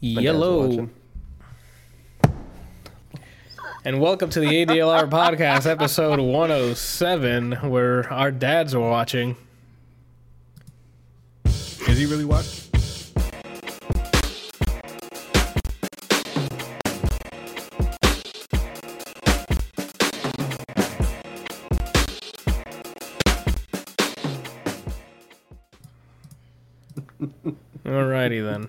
Yellow. And welcome to the ADLR podcast, episode 107, where our dads are watching. Is he really watching? Alrighty then.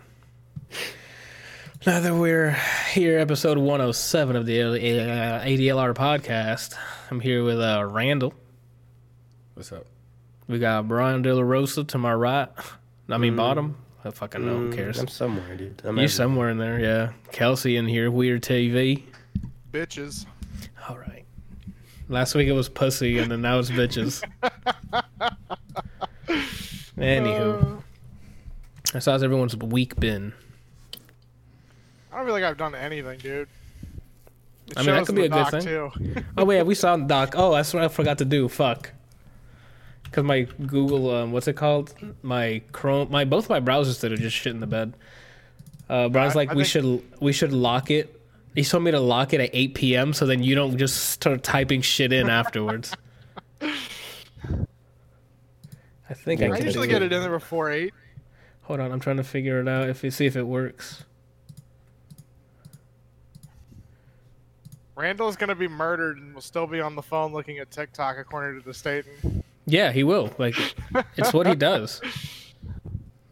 Now that we're here, episode 107 of the ADLR podcast, I'm here with Randall. What's up? We got Brian De La Rosa to my right. I mean bottom. I fucking know. Who cares? I'm somewhere, dude. You're somewhere in there, yeah. Kelsey in here. Weird TV. Bitches. All right. Last week it was pussy, and then now it's bitches. Anywho. So how's everyone's week been? I don't feel like I've done anything, dude. I mean, that could be a good thing. Too. Oh, yeah, we saw the doc. Oh, that's what I forgot to do. Fuck. Because my Google, what's it called? My Chrome, both my browsers that are just shit in the bed. Brian's like, we should lock it. He told me to lock it at 8 p.m. so then you don't just start typing shit in afterwards. I think I can. I usually get it in there before 8. Hold on, I'm trying to figure it out, see if it works. Randall's going to be murdered and will still be on the phone looking at TikTok, according to the statement. Yeah, he will. Like, it's what he does.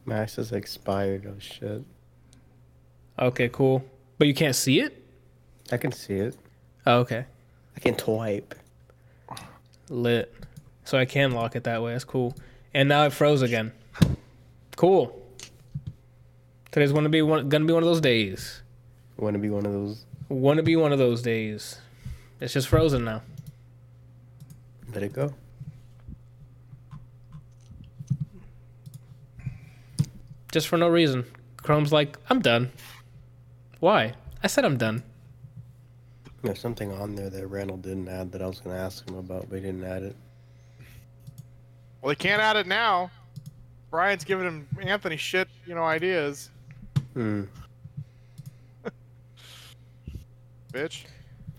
Max is expired. Oh, shit. Okay, cool. But you can't see it? I can see it. Oh, okay. I can type. Lit. So I can lock it that way. That's cool. And now it froze again. Cool. Today's gonna be one of those days. Wanna be one of those days. It's just frozen now. Let it go. Just for no reason. Chrome's like, I'm done. Why? I said I'm done. There's something on there that Randall didn't add that I was gonna ask him about, but he didn't add it. Well, he can't add it now. Brian's giving him Anthony shit, ideas. Bitch.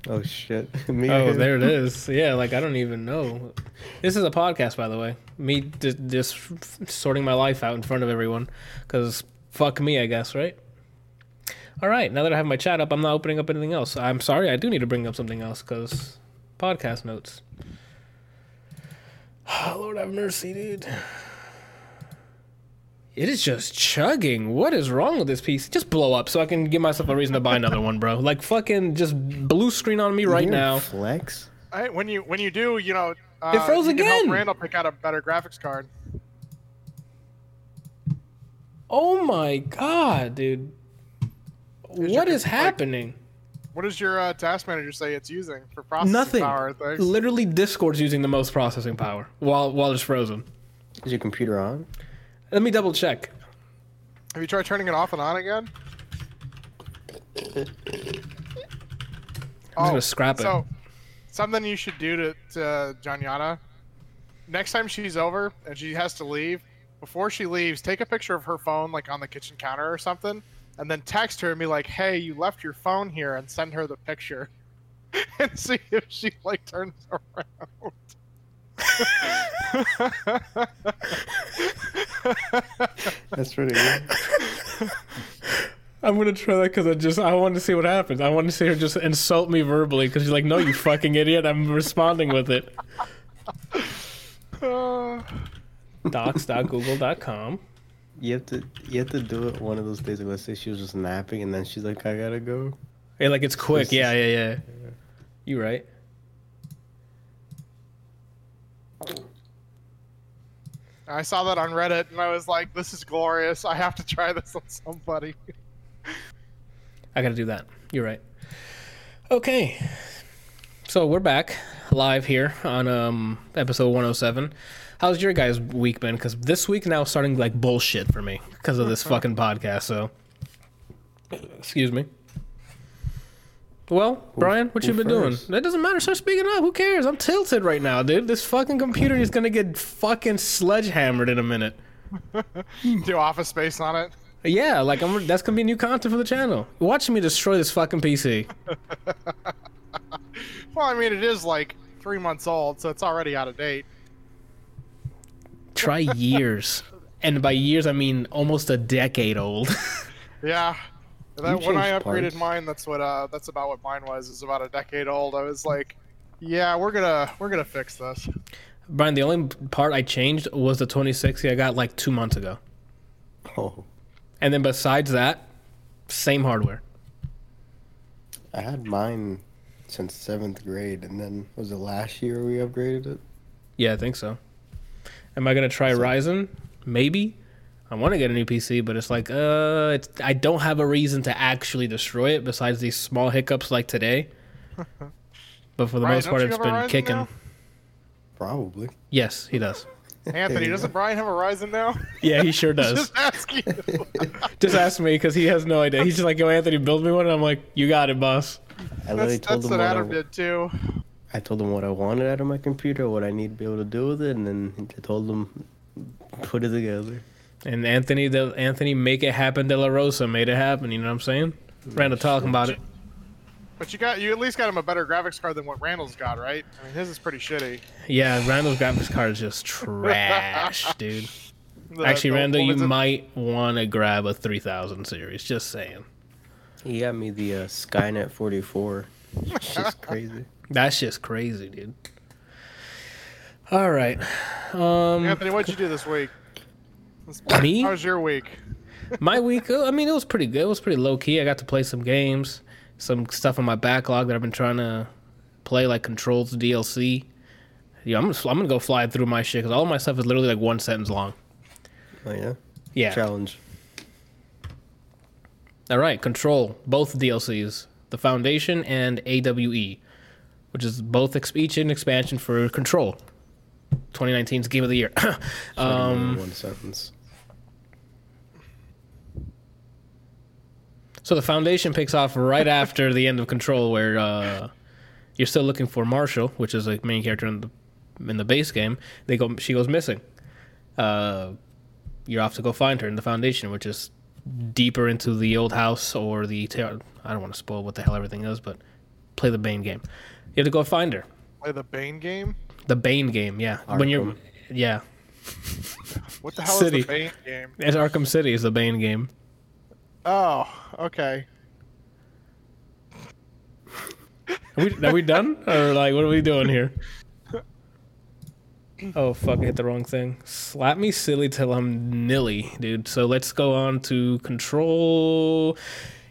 Oh, shit. There it is. Yeah, I don't even know. This is a podcast, by the way. Me just sorting my life out in front of everyone. Because fuck me, I guess, right? All right, now that I have my chat up, I'm not opening up anything else. I'm sorry, I do need to bring up something else, because podcast notes. Oh, Lord have mercy, dude. It is just chugging. What is wrong with this piece? Just blow up so I can give myself a reason to buy another one, bro. Fucking just blue screen on me right now. Flex. Right, when you do, it froze again. Can help Randall pick out a better graphics card. Oh my god, dude! What is happening? What does your task manager say it's using for processing power? Nothing. Literally, Discord's using the most processing power while it's frozen. Is your computer on? Let me double check. Have you tried turning it off and on again? I'm just gonna scrap it. So, something you should do to Janyana, next time she's over and she has to leave, before she leaves, take a picture of her phone on the kitchen counter or something, and then text her and be like, hey, you left your phone here, and send her the picture. And see if she turns around. That's pretty good. I'm gonna try that because I want to see what happens. I want to see her just insult me verbally because she's like, "No, you fucking idiot!" I'm responding with it. Docs.google.com. You have to do it one of those days. Let's say she was just napping and then she's like, "I gotta go." Hey, it's quick. Yeah. You right. I saw that on Reddit, and I was like, this is glorious. I have to try this on somebody. I got to do that. You're right. Okay. So we're back live here on episode 107. How's your guys' week been? Because this week now is starting bullshit for me because of this fucking podcast. So, excuse me. Well, Brian, what you been doing? That doesn't matter. Start speaking up. Who cares? I'm tilted right now, dude. This fucking computer is going to get fucking sledgehammered in a minute. Do Office Space on it? Yeah, like that's gonna be new content for the channel. Watching me destroy this fucking PC. Well, I mean, it is like 3 months old, so it's already out of date. Try years, and by years I mean almost a decade old. Yeah, that, when I upgraded mine, that's about what mine was. It's about a decade old. I was like, yeah, we're gonna fix this. Brian, the only part I changed was the 2060 I got like 2 months ago. Oh. And then besides that, same hardware. I had mine since 7th grade, and then was it last year we upgraded it? Yeah, I think so. Am I going to try Ryzen? Maybe. I want to get a new PC, but it's like, I don't have a reason to actually destroy it besides these small hiccups like today. But for the most part, it's been kicking. Now? Probably. Yes, he does. Anthony, doesn't Brian have a Ryzen now? Yeah, he sure does. Just ask you. Just ask me, because he has no idea. He's just like, yo, Anthony, build me one. And I'm like, you got it, boss. That's what Adam did, too. I told him what I wanted out of my computer, what I need to be able to do with it, and then I told him, put it together. And Anthony, make it happen, De La Rosa made it happen, you know what I'm saying? Randall talking about it. But you at least got him a better graphics card than what Randall's got, right? I mean, his is pretty shitty. Yeah, Randall's graphics card is just trash, dude. Actually, Randall, you might want to grab a 3000 series, just saying. He got me the Skynet 44. It's just crazy. That's just crazy, dude. All right. Anthony, what'd you do this week? Me? How was your week? My week, I mean, it was pretty good. It was pretty low-key. I got to play some games. Some stuff in my backlog that I've been trying to play, like Control's DLC. Yeah, I'm gonna go fly through my shit, because all of my stuff is literally like one sentence long. Oh, yeah? Yeah. Challenge. All right, Control. Both DLCs. The Foundation and AWE, which is both each an expansion for Control. 2019's Game of the Year. One sentence. So the Foundation picks off right after the end of Control, where you're still looking for Marshall, which is a main character in the base game. She goes missing. You're off to go find her in the Foundation, which is deeper into the old house or the I don't want to spoil what the hell everything is, but play the Bane game. You have to go find her. Play the Bane game? The Bane game, yeah. Arkham. When you're, yeah. What the hell is the Bane game? It's Arkham City is the Bane game. Oh, okay. Are we done? Or, like, what are we doing here? Oh, fuck, I hit the wrong thing. Slap me silly till I'm nilly, dude. So let's go on to Control.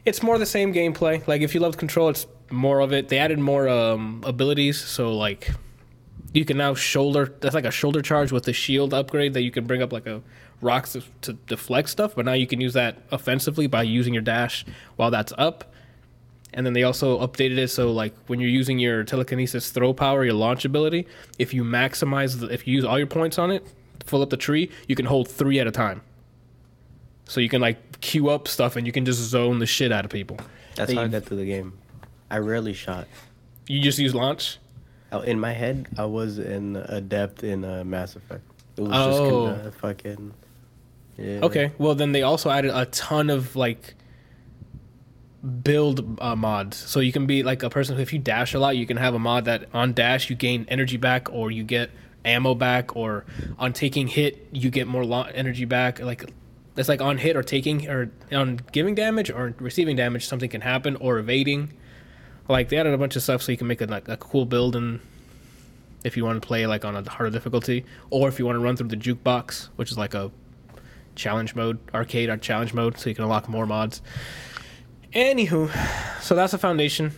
It's more the same gameplay. Like, if you loved Control, it's more of it. They added more abilities, so, like, you can now shoulder... That's like a shoulder charge with the shield upgrade that you can bring up, like, a... rocks to deflect stuff, but now you can use that offensively by using your dash while that's up. And then they also updated it so, like, when you're using your telekinesis throw power, your launch ability, if you maximize, if you use all your points on it, fill up the tree, you can hold three at a time. So you can, like, queue up stuff and you can just zone the shit out of people. That's how I got through the game. I rarely shot. You just use launch? In my head, I was an adept in Mass Effect. It was just kind of fucking... Yeah. Okay, well, then they also added a ton of, like, build mods. So you can be, like, a person, if you dash a lot, you can have a mod that on dash you gain energy back, or you get ammo back, or on taking hit you get more energy back. Like, that's like on hit or taking, or on giving damage or receiving damage, something can happen, or evading. Like, they added a bunch of stuff so you can make a cool build, and if you want to play, like, on a harder difficulty, or if you want to run through the jukebox, which is like a challenge mode, arcade or challenge mode, so you can unlock more mods. Anywho, so that's the Foundation.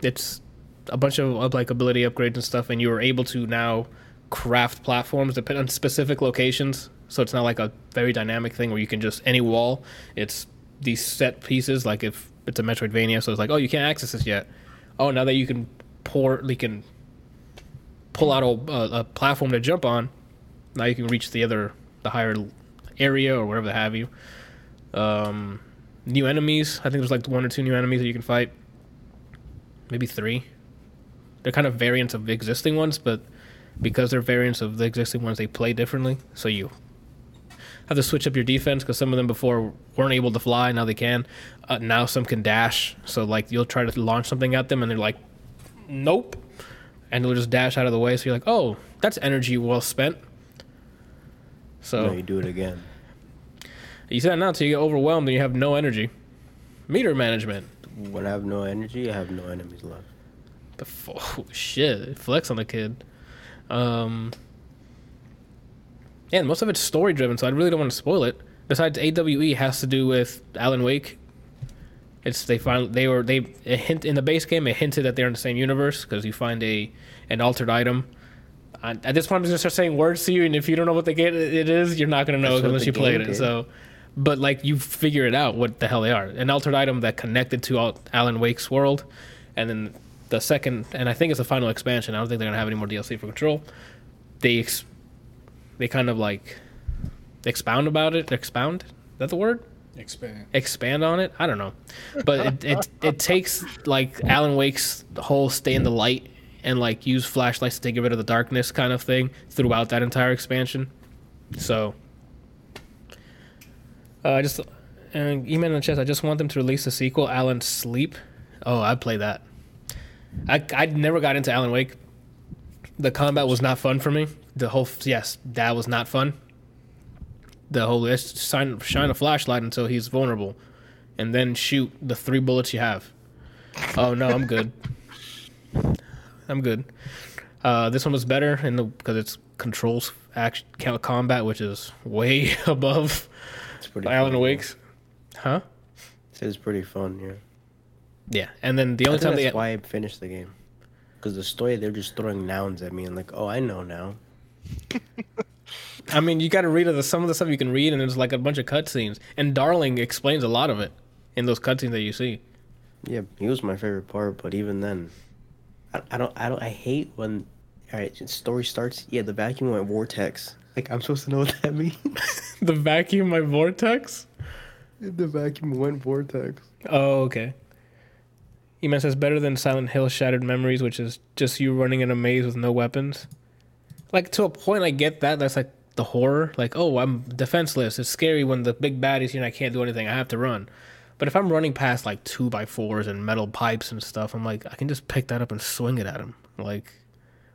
It's a bunch of like ability upgrades and stuff, and you are able to now craft platforms depending on specific locations. So it's not like a very dynamic thing where you can just any wall. It's these set pieces. Like, if it's a Metroidvania, so it's like, oh, you can't access this yet. Oh, now that you can pull out a platform to jump on. Now you can reach the higher area or whatever have you. New enemies. I think there's like one or two new enemies that you can fight. Maybe three. They're kind of variants of the existing ones, but because they're variants of the existing ones, they play differently. So you have to switch up your defense because some of them before weren't able to fly. Now they can. Now some can dash. So, like, you'll try to launch something at them, and they're like, nope. And they'll just dash out of the way. So you're like, oh, that's energy well spent. So no, you do it again. You said now until you get overwhelmed and you have no energy. Meter management. When I have no energy, I have no enemies left. Oh, shit. Flex on the kid. And most of it's story-driven, so I really don't want to spoil it. Besides, AWE has to do with Alan Wake. It's they in the base game. It hinted that they're in the same universe because you find an altered item. At this point, I'm just gonna start saying words to you, and if you don't know what the game it is, you're not gonna know unless you played it. So, but like you figure it out what the hell they are. An altered item that connected to Alan Wake's world, and then the second, and I think it's the final expansion. I don't think they're gonna have any more DLC for Control. They kind of like expound about it. Expound? Is that the word? Expand on it. I don't know, but it takes like Alan Wake's whole stay in the light and like use flashlights to get rid of the darkness kind of thing throughout that entire expansion. So I just email in the chat. I just want them to release a sequel, Alan Sleep. Oh, I played that. I never got into Alan Wake. The combat was not fun for me. That was not fun. The whole shine a flashlight until he's vulnerable, and then shoot the 3 bullets you have. Oh no, I'm good. I'm good. This one was better because it's Control's action combat, which is way above Alan Wake's. Yeah. Huh? It is pretty fun, yeah. Yeah, and then the only time that's why I finished the game, because the story they're just throwing nouns at me and like, oh, I know now. I mean, you got to read some of the stuff you can read, and there's like a bunch of cutscenes. And Darling explains a lot of it in those cutscenes that you see. Yeah, he was my favorite part, but even then, I hate when. All right, the story starts. Yeah, the vacuum went vortex. Like I'm supposed to know what that means. The vacuum went vortex. The vacuum went vortex. Oh, okay. Eman says better than Silent Hill Shattered Memories, which is just you running in a maze with no weapons. Like to a point, I get that. That's like the horror, like, oh, I'm defenseless. It's scary when the big bad is here and I can't do anything. I have to run. But if I'm running past like 2x4s and metal pipes and stuff, I'm like, I can just pick that up and swing it at him, like,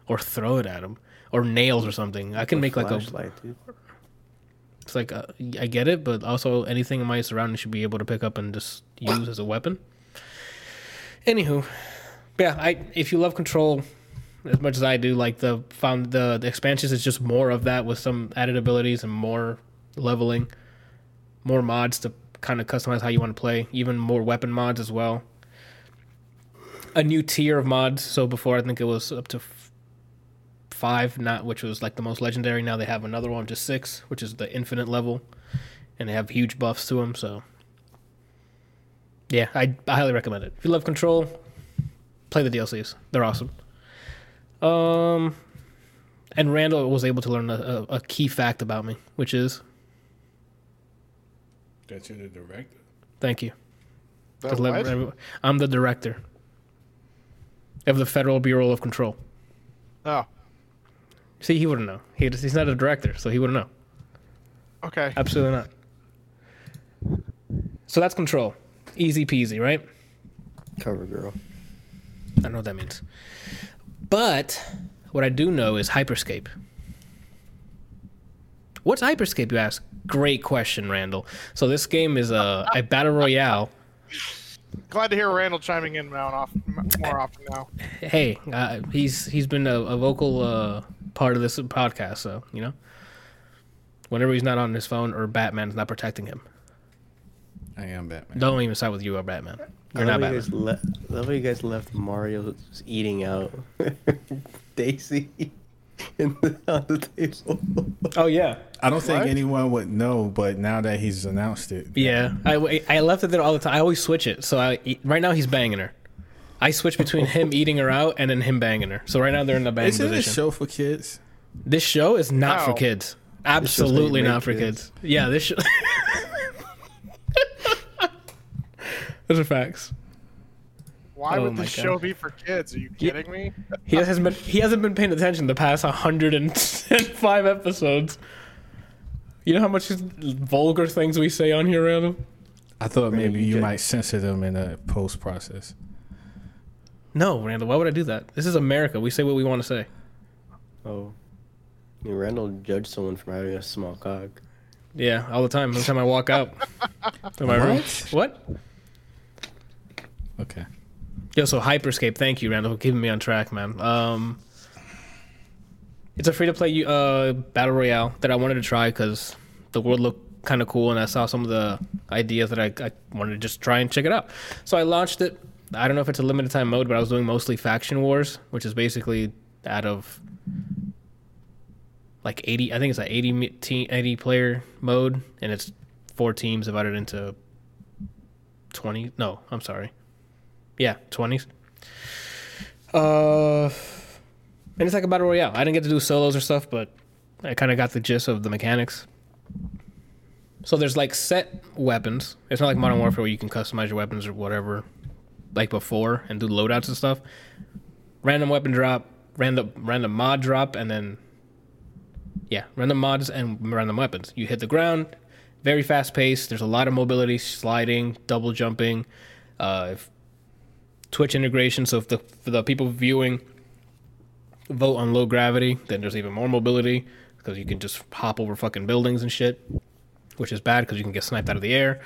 or throw it at him, or nails or something. I can make like a. It's like I get it, but also anything in my surroundings should be able to pick up and just use as a weapon. Anywho, yeah, if you love Control as much as I do, like the expansions is just more of that with some added abilities and more leveling, more mods to kind of customize how you want to play, even more weapon mods as well. A new tier of mods. So before I think it was up to 5, not which was like the most legendary. Now they have another one, just 6, which is the infinite level, and they have huge buffs to them. So yeah, I highly recommend it. If you love Control, play the DLCs. They're awesome. And Randall was able to learn a key fact about me, which is that you're the director. Thank you. I'm the director of the Federal Bureau of Control. Oh, see, he wouldn't know. He's not a director, so he wouldn't know. Okay, absolutely not. So that's Control, easy peasy, right? Cover girl. I don't know what that means. But what I do know is Hyperscape. What's Hyperscape, you ask? Great question, Randall. So this game is a battle royale. Glad to hear Randall chiming in more often now. Hey, he's been a vocal part of this podcast, so, you know. Whenever he's not on his phone or Batman's not protecting him. I am Batman. Don't even side with you or Batman. You're not Batman. I love how you guys left Mario eating out Daisy on the table. Oh, yeah. I don't think anyone would know, but now that he's announced it. Yeah. I left it there all the time. I always switch it. So right now he's banging her. I switch between him eating her out and then him banging her. So right now they're in the banging position. Is this show for kids? This show is not for kids. Absolutely not for kids. Yeah, this show... Those are facts. Why would this show be for kids? Are you kidding me? He hasn't been paying attention the past 105 episodes. You know how much vulgar things we say on here, Randall? I thought maybe you might censor them in the post process. No, Randall, why would I do that? This is America. We say what we want to say. Oh. I mean, Randall judged someone for having a small cock. Yeah, all the time. Every time I walk out. Am I right? What? Okay. Yo, so Hyperscape. Thank you, Randall, for keeping me on track, man. It's a free-to-play battle royale that I wanted to try because the world looked kind of cool, and I saw some of the ideas that I wanted to just try and check it out. So I launched it. I don't know if it's a limited time mode, but I was doing mostly faction wars, which is basically out of like 80. I think it's an 80 player mode, and it's 4 teams divided into 20. No, I'm sorry. Yeah, 20s. And it's like a battle royale. I didn't get to do solos or stuff, but I kind of got the gist of the mechanics. So there's like set weapons. It's not like Modern Warfare where you can customize your weapons or whatever, like before, and do loadouts and stuff. Random weapon drop, random mod drop, and then random mods and random weapons. You hit the ground, very fast paced. There's a lot of mobility, sliding, double jumping, Twitch integration. So if the people viewing vote on low gravity, then there's even more mobility because you can just hop over fucking buildings and shit, which is bad because you can get sniped out of the air.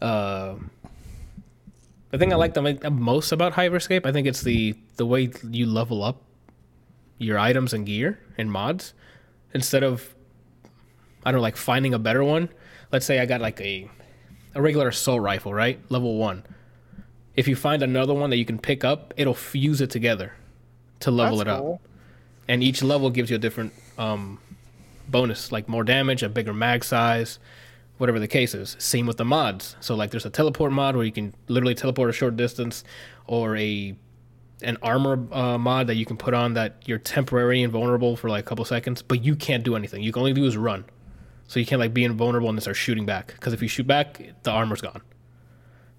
The thing I like the most about Hyperscape, I think it's the way you level up your items and gear and mods. Instead of, I don't know, like finding a better one. Let's say I got like a regular assault rifle, right? Level 1. If you find another one that you can pick up, it'll fuse it together to level That's it up. Cool. And each level gives you a different bonus, like more damage, a bigger mag size, whatever the case is. Same with the mods. So like there's a teleport mod where you can literally teleport a short distance, or an armor mod that you can put on that you're temporary invulnerable for like a couple seconds, but you can't do anything. You can only do is run. So you can't like be invulnerable and then start shooting back, because if you shoot back, the armor's gone.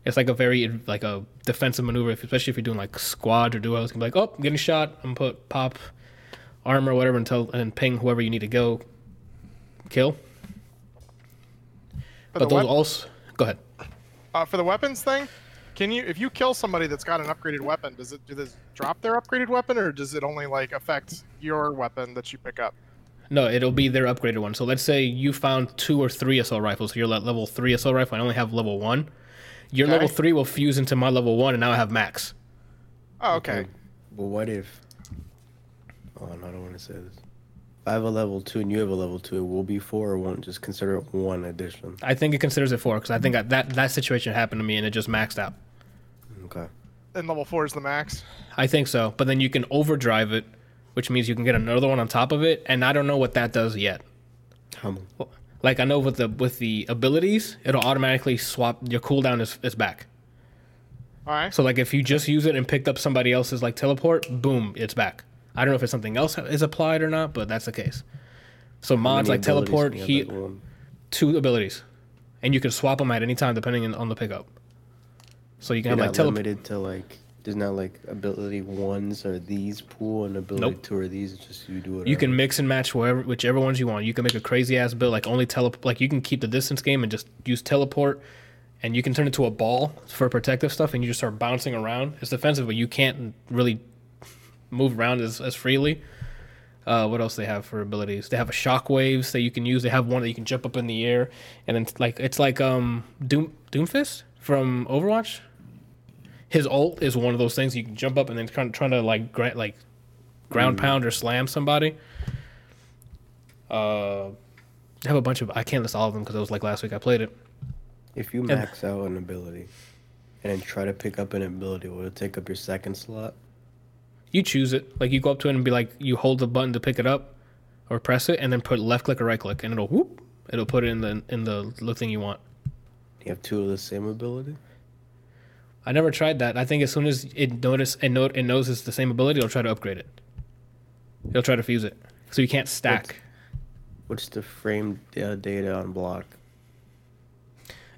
It's like a very like a defensive maneuver, especially if you're doing like squad or duos. You can be like, oh, I'm getting shot. I'm gonna put pop armor or whatever and ping whoever you need to go kill. But those also go ahead. For the weapons thing, can you, if you kill somebody that's got an upgraded weapon, does this drop their upgraded weapon, or does it only like affect your weapon that you pick up? No, it'll be their upgraded one. So let's say you found 2 or 3 assault rifles. So you're at level 3 assault rifle. I only have level 1. Your level 3 will fuse into my level 1, and now I have max. Oh, okay. But what if? Oh, no, I don't want to say this. If I have a level 2 and you have a level 2, it will be 4, or won't just consider it 1 addition? I think it considers it 4, because I think that situation happened to me, and it just maxed out. Okay. And level 4 is the max? I think so, but then you can overdrive it, which means you can get another one on top of it, and I don't know what that does yet. How many? Like, I know with the abilities, it'll automatically swap. Your cooldown is back. All right. So, like, if you just use it and picked up somebody else's, like, teleport, boom, it's back. I don't know if it's something else is applied or not, but that's the case. So mods like teleport, heat, 2 abilities. And you can swap them at any time depending on the pickup. So you can have, like, teleport. Limited to, like, there's not, like, ability 1s or these pool and ability 2 or these. It's just you do it. You can mix and match whichever ones you want. You can make a crazy-ass build. Like, only teleport. Like, you can keep the distance game and just use teleport. And you can turn it to a ball for protective stuff. And you just start bouncing around. It's defensive, but you can't really move around as freely. What else they have for abilities? They have a shockwaves that you can use. They have one that you can jump up in the air. And then, like, it's like Doomfist from Overwatch. His ult is one of those things you can jump up and then trying to like ground pound or slam somebody. I have a bunch of, I can't list all of them because it was like last week I played it. If you max out an ability and then try to pick up an ability, will it take up your second slot? You choose it. Like, you go up to it and be like, you hold the button to pick it up or press it, and then put left click or right click, and it'll put it in the thing you want. You have 2 of the same ability? I never tried that. I think as soon as it knows it's the same ability, it'll try to upgrade it. It'll try to fuse it. So you can't stack. What's the frame data on block?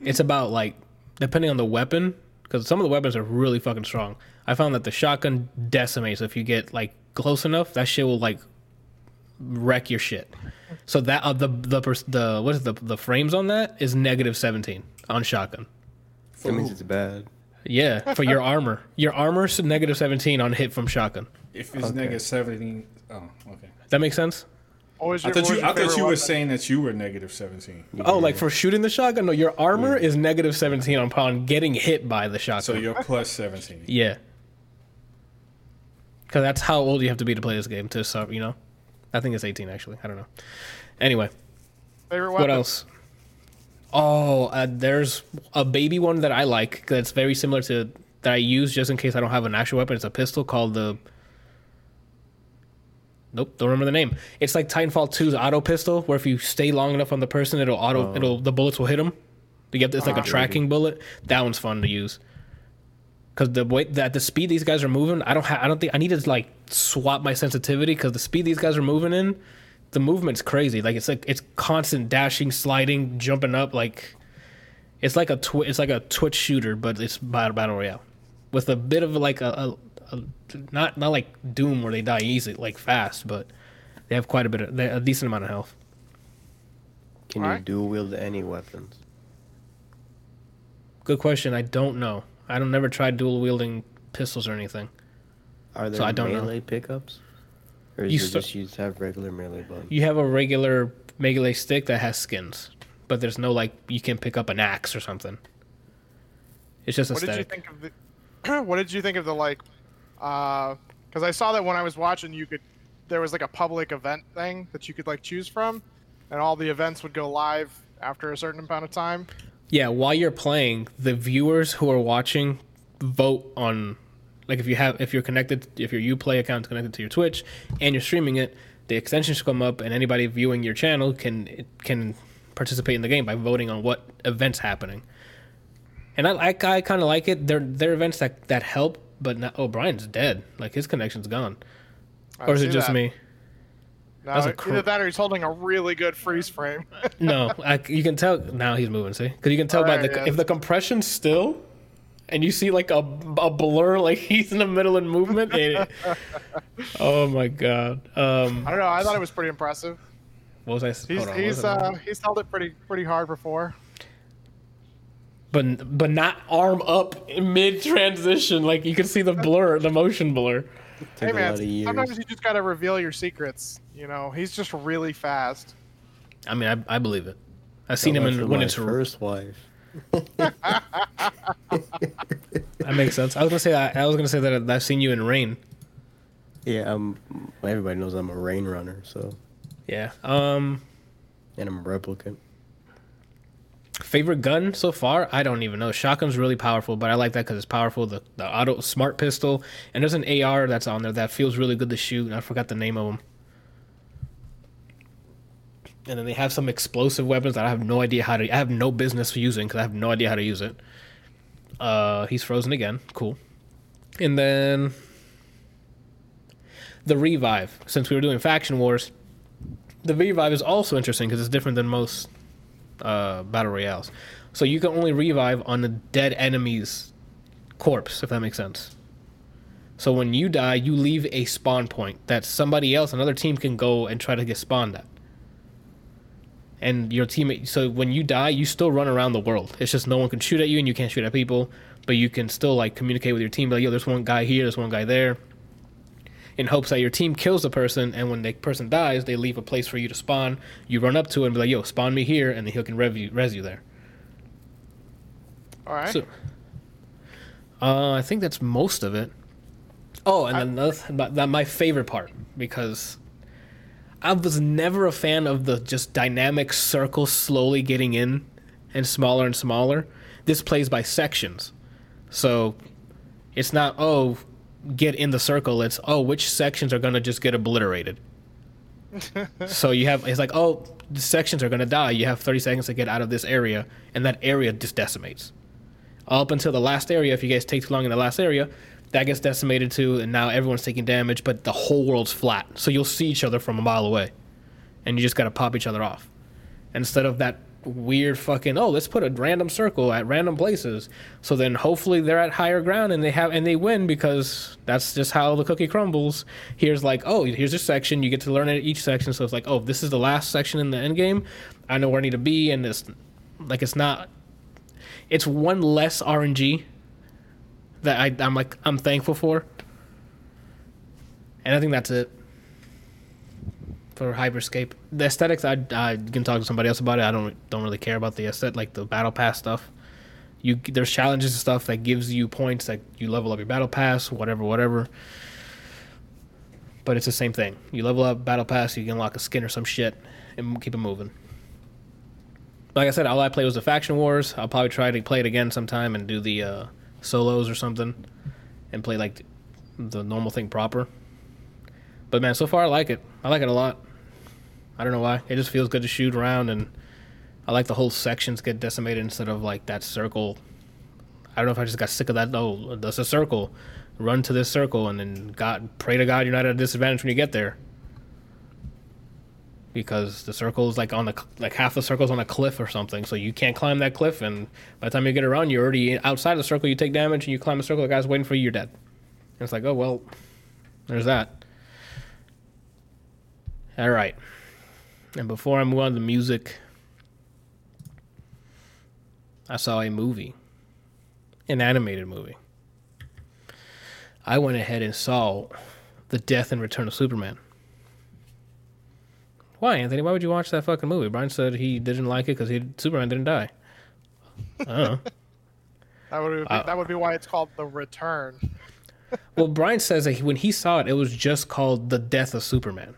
It's about, like, depending on the weapon, because some of the weapons are really fucking strong. I found that the shotgun decimates. If you get, like, close enough, that shit will, like, wreck your shit. So that the what is the frames on that is negative 17 on shotgun. That means it's bad. Yeah, for your armor. Your armor's negative 17 on hit from shotgun. If it's negative 17, oh, okay. That makes sense? I thought you were saying that you were negative 17. Oh, like for shooting the shotgun? No, your armor is negative 17 upon getting hit by the shotgun. So you're plus 17. Yeah. Because that's how old you have to be to play this game, to sub, you know? I think it's 18, actually. I don't know. Anyway. Favorite weapon? What else? Oh, there's a baby one that I like that's very similar to that I use just in case I don't have an actual weapon. It's a pistol called the... Nope, don't remember the name. It's like Titanfall 2's auto pistol, where if you stay long enough on the person, it'll auto, the bullets will hit them. You get it's like a tracking bullet. That one's fun to use. Because the way that the speed these guys are moving, I don't think I need to like swap my sensitivity, because the speed these guys are moving in, the movement's crazy. Like it's constant dashing, sliding, jumping up. Like it's like a Twitch shooter, but it's battle royale with a bit of like not like Doom where they die easy, like fast, but they have quite a decent amount of health. Can you dual wield any weapons? Good question. I don't know. I don't never tried dual wielding pistols or anything. Are there melee pickups? Or is you just have regular melee buttons? You have a regular melee stick that has skins, but there's no like you can pick up an axe or something. It's just aesthetic. What did you think of the like? Because I saw that when I was watching, there was like a public event thing that you could like choose from, and all the events would go live after a certain amount of time. Yeah, while you're playing, the viewers who are watching vote on, like if you're connected, if your Uplay account is connected to your Twitch and you're streaming it, the extensions come up, and anybody viewing your channel can participate in the game by voting on what event's happening. And I kind of like it. They're events that help. But now, Brian's dead. Like, his connection's gone. Or is it just me? No, either that or he's holding a really good freeze frame. No, you can tell. Now he's moving, see? Because you can tell if the compression's still, and you see, like, a blur, like he's in the middle of movement. Oh, my God. I don't know. I thought it was pretty impressive. What was I saying? He's held it pretty hard before. But not arm up mid transition, like you can see the blur, the motion blur. Hey man, sometimes you just gotta reveal your secrets. You know, he's just really fast. I mean, I believe it. I've seen him when it's first wife. That makes sense. I was gonna say that I've seen you in rain. Yeah, everybody knows I'm a rain runner, so. Yeah. And I'm a replicant. Favorite gun so far? I don't even know. Shotgun's really powerful, but I like that because it's powerful. The auto smart pistol, and there's an AR that's on there that feels really good to shoot. And I forgot the name of them. And then they have some explosive weapons that I have no idea how to. I have no business using because I have no idea how to use it. He's frozen again. Cool. And then the revive. Since we were doing faction wars, the revive is also interesting because it's different than most. Battle royales. So you can only revive on the dead enemy's corpse, if that makes sense. So when you die, you leave a spawn point that somebody else, another team, can go and try to get spawned at. And your teammate, so when you die, you still run around the world. It's just no one can shoot at you and you can't shoot at people, but you can still like communicate with your team, like, yo, there's one guy here, there's one guy there, in hopes that your team kills the person, and when the person dies, they leave a place for you to spawn. You run up to it and be like, yo, spawn me here, and then he can res you there. All right. So, I think that's most of it. Oh, and then my favorite part, because I was never a fan of the just dynamic circle slowly getting in and smaller and smaller. This plays by sections. So it's not, get in the circle, it's which sections are gonna just get obliterated. So you have, it's like, the sections are gonna die, you have 30 seconds to get out of this area, and that area just decimates up until the last area. If you guys take too long in the last area, that gets decimated too, and now everyone's taking damage, but the whole world's flat, so you'll see each other from a mile away, and you just gotta pop each other off. And instead of that weird fucking, oh, let's put a random circle at random places. So then hopefully they're at higher ground and they win, because that's just how the cookie crumbles. Here's like, oh, here's a section. You get to learn at each section. So it's like, oh, this is the last section in the end game. I know where I need to be. And it's like, it's not, it's one less RNG that I'm like, I'm thankful for. And I think that's it for Hyperscape. The aesthetics, I can talk to somebody else about it. I don't really care about the aesthetic, like the battle pass stuff. There's challenges and stuff that gives you points that you level up your battle pass, whatever. But it's the same thing. You level up battle pass, you can unlock a skin or some shit, and keep it moving. Like I said, all I played was the Faction Wars. I'll probably try to play it again sometime and do the solos or something, and play like the normal thing proper. But man, so far I like it. I like it a lot. I don't know why. It just feels good to shoot around, and I like the whole sections get decimated instead of like that circle. I don't know if I just got sick of that. Oh, that's a circle. Run to this circle, and then God, pray to God you're not at a disadvantage when you get there. Because the circle is like on the half the circle's on a cliff or something, so you can't climb that cliff. And by the time you get around, you're already outside the circle. You take damage, and you climb the circle. The guy's waiting for you. You're dead. And it's like, oh well, there's that. All right, and before I move on to music, I saw a movie, an animated movie. I went ahead and saw The Death and Return of Superman. Why, Anthony? Why would you watch that fucking movie? Brian said he didn't like it because Superman didn't die. I don't know. That would be why it's called The Return. Well, Brian says that when he saw it, it was just called The Death of Superman.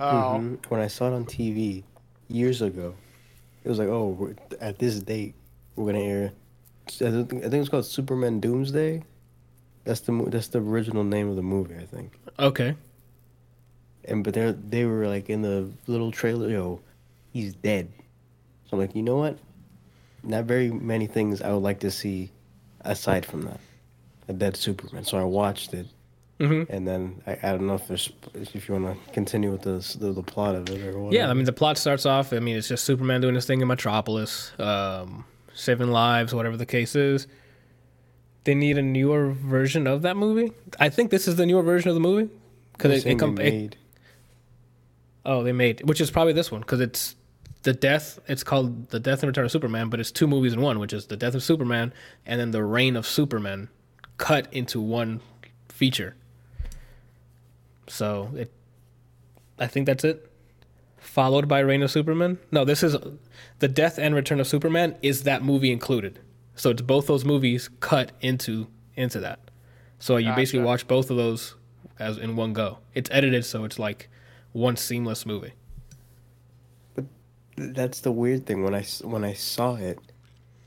Oh. Mm-hmm. When I saw it on TV years ago, it was like, oh, at this date, we're going to air. I think it's called Superman Doomsday. That's the original name of the movie, I think. Okay. But they were like in the little trailer, yo, he's dead. So I'm like, you know what? Not very many things I would like to see aside from that. A dead Superman. So I watched it. Mm-hmm. And then I don't know if you want to continue with the plot of it or whatever. Yeah, I mean the plot starts off. I mean it's just Superman doing his thing in Metropolis, saving lives, whatever the case is. They need a newer version of that movie. I think this is the newer version of the movie because they made which is probably this one because it's the death. It's called The Death and Return of Superman, but it's two movies in one, which is The Death of Superman and then The Reign of Superman, cut into one feature. So I think that's it. Followed by Reign of Superman. No, this is The Death and Return of Superman is that movie included. So it's both those movies cut into that. So you basically watch both of those as in one go. It's edited so it's like one seamless movie. But that's the weird thing when I saw it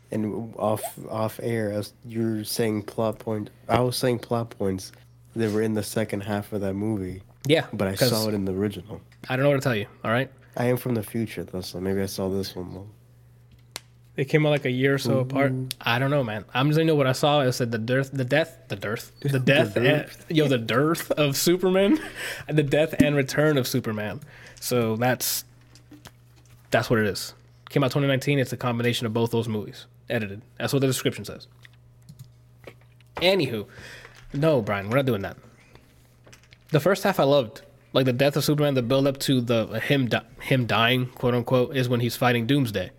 and off air, you're saying plot point. I was saying plot points. They were in the second half of that movie. Yeah. But I saw it in the original. I don't know what to tell you, all right? I am from the future, though, so maybe I saw this one, though. They came out like a year or so apart. I don't know, man. I'm just going to know what I saw. I said the dearth of Superman. The Death and Return of Superman. So that's what it is. Came out 2019. It's a combination of both those movies. Edited. That's what the description says. Anywho. No, Brian, we're not doing that. The first half I loved. Like, the death of Superman, the build-up to him dying, quote-unquote, is when he's fighting Doomsday.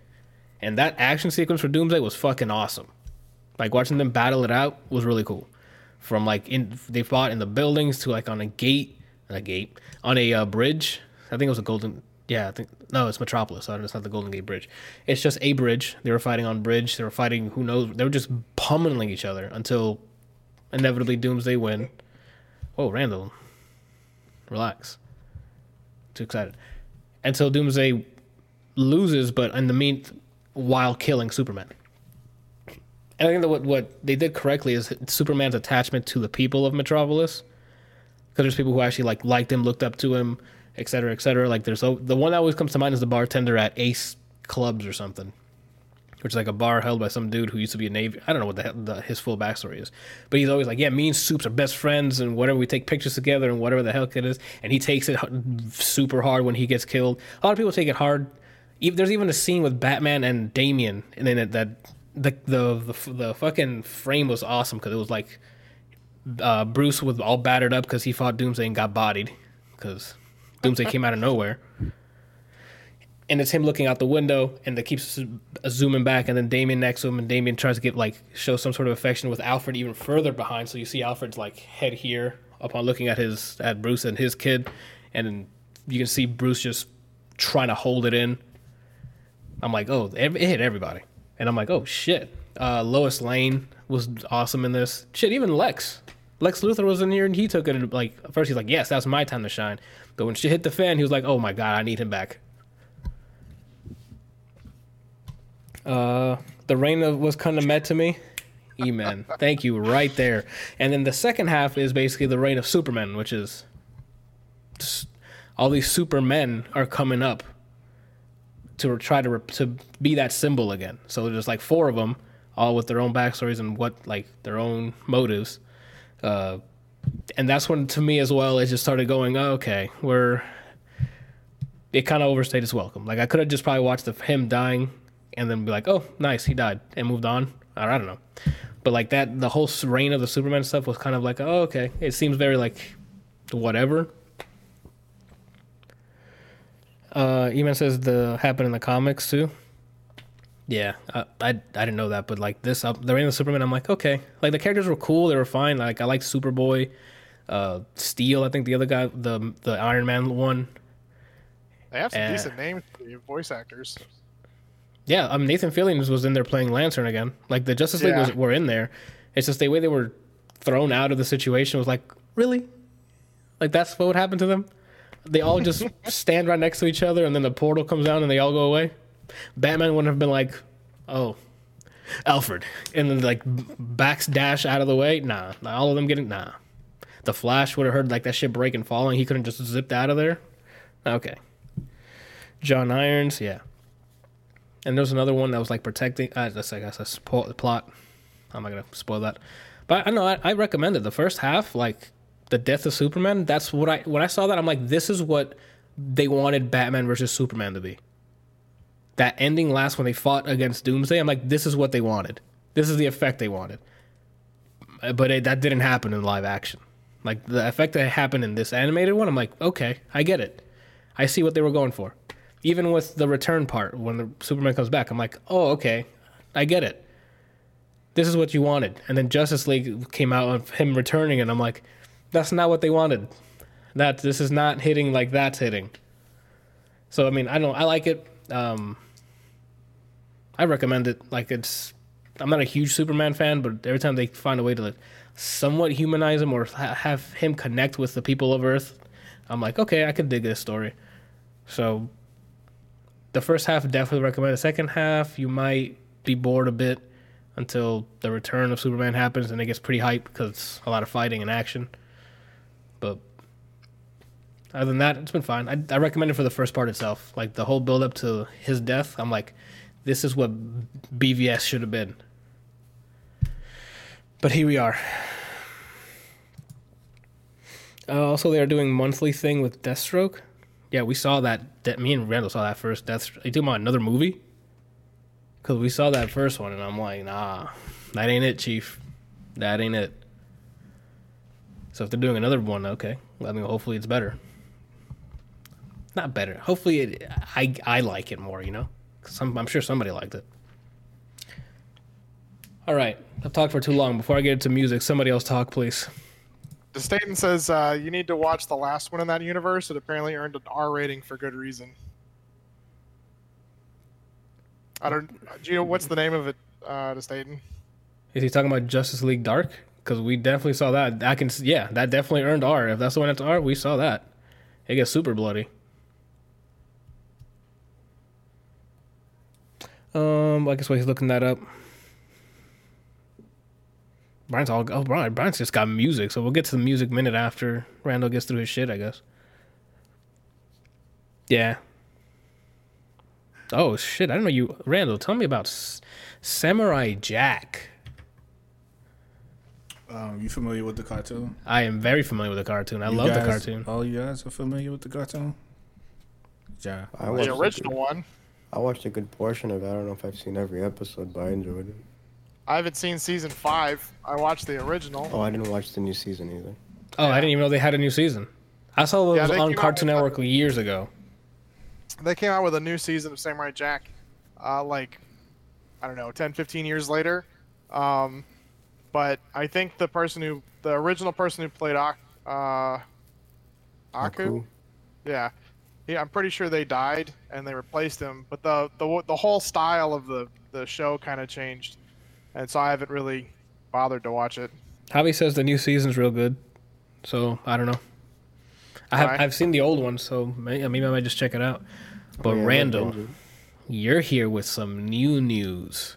And that action sequence for Doomsday was fucking awesome. Like, watching them battle it out was really cool. From, like, they fought in the buildings to, like, on a bridge. I think it was a Golden... Yeah, it's Metropolis. It's not the Golden Gate Bridge. It's just a bridge. They were fighting on bridge. They were fighting, who knows... They were just pummeling each other until... Inevitably, Doomsday win. Oh, Randall. Relax. Too excited. Until Doomsday loses, but in the meantime, while killing Superman. And I think that what they did correctly is Superman's attachment to the people of Metropolis. Because there's people who actually liked him, looked up to him, et cetera, et cetera. Like, the one that always comes to mind is the bartender at Ace Clubs or something. Which is like a bar held by some dude who used to be a Navy. I don't know what his full backstory is. But he's always like, yeah, me and Supes are best friends and whatever. We take pictures together and whatever the heck it is. And he takes it super hard when he gets killed. A lot of people take it hard There's even a scene with Batman and Damian, and then the fucking frame was awesome because it was like Bruce was all battered up because he fought Doomsday and got bodied because Doomsday came out of nowhere. And it's him looking out the window, and it keeps zooming back, and then Damian next to him, and Damian tries to show some sort of affection with Alfred even further behind. So you see Alfred's head here upon looking at Bruce and his kid, and you can see Bruce just trying to hold it in. I'm like, oh, it hit everybody, and I'm like, oh shit. Lois Lane was awesome in this. Shit, even Lex Luthor was in here, and he took it. And at first he's like, yes, that's my time to shine. But when shit hit the fan, he was like, oh my god, I need him back. The rain was kind of met to me. Amen. Thank you, right there. And then the second half is basically the reign of Superman, which is all these supermen are coming up to try to be that symbol again. So there's four of them, all with their own backstories and their own motives. And that's when, to me as well, it just started going, oh, okay, it kind of overstayed its welcome. I could have just probably watched him dying and then be like, oh, nice, he died, and moved on. Or I don't know. But the whole reign of the Superman stuff was kind of oh, okay. It seems very whatever. Eman says the happened in the comics too. Yeah, I didn't know that, but this, the reign of the Superman, I'm like, okay. The characters were cool, they were fine. I liked Superboy, Steel, I think the other guy, the Iron Man one. They have some decent names for you, voice actors. Yeah, Nathan Fillion was in there playing Lantern again. The Justice League were in there. It's just the way they were thrown out of the situation was really? That's what would happen to them? They all just stand right next to each other, and then the portal comes down, and they all go away? Batman wouldn't have been oh, Alfred. And then, backdash out of the way? Nah. All of them getting... Nah. The Flash would have heard, that shit break and fall, and he couldn't just zipped out of there? Okay. John Irons, yeah. And there's another one that was protecting. That's a plot. I'm not gonna spoil that. But I know I recommend it. The first half, the death of Superman. That's what when I saw that, I'm like, this is what they wanted Batman versus Superman to be. That ending last when they fought against Doomsday. I'm like, this is what they wanted. This is the effect they wanted. But that didn't happen in live action. The effect that happened in this animated one. I'm like, okay, I get it. I see what they were going for. Even with the return part, when the Superman comes back, I'm like, oh, okay, I get it. This is what you wanted. And then Justice League came out of him returning, and I'm like, that's not what they wanted. This is not hitting like that's hitting. So, I mean, I don't know. I like it. I recommend it. I'm not a huge Superman fan, but every time they find a way to somewhat humanize him or have him connect with the people of Earth, I'm like, okay, I could dig this story. So... the first half, definitely recommend. The second half, you might be bored a bit until the return of Superman happens, and it gets pretty hype because it's a lot of fighting and action. But other than that, it's been fine. I recommend it for the first part itself. The whole build-up to his death, I'm like, this is what BVS should have been. But here we are. Also, they are doing a monthly thing with Deathstroke. Yeah, we saw that. Me and Randall saw that first. Are you talking about another movie? Because we saw that first one, and I'm like, nah, that ain't it, Chief. That ain't it. So if they're doing another one, okay. I mean, hopefully it's better. Not better. Hopefully I like it more, Because I'm sure somebody liked it. All right. I've talked for too long. Before I get into music, somebody else talk, please. Staten says you need to watch the last one in that universe. It apparently earned an R rating for good reason. Do you know what's the name of it, Staten? Is he talking about Justice League Dark? Because we definitely saw that. That definitely earned R. If that's the one that's R, we saw that. It gets super bloody. I guess while he's looking that up. Brian's just got music, so we'll get to the music minute after Randall gets through his shit, I guess. Yeah. Oh, shit, I don't know you... Randall, tell me about Samurai Jack. You familiar with the cartoon? I am very familiar with the cartoon. I love the cartoon. Oh, you guys are familiar with the cartoon? Yeah. The original one. I watched a good portion of it. I don't know if I've seen every episode, but I enjoyed it. I haven't seen season 5. I watched the original. Oh, I didn't watch the new season either. Oh, yeah. I didn't even know they had a new season. I saw it was on Cartoon Network years ago. They came out with a new season of Samurai Jack, like, I don't know, 10, 15 years later. But I think the person who, the original person who played Aku, yeah, I'm pretty sure they died and they replaced him. But the whole style of the show kind of changed, and so I haven't really bothered to watch it. Javi says the new season's real good, so I don't know. I've seen the old one, so maybe I might just check it out. But Randall, you're here with some new news.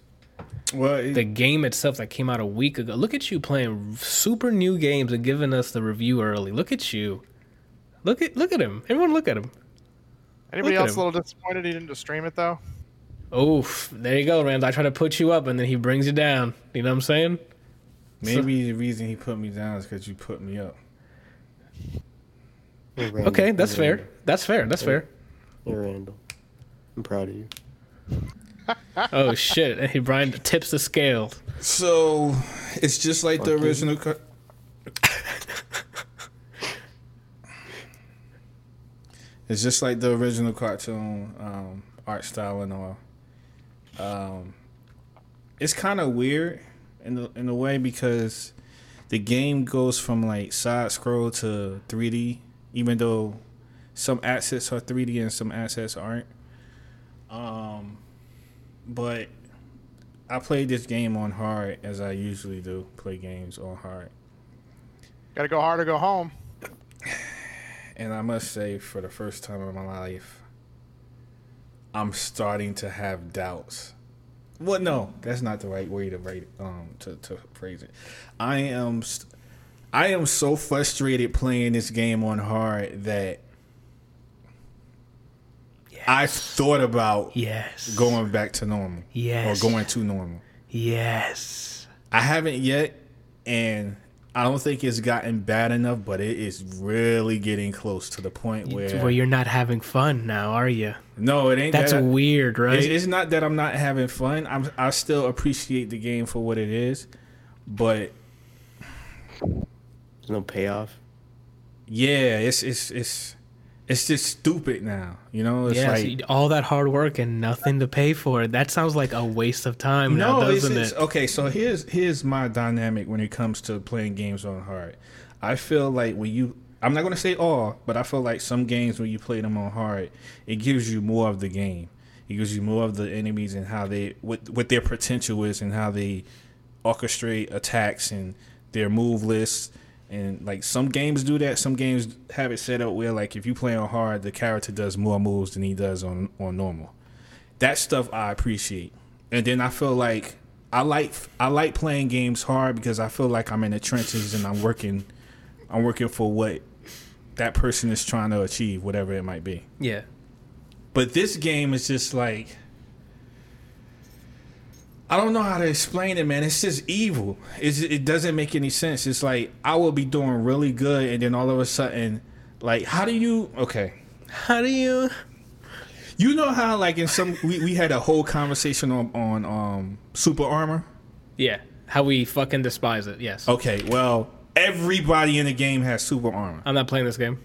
Well, the game itself that came out a week ago. Look at you playing super new games and giving us the review early. Look at you. Look at him. Everyone look at him. Anybody else a little disappointed he didn't just stream it, though? Oof. There you go, Randall. I try to put you up, and then he brings you down. You know what I'm saying? Maybe the reason he put me down is because you put me up. Okay, that's fair. That's fair. You're Randall. I'm proud of you. Oh, shit. And Brian tips the scale. So, it's just like the original... It's just like the original cartoon art style and all. It's kind of weird in a way because the game goes from like side scroll to 3D, even though some assets are 3D and some assets aren't. But I played this game on hard as I usually do, play games on hard. Gotta go hard or go home. And I must say, for the first time in my life, I'm starting to have doubts. Well, no, that's not the right way to write it, to phrase it. I am so frustrated playing this game on hard that I thought about going back to normal. Yes. Or going to normal. Yes. I haven't yet, and I don't think it's gotten bad enough, but it is really getting close to the point where you're not having fun now, are you? No, it ain't. That's weird, right? It's not that I'm not having fun. I still appreciate the game for what it is, but there's no payoff. Yeah, it's just stupid now, you know. It's like all that hard work and nothing to pay for it. That sounds like a waste of time now, doesn't it? Okay, so here's my dynamic when it comes to playing games on hard. I feel like I'm not going to say all, but I feel like some games when you play them on hard, it gives you more of the game. It gives you more of the enemies and how they what their potential is and how they orchestrate attacks and their move lists. And, like, some games do that. Some games have it set up where, like, if you play on hard, the character does more moves than he does on normal. That stuff I appreciate. And then I feel like I like playing games hard because I feel like I'm in the trenches and I'm working for what that person is trying to achieve, whatever it might be. Yeah. But this game is just like... I don't know how to explain it, man. It's just evil. It doesn't make any sense. It's like I will be doing really good, and then all of a sudden, like, how do you? You know how, like, in some we had a whole conversation on Super Armor. Yeah, how we fucking despise it. Yes. Okay. Well, everybody in the game has Super Armor. I'm not playing this game.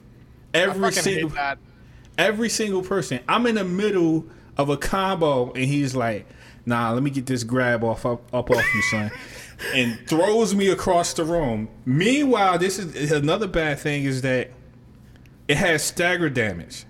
Every single person. I'm in the middle of a combo, and he's like, nah, let me get this grab up off you, son, and throws me across the room. Meanwhile, this is another bad thing is that it has stagger damage.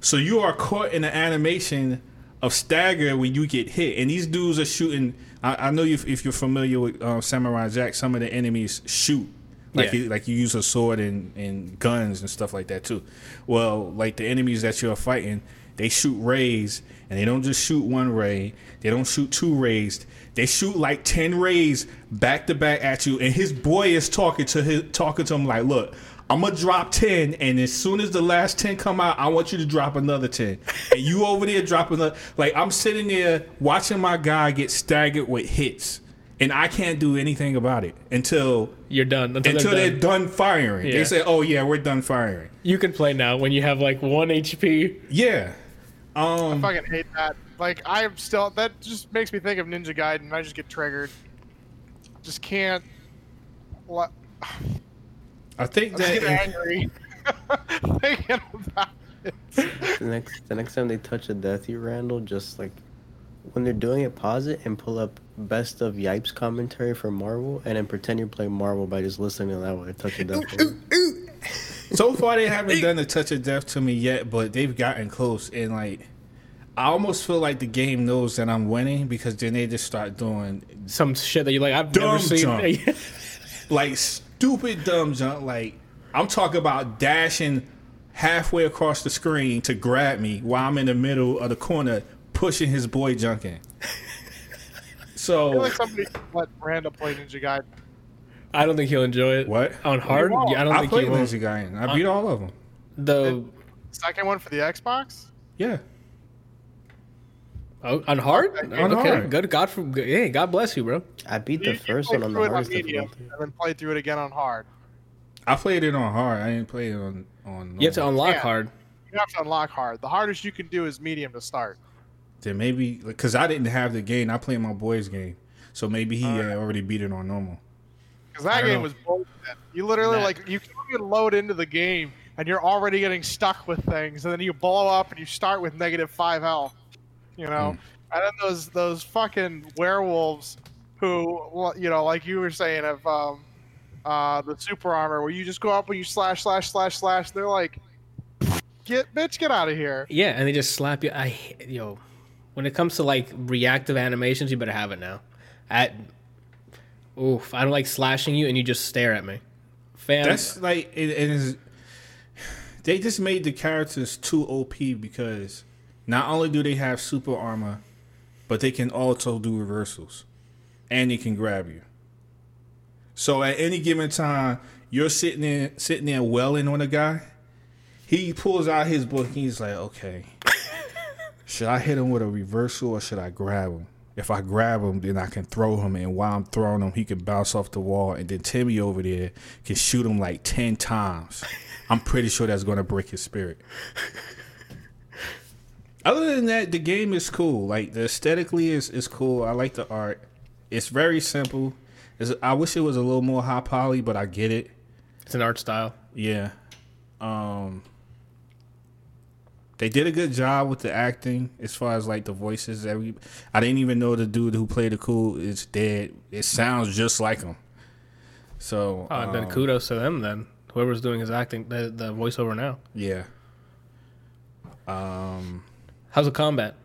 So you are caught in the animation of stagger when you get hit. And these dudes are shooting. I know if you're familiar with Samurai Jack, some of the enemies shoot. You use a sword and guns and stuff like that, too. Well, like the enemies that you're fighting, they shoot rays, and they don't just shoot one ray. They don't shoot two rays. They shoot like 10 rays back to back at you. And his boy is talking to him like, "Look, I'm gonna drop 10, and as soon as the last 10 come out, I want you to drop another 10." And you over there dropping another. Like, I'm sitting there watching my guy get staggered with hits, and I can't do anything about it until you're done. Until they're done firing. Yeah. They say, "Oh yeah, we're done firing. You can play now when you have like 1 HP." Yeah. I fucking hate that. Like, I'm still... That just makes me think of Ninja Gaiden, and I just get triggered. Just can't... I think that... I get angry thinking about it. The next time they touch a death, you, Randall, just, like... When they're doing it, pause it and pull up best of Yipes commentary for Marvel, and then pretend you're playing Marvel by just listening to that one. Touch of Death. So far, they haven't done the Touch of Death to me yet, but they've gotten close. And like, I almost feel like the game knows that I'm winning because then they just start doing some shit that you're like, I've never seen. Like stupid dumb junk. Like I'm talking about dashing halfway across the screen to grab me while I'm in the middle of the corner. Pushing his boy Junkin. So I feel like somebody let Randall play Ninja Gaiden. I don't think he'll enjoy it. What? On hard? Yeah, I played Ninja Gaiden. I beat all of them. The second one for the Xbox? Yeah. Oh, on hard? On hard. Good God God bless you, bro. I beat the first one on the hard. And then played through it again on hard. I played it on hard. I didn't play it on You have to unlock hard. You have to unlock hard. The hardest you can do is medium to start. Then maybe, because I didn't have the game, I played my boy's game, so maybe he already beat it on normal. Because that game was bullshit. You literally you can load into the game and you're already getting stuck with things, and then you blow up and you start with -5 health, you know. And then those fucking werewolves who, you know, like you were saying of the super armor, where you just go up and you slash. They're like, get out of here. Yeah, and they just slap you. When it comes to like reactive animations, you better have it now. I don't like slashing you and you just stare at me. Fam. That's like it is. They just made the characters too OP because not only do they have super armor, but they can also do reversals, and they can grab you. So at any given time, you're sitting there welling on a guy. He pulls out his book and he's like, okay. Should I hit him with a reversal or should I grab him? If I grab him, then I can throw him. And while I'm throwing him, he can bounce off the wall. And then Timmy over there can shoot him like 10 times. I'm pretty sure that's going to break his spirit. Other than that, the game is cool. Like, the aesthetically is cool. I like the art. It's very simple. I wish it was a little more high poly, but I get it. It's an art style. Yeah. They did a good job with the acting as far as like the voices. I didn't even know the dude who played the cool is dead. It sounds just like him. So then kudos to them then. Whoever's doing his acting, the voiceover now. Yeah. How's the combat?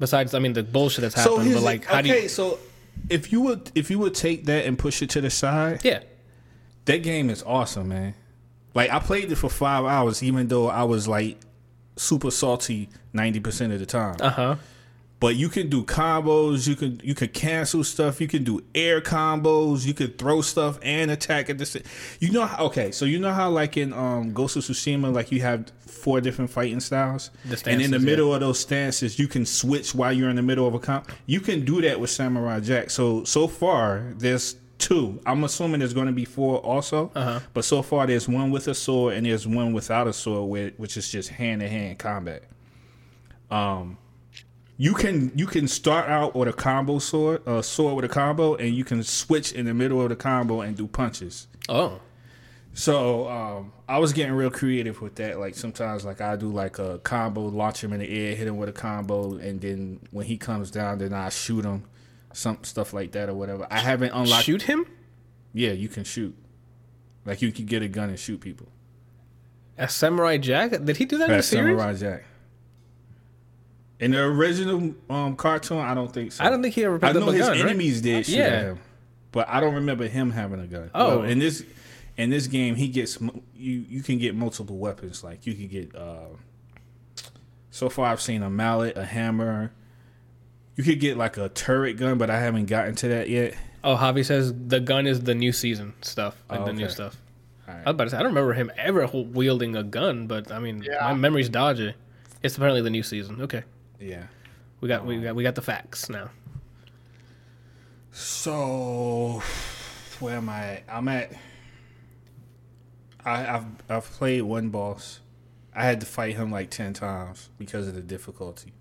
Besides, I mean, the bullshit that's happened. But like, how do you? Okay, so if you would take that and push it to the side, yeah, that game is awesome, man. Like I played it for 5 hours, even though I was like. Super salty 90% of the time. Uh-huh. But you can do combos, you can cancel stuff, you can do air combos, you can throw stuff and attack at the same. You know how like in Ghost of Tsushima, like you have 4 different fighting styles. The stances, and in the middle of those stances you can switch while you're in the middle of a comp. You can do that with Samurai Jack. So far there's 2. I'm assuming there's going to be 4 also, but so far there's one with a sword and there's one without a sword, which is just hand-to-hand combat. You can start out with a combo sword, and you can switch in the middle of the combo and do punches. Oh, so I was getting real creative with that. Like sometimes, like I do like a combo, launch him in the air, hit him with a combo, and then when he comes down, then I shoot him. Some stuff like that or whatever. I haven't unlocked. Shoot him? Yeah, you can shoot. Like you can get a gun and shoot people. As Samurai Jack? Did he do that in the series? Samurai Jack. In the original cartoon, I don't think so. I don't think he ever picked up a gun. I know his enemies did shoot at him, but I don't remember him having a gun. Oh, well, in this game, he gets you can get multiple weapons. Like you can get. So far, I've seen a mallet, a hammer. You could get like a turret gun, but I haven't gotten to that yet. Oh, Javi says the gun is the new season stuff, like the new stuff. All right. I was about to say, I don't remember him ever wielding a gun, but I mean, my memory's dodgy. It's apparently the new season. Okay. Yeah. We got the facts now. So, where am I at? I'm at. I've played one boss. I had to fight him like 10 times because of the difficulty.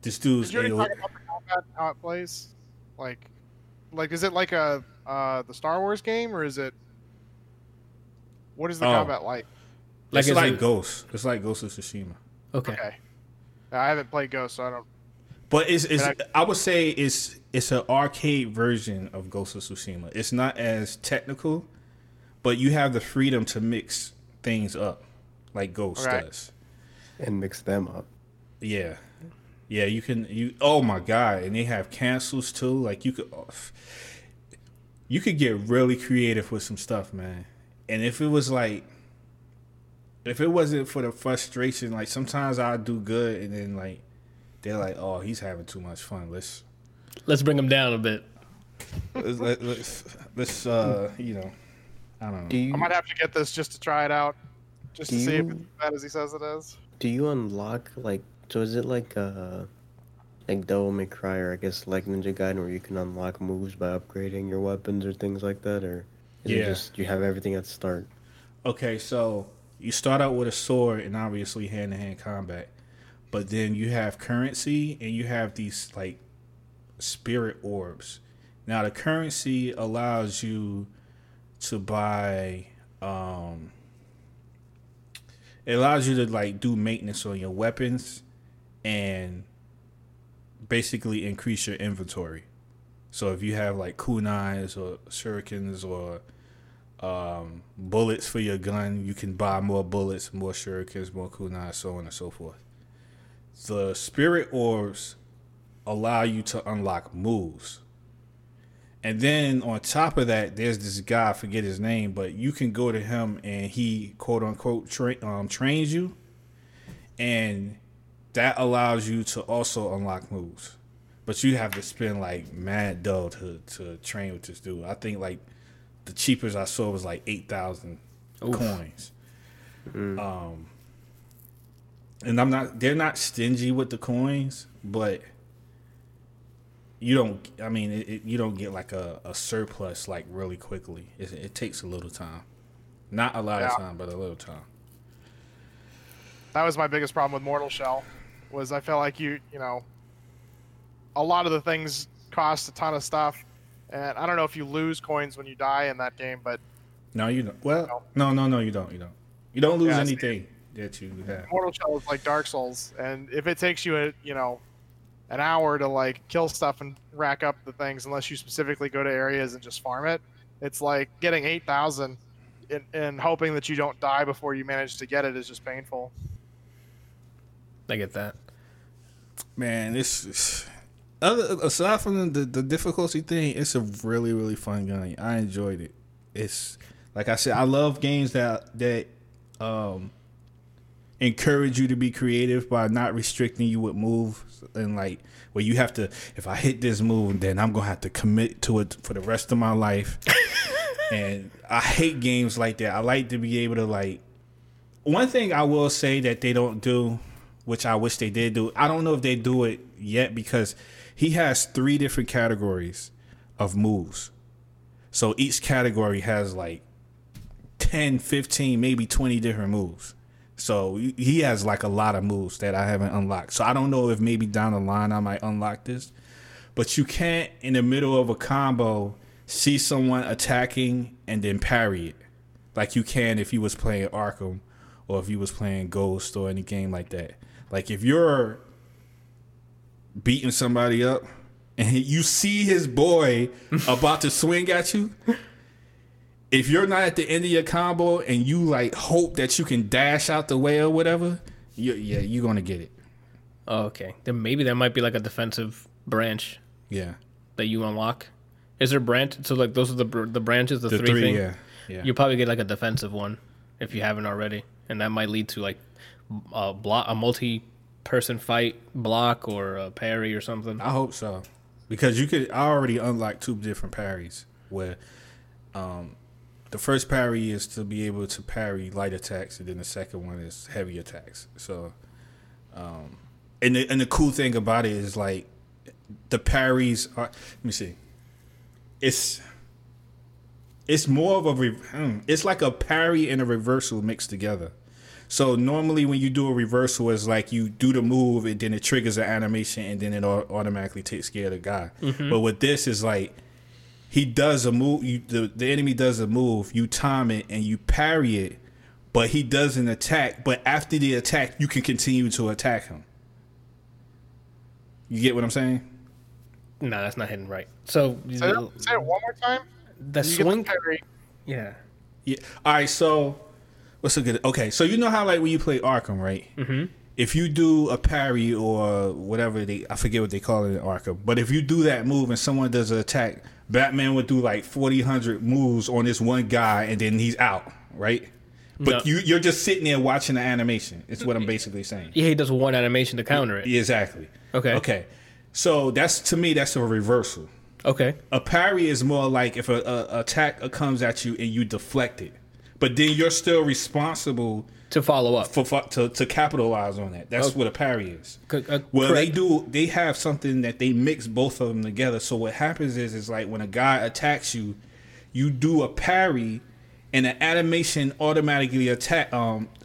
This dude's AO. Did you already talk about how it plays? Like is it like a the Star Wars game, or is it? What is the combat like? Like it's like Ghost. It's like Ghost of Tsushima. Okay. I haven't played Ghost, so I don't. But I would say it's an arcade version of Ghost of Tsushima. It's not as technical, but you have the freedom to mix things up, like Ghost does, and mix them up. Yeah. You can Oh my god! And they have cancels too. Like you could get really creative with some stuff, man. And if it wasn't for the frustration, like sometimes I'll do good, and then like. They're like, oh, he's having too much fun. Let's bring him down a bit. Let's you know, I don't know. I might have to get this just to try it out, just to see if it's as bad as he says it is. Do you unlock is it like Devil May Cry, or I guess like Ninja Gaiden, where you can unlock moves by upgrading your weapons or things like that, or is it just you have everything at the start? Okay, so you start out with a sword and obviously hand-to-hand combat. But then you have currency, and you have these like spirit orbs. Now the currency allows you to buy. It allows you to like do maintenance on your weapons, and basically increase your inventory. So if you have like kunais or shurikens or bullets for your gun, you can buy more bullets, more shurikens, more kunais, so on and so forth. The spirit orbs allow you to unlock moves. And then on top of that, there's this guy, I forget his name, but you can go to him and he, quote unquote, trains you. And that allows you to also unlock moves. But you have to spend like mad dough to train with this dude. I think like the cheapest I saw was like 8,000 coins. Mm-hmm. And they're not stingy with the coins, but you don't get like a surplus like really quickly. It takes a little time. Not a lot of time, but a little time. That was my biggest problem with Mortal Shell, was I felt like you know, a lot of the things cost a ton of stuff, and I don't know if you lose coins when you die in that game, but no, you don't. Well, no, you don't. You don't lose anything. That you have. Mortal Shell is like Dark Souls, and if it takes you an hour to like kill stuff and rack up the things, unless you specifically go to areas and just farm it, it's like getting 8,000 and hoping that you don't die before you manage to get it is just painful. I get that. Man, aside from the difficulty thing, it's a really really fun game. I enjoyed it. It's like I said, I love games that encourage you to be creative by not restricting you with moves, and like where you have to, if I hit this move, then I'm gonna have to commit to it for the rest of my life. And I hate games like that. I like to be able to like. One thing I will say that they don't do, which I wish they did do. I don't know if they do it yet, because he has 3 different categories of moves. So each category has like 10, 15, maybe 20 different moves. So he has like a lot of moves that I haven't unlocked. So I don't know if maybe down the line I might unlock this. But you can't, in the middle of a combo, see someone attacking and then parry it. Like you can if you was playing Arkham, or if you was playing Ghost or any game like that. Like if you're beating somebody up and you see his boy about to swing at you, if you're not at the end of your combo and you like hope that you can dash out the way or whatever, you're gonna get it. Oh, okay. Then maybe there might be like a defensive branch. Yeah. That you unlock. Is there a branch? So like those are the branches, the three thing. Yeah. You probably get like a defensive one if you haven't already, and that might lead to like a multi-person fight, block or a parry or something. I hope so, because I already unlocked 2 different parries where. The first parry is to be able to parry light attacks, and then the second one is heavy attacks. So, and the cool thing about it is like the parries are. Let me see. It's more of a it's like a parry and a reversal mixed together. So normally when you do a reversal, it's like you do the move and then it triggers the animation and then it automatically takes care of the guy. Mm-hmm. But with this, it's like he does a move, the enemy does a move, you time it and you parry it, but he doesn't attack. But after the attack, you can continue to attack him. You get what I'm saying? No, that's not hitting right. So say it one more time. The swing parry. Yeah. Yeah. All right. So what's a good? Okay. So you know how like when you play Arkham, right? Mm-hmm. If you do a parry or whatever I forget what they call it in Arkham, but if you do that move and someone does an attack, Batman would do like 4,000 moves on this one guy and then he's out, right? But no. You're just sitting there watching the animation. It's what I'm basically saying. Yeah, he does one animation to counter it. Exactly. Okay. So to me that's a reversal. Okay. A parry is more like if a attack comes at you and you deflect it, but then you're still responsible to follow up to capitalize on that. That's what a parry is. Well, correct. They have something that they mix both of them together. So what happens is like when a guy attacks you, you do a parry. And an animation automatically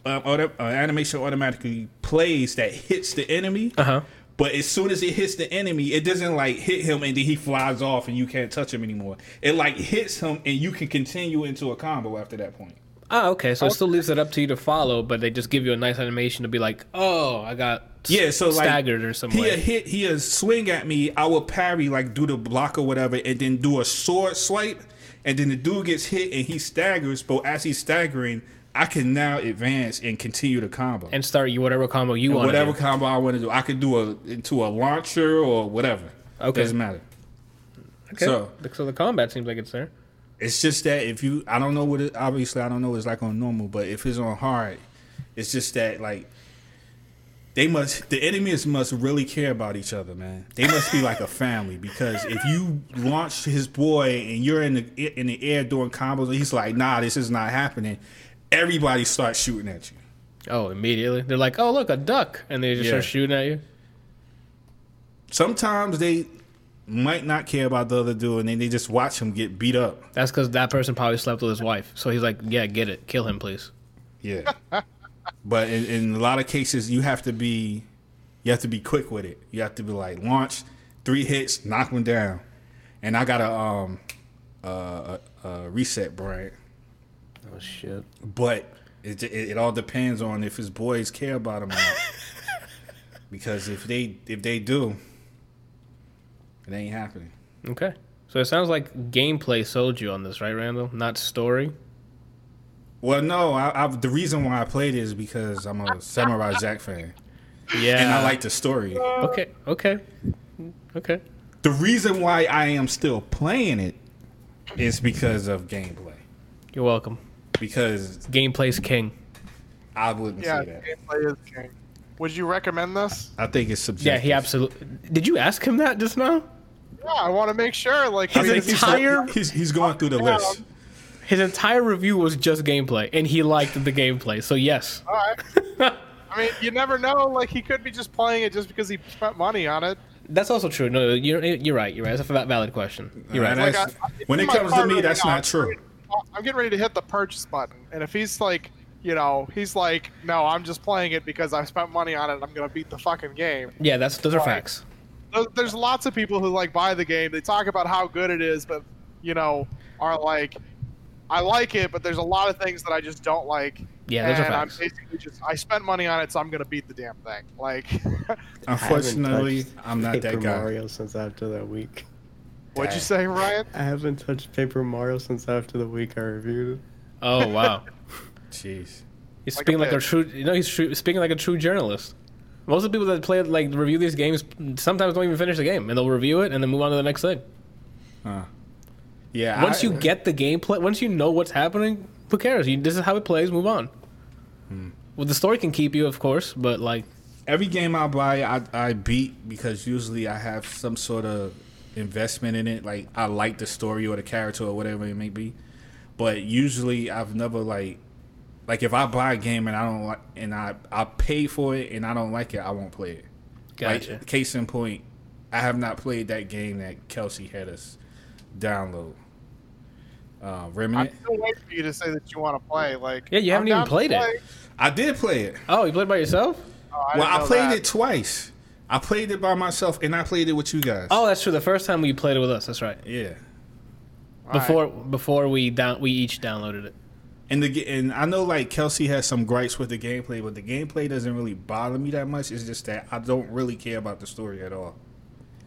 automatically plays that hits the enemy. Uh-huh. But as soon as it hits the enemy, it doesn't like hit him and then he flies off and you can't touch him anymore. It like hits him and you can continue into a combo after that point. Oh, okay. So it still leaves it up to you to follow, but they just give you a nice animation to be like, oh, I got staggered or something. He'll swing at me. I will parry, like do the block or whatever, and then do a sword swipe. And then the dude gets hit and he staggers, but as he's staggering, I can now advance and continue the combo. And start whatever combo you want to do. Whatever combo I want to do. I could do into a launcher or whatever. Okay. Doesn't matter. Okay. So the combat seems like it's there. It's just that if you... I don't know what it... Obviously, I don't know what it's like on normal, but if it's on hard, it's just that, like... The enemies must really care about each other, man. They must be like a family, because if you launch his boy and you're in the air doing combos, and he's like, nah, this is not happening, everybody starts shooting at you. Oh, immediately? They're like, oh, look, a duck. And they just start shooting at you? Sometimes they might not care about the other dude, and then they just watch him get beat up. That's because that person probably slept with his wife. So he's like, yeah, get it. Kill him, please. Yeah. But in a lot of cases, you have to be quick with it. You have to be like launch, 3 hits, knock them down. And I got a reset brand. Oh shit! But it all depends on if his boys care about him or not. Because if they do, it ain't happening. Okay. So it sounds like gameplay sold you on this, right, Randall? Not story. Well, no, the reason why I played it is because I'm a Samurai Jack fan. Yeah. And I like the story. Okay. The reason why I am still playing it is because of gameplay. You're welcome. Because... gameplay's king. I wouldn't say that. Yeah, gameplay is king. Would you recommend this? I think it's subjective. Yeah, he absolutely... Did you ask him that just now? Yeah, I want to make sure. Like, he's going through the list. His entire review was just gameplay, and he liked the gameplay, so yes. All right. I mean, you never know. Like, he could be just playing it just because he spent money on it. That's also true. No, you're right. That's a valid question. You're right. Like when it comes to me, that's not true. I'm getting ready to hit the purchase button, and if he's like, he's like, no, I'm just playing it because I spent money on it, and I'm going to beat the fucking game. Yeah, those are facts. There's lots of people who, like, buy the game. They talk about how good it is, but, are like... I like it, but there's a lot of things that I just don't like. Yeah, those are facts. And I'm basically I spent money on it, so I'm going to beat the damn thing. Like, unfortunately, I'm not that guy. Paper Mario since after that week. What'd you say, Ryan? I haven't touched Paper Mario since after the week I reviewed it. Oh wow, jeez. He's speaking like a true. Speaking like a true journalist. Most of the people that play review these games sometimes don't even finish the game, and they'll review it and then move on to the next thing. Huh. Yeah. Once you get the gameplay, once you know what's happening, who cares? This is how it plays. Move on. Hmm. Well, the story can keep you, of course, but like every game I buy, I beat because usually I have some sort of investment in it. Like I like the story or the character or whatever it may be, but usually I've never like if I buy a game and I don't like and I pay for it and I don't like it, I won't play it. Gotcha. Like, case in point, I have not played that game that Kelsey had us download. Remnant. I'm still waiting for you to say that you want to play. Like, yeah, you haven't even played it. I did play it. Oh, you played it by yourself? Oh, I played it twice. I played it by myself, and I played it with you guys. Oh, that's true. The first time we played it with us. That's right. Yeah. Before we each downloaded it. And I know like Kelsey has some gripes with the gameplay, but the gameplay doesn't really bother me that much. It's just that I don't really care about the story at all.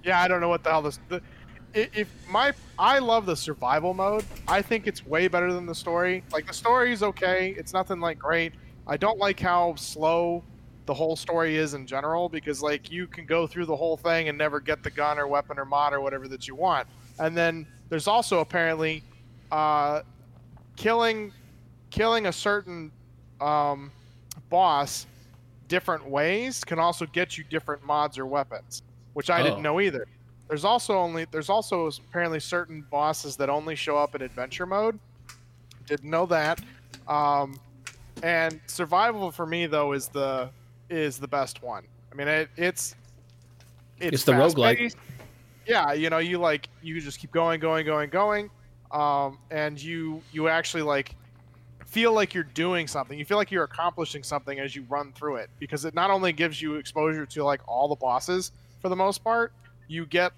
Yeah, I don't know what the hell this. I love the survival mode. I think it's way better than the story. Like the story is okay. It's nothing like great. I don't like how slow the whole story is in general, because like you can go through the whole thing and never get the gun or weapon or mod or whatever that you want. And then there's also apparently killing a certain boss different ways can also get you different mods or weapons, which I didn't know either. There's also apparently certain bosses that only show up in adventure mode. Didn't know that. And survival for me though is the best one. I mean it's the roguelike. Yeah, you know, you just keep going. And you actually like feel like you're doing something. You feel like you're accomplishing something as you run through it, because it not only gives you exposure to like all the bosses for the most part, you get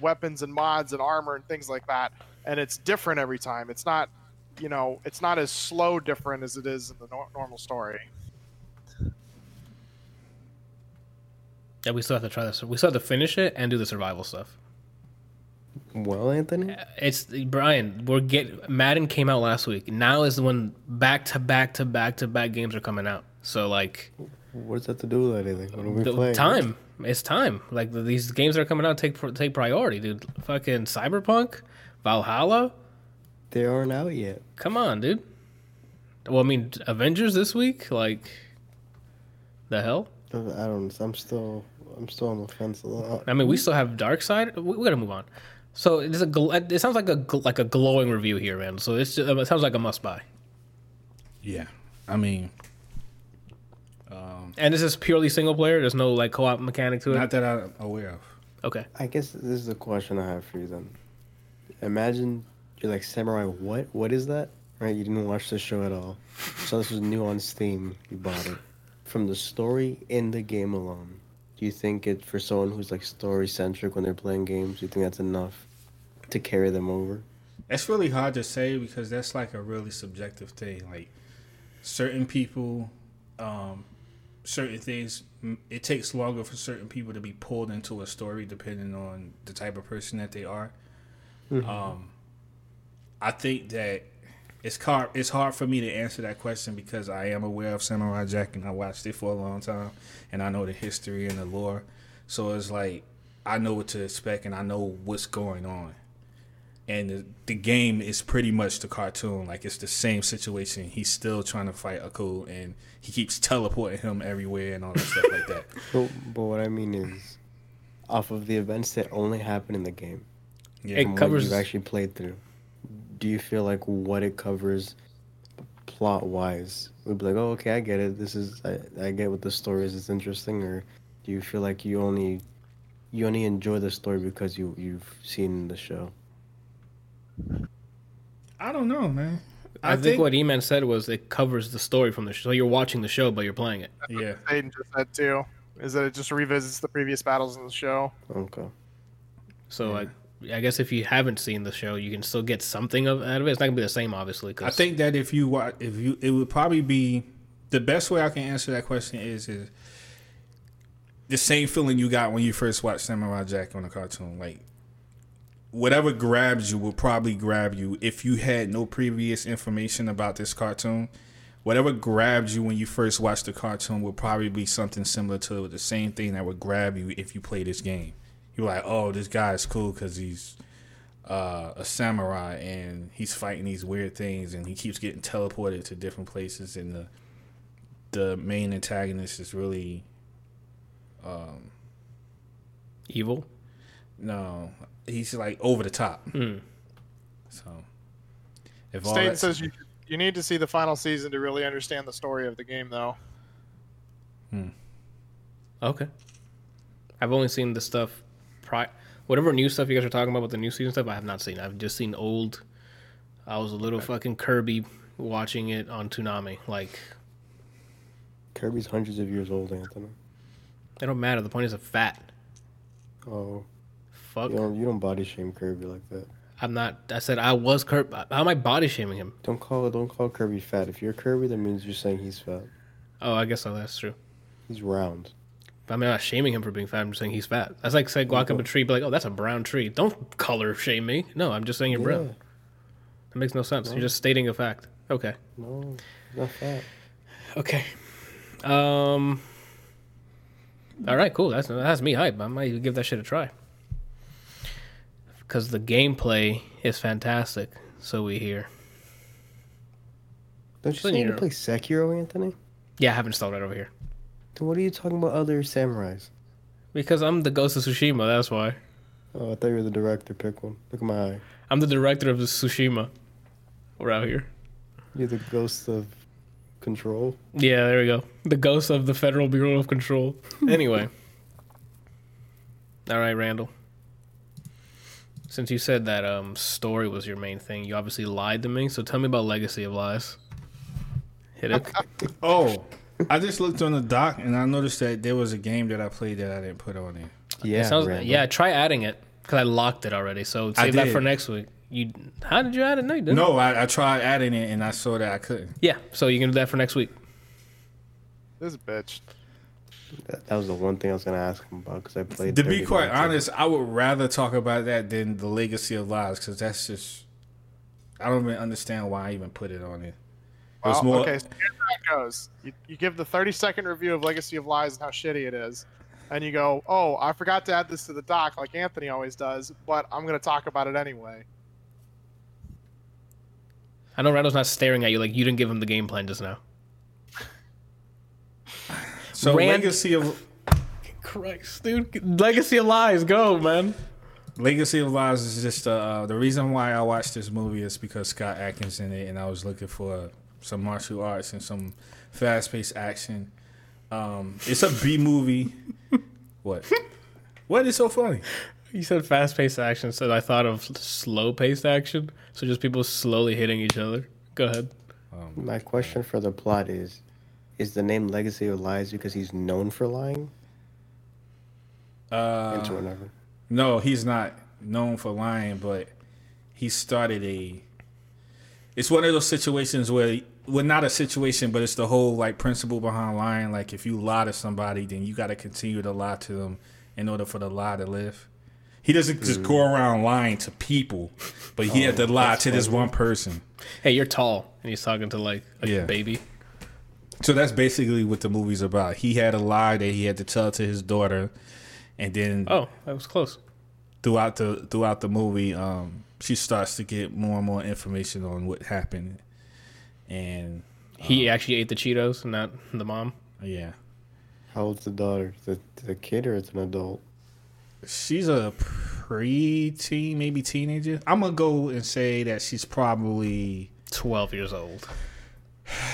weapons and mods and armor and things like that, and it's different every time. It's not, you know, it's not as slow different as it is in the normal story. Yeah, we still have to try this. We still have to finish it and do the survival stuff. Well, Anthony, it's Brian. Madden came out last week. Now is when back to back games are coming out. So like, what does that have to do with anything? What are we playing? Time. It's time. Like these games that are coming out take priority, dude. Fucking Cyberpunk, Valhalla. They aren't out yet. Come on, dude. Well, I mean, Avengers this week. Like, the hell? I don't. I'm still on the fence a lot. I mean, we still have Darkseid. We gotta move on. So it sounds like a glowing review here, man. So it sounds like a must buy. Yeah, I mean, and this is purely single player. There's no like co-op mechanic to it. Not that I'm aware of. Okay. I guess this is a question I have for you then. Imagine you're like Samurai. What? What is that? Right? You didn't watch the show at all. So this was new on Steam. You bought it. From the story in the game alone, do you think it for someone who's like story centric when they're playing games, do you think that's enough to carry them over? That's really hard to say, because that's like a really subjective thing. Like certain people, certain things, it takes longer for certain people to be pulled into a story depending on the type of person that they are. Mm-hmm. I think that it's hard for me to answer that question, because I am aware of Samurai Jack and I watched it for a long time and I know the history and the lore. So it's like I know what to expect and I know what's going on. And the game is pretty much the cartoon. Like it's the same situation. He's still trying to fight Aku and he keeps teleporting him everywhere and all that stuff like that. But what I mean is off of the events that only happen in the game. Yeah. It covers what you've actually played through. Do you feel like what it covers plot-wise would be like, oh, okay, I get it. This is I get what the story is. It's interesting. Or do you feel like you only enjoy the story because you've seen the show? I don't know, man. I think what E-Man said was it covers the story from the show. So you're watching the show, but you're playing it. Yeah. Aiden just said too is that it just revisits the previous battles in the show. Okay. So yeah. I guess if you haven't seen the show, you can still get something out of it. It's not gonna be the same, obviously. Cause I think that it would probably be the best way I can answer that question is the same feeling you got when you first watched Samurai Jack on a cartoon. Like whatever grabs you will probably grab you if you had no previous information about this cartoon. Whatever grabbed you when you first watched the cartoon will probably be something similar to the same thing that would grab you if you play this game. You're like, oh, this guy is cool because he's a samurai and he's fighting these weird things and he keeps getting teleported to different places and the main antagonist is really evil? No. He's like over the top. Mm. So, if all State says you need to see the final season to really understand the story of the game, though. Hmm. Okay. I've only seen the stuff... whatever new stuff you guys are talking about with the new season stuff, I have not seen. I've just seen old I was a little fucking Kirby watching it on Toonami. Like, Kirby's hundreds of years old, Anthony. It don't matter. The point is a fat. Oh. Fuck. You don't body shame Kirby like that. I'm not. I said I was Kirby. How am I body shaming him? Don't call Kirby fat. If you're Kirby, that means you're saying he's fat. Oh, I guess so. That's true. He's round. I mean, I'm not shaming him for being fat. I'm just saying he's fat. That's like saying walk up a tree, be like, oh, that's a brown tree. Don't color shame me. No, I'm just saying you're brown. That makes no sense. No. You're just stating a fact. Okay. No, not fat. Okay. All right, cool. That's me hype. I might give that shit a try. Because the gameplay is fantastic, so we hear. Don't you still need to play Sekiro, Anthony? Yeah, I have installed it over here. Then what are you talking about other samurais? Because I'm the Ghost of Tsushima, that's why. Oh, I thought you were the director. Pick one. Look at my eye. I'm the director of the Tsushima. We're out here. You're the Ghost of Control? Yeah, there we go. The Ghost of the Federal Bureau of Control. Anyway. All right, Randall. Since you said that story was your main thing, you obviously lied to me, so tell me about Legacy of Lies. Hit it. Oh, I just looked on the doc, and I noticed that there was a game that I played that I didn't put on there. Yeah, try adding it, because I locked it already, so save that for next week. How did you add it? No, you didn't. No, I tried adding it, and I saw that I couldn't. Yeah, so you can do that for next week. This bitch. That was the one thing I was going to ask him about because I played. To be quite honest, I would rather talk about that than the Legacy of Lies because that's just. I don't even understand why I even put it on it. Well, okay, so here's how it goes. You give the 30-second review of Legacy of Lies and how shitty it is, and you go, oh, I forgot to add this to the doc like Anthony always does, but I'm going to talk about it anyway. I know Randall's not staring at you like you didn't give him the game plan just now. So Legacy of Christ, dude. Legacy of Lies, go, man. Legacy of Lies is just the reason why I watched this movie is because Scott Adkins in it, and I was looking for some martial arts and some fast-paced action. It's a B movie. What? What is so funny? You said fast-paced action, so I thought of slow-paced action. So just people slowly hitting each other. Go ahead. My question for the plot is. Is the name Legacy of Lies because he's known for lying? No, he's not known for lying, but he started a... It's one of those situations where... Well, not a situation, but it's the whole like principle behind lying. Like, if you lie to somebody, then you got to continue to lie to them in order for the lie to live. He doesn't just go around lying to people, but he had to lie to this one person. Hey, you're tall, and he's talking to, like, a baby. So that's basically what the movie's about. He had a lie that he had to tell to his daughter, and then that was close. Throughout the movie, she starts to get more and more information on what happened, and he actually ate the Cheetos, not the mom. Yeah. How old's the daughter? The kid or it's an adult? She's a pre-teen, maybe teenager. I'm gonna go and say that she's probably 12 years old,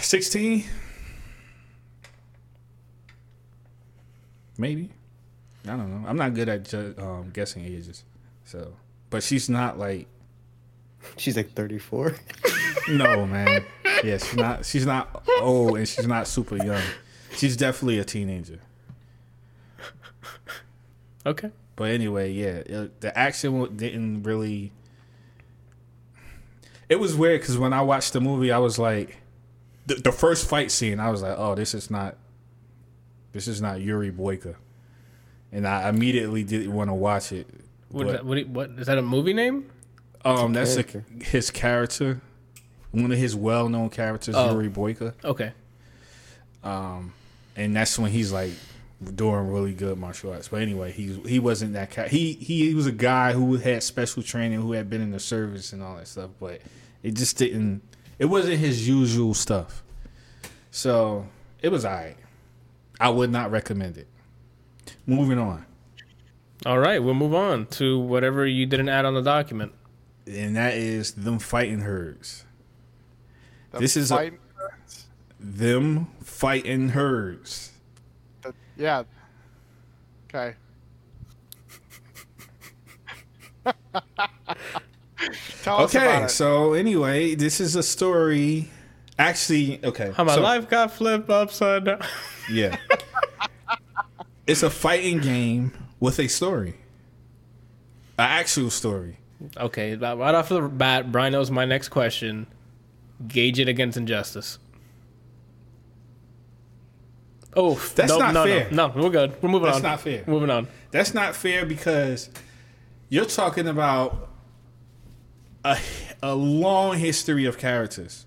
16. Maybe. I don't know. I'm not good at guessing ages. So, but she's not like... She's like 34? No, man. Yeah, she's not old and she's not super young. She's definitely a teenager. Okay. But anyway, yeah. The action didn't really... It was weird because when I watched the movie, I was like... The first fight scene, I was like, oh, this is not Yuri Boyka. And I immediately didn't want to watch it. What is that a movie name? That's his character. One of his well-known characters, Yuri Boyka. Okay. And that's when he's like doing really good martial arts. But anyway, he wasn't that character. He was a guy who had special training, who had been in the service and all that stuff. But it just didn't. It wasn't his usual stuff. So it was all right. I would not recommend it. Moving on. All right, we'll move on to whatever you didn't add on the document. And that is Them's Fightin' Herds. Them's Fightin' Herds. Yeah. Okay. Tell us about it. So anyway, this is a story. Actually, okay. How my life got flipped upside down. Yeah. It's a fighting game with a story. An actual story. Okay, right off the bat, Brian knows my next question. Gauge it against Injustice. Oh, that's not fair. No, we're good. We're moving on. That's not fair. Moving on. That's not fair because you're talking about a long history of characters.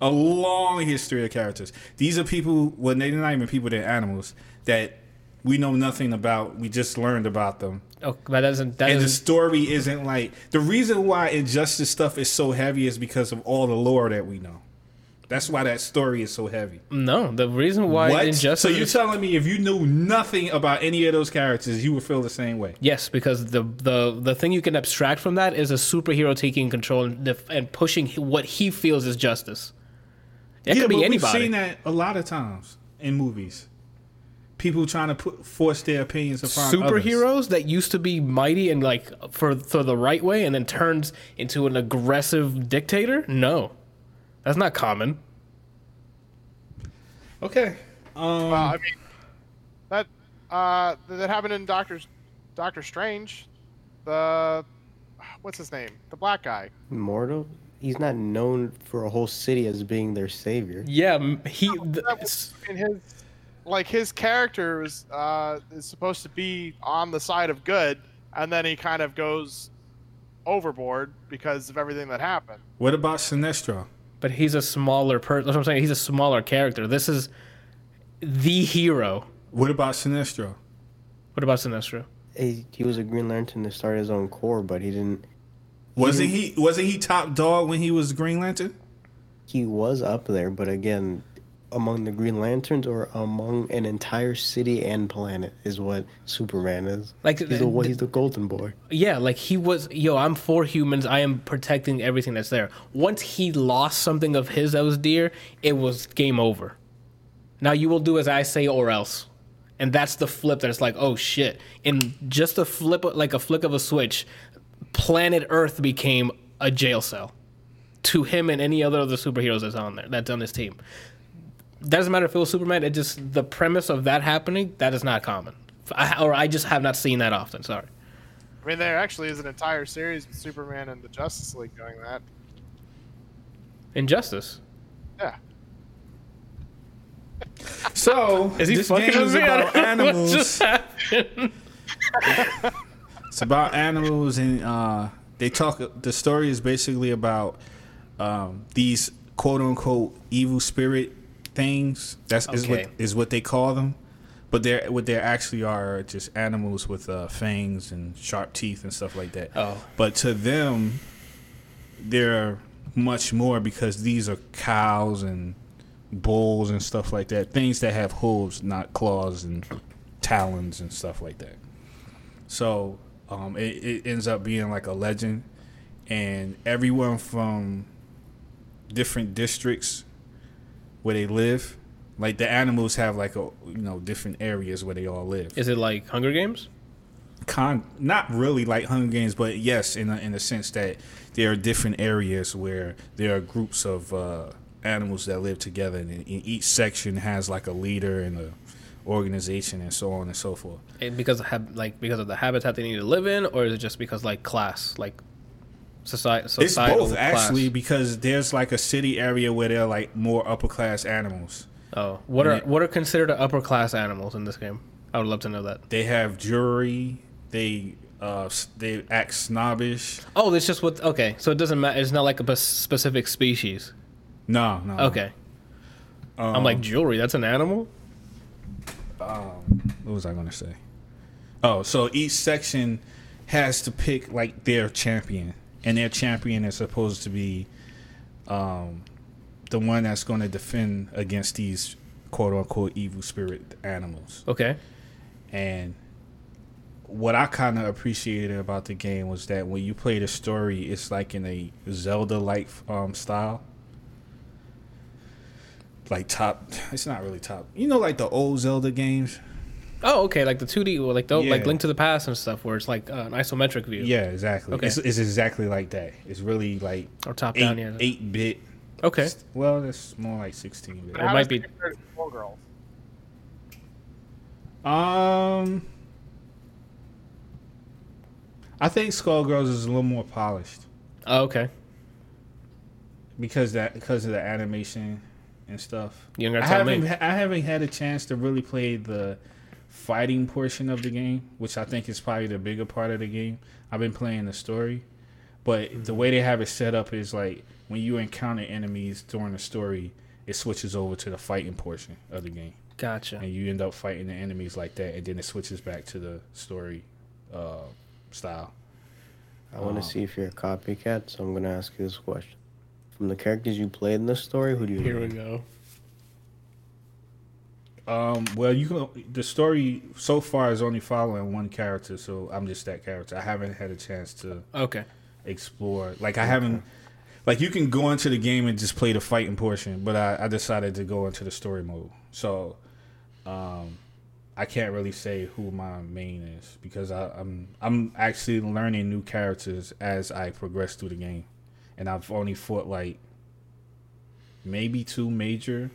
A long history of characters. These are people, well, they're not even people, they're animals that we know nothing about. We just learned about them. Oh, the story isn't like... The reason why Injustice stuff is so heavy is because of all the lore that we know. That's why that story is so heavy. No, the reason why Injustice... So you're telling me if you knew nothing about any of those characters, you would feel the same way? Yes, because the thing you can abstract from that is a superhero taking control and pushing what he feels is justice. It could be anybody. We've seen that a lot of times in movies. People trying to force their opinions upon superheroes that used to be mighty and like for the right way and then turns into an aggressive dictator? No. That's not common. Okay. That happened in Doctor Strange. What's his name? The black guy. Mordo? He's not known for a whole city as being their savior. Yeah, his character is supposed to be on the side of good, and then he kind of goes overboard because of everything that happened. What about Sinestro? But he's a smaller person. That's what I'm saying. He's a smaller character. This is the hero. What about Sinestro? He was a Green Lantern to start his own corps, but he didn't. Wasn't he top dog when he was Green Lantern? He was up there, but again, among the Green Lanterns or among an entire city and planet is what Superman is. Like he's the golden boy. Yeah, like he was. Yo, I'm for humans. I am protecting everything that's there. Once he lost something of his that was dear, it was game over. Now you will do as I say or else. And that's the flip that it's like, oh shit. And just a flick of a switch, planet Earth became a jail cell to him and any other superheroes that's on his team. Doesn't matter if it was Superman. It just the premise of that happening, that is not common, I just have not seen that often. Sorry. I mean, there actually is an entire series with Superman and the Justice League doing that. Injustice. Yeah. So is he this fucking game is about animals? What just happened? It's about animals, and they talk. The story is basically about these quote unquote evil spirit things. That's what they call them, but they actually are just animals with fangs and sharp teeth and stuff like that. Oh, but to them, they're much more because these are cows and bulls and stuff like that. Things that have hooves, not claws and talons and stuff like that. So. It ends up being like a legend, and everyone from different districts where they live, like the animals have like a different areas where they all live. Is it like Hunger Games? Not really like Hunger Games, but yes, in the sense that there are different areas where there are groups of animals that live together, and in each section has like a leader and a organization and so on and so forth. And because of the habitat they need to live in, or is it just because like class, like society? It's both actually, because there's like a city area where they're like more upper class animals. Oh, what are considered upper class animals in this game? I would love to know that. They have jewelry. They act snobbish. Oh, it's just so it doesn't matter. It's not like a specific species. No. Okay. I'm like jewelry. That's an animal. What was I going to say? Oh, so each section has to pick like their champion, and their champion is supposed to be the one that's going to defend against these quote unquote evil spirit animals. Okay. And what I kind of appreciated about the game was that when you play the story, it's like in a Zelda-like style. Like top, it's not really top. Like the old Zelda games Oh, okay, like the 2D, or like the, like Link to the Past and stuff, where it's like an isometric view. Yeah, exactly. Okay. It's exactly like that. It's really like or top down, 8-bit. Okay. Well, it's more like 16-bit. It might be. Girls. I think Skullgirls is a little more polished. Oh, okay. Because of the animation and stuff. You ain't gotta tell me. I haven't had a chance to really play the fighting portion of the game, which I think is probably the bigger part of the game. I've been playing the story, but the way they have it set up is like when you encounter enemies during the story, it switches over to the fighting portion of the game. Gotcha. And you end up fighting the enemies like that, and then it switches back to the story style. I want to see if you're a copycat, so I'm going to ask you this question. From the characters you played in this story, who do you Here we go. Well, the story so far is only following one character, so I'm just that character. I haven't had a chance to explore. Like, I haven't... Like, you can go into the game and just play the fighting portion, but I decided to go into the story mode. So, I can't really say who my main is because I'm actually learning new characters as I progress through the game, and I've only fought like maybe two major.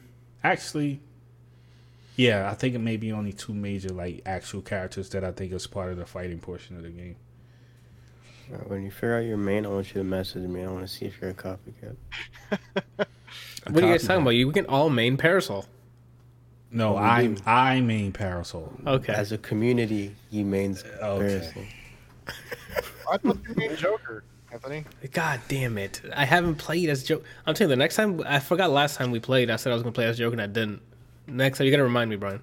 Actually, yeah, I think it may be only two major like actual characters that I think is part of the fighting portion of the game. When you figure out your main, I want you to message me. I want to see if you're a copycat. What are you guys talking about? We can all main Parasol. No, I main Parasol. Okay. As a community, you main Parasol. I thought you named Joker, Anthony. God damn it. I haven't played as Joker. I'm telling you, the next time, I forgot last time we played, I said I was going to play as Joker and I didn't. Next time, you got to remind me, Brian.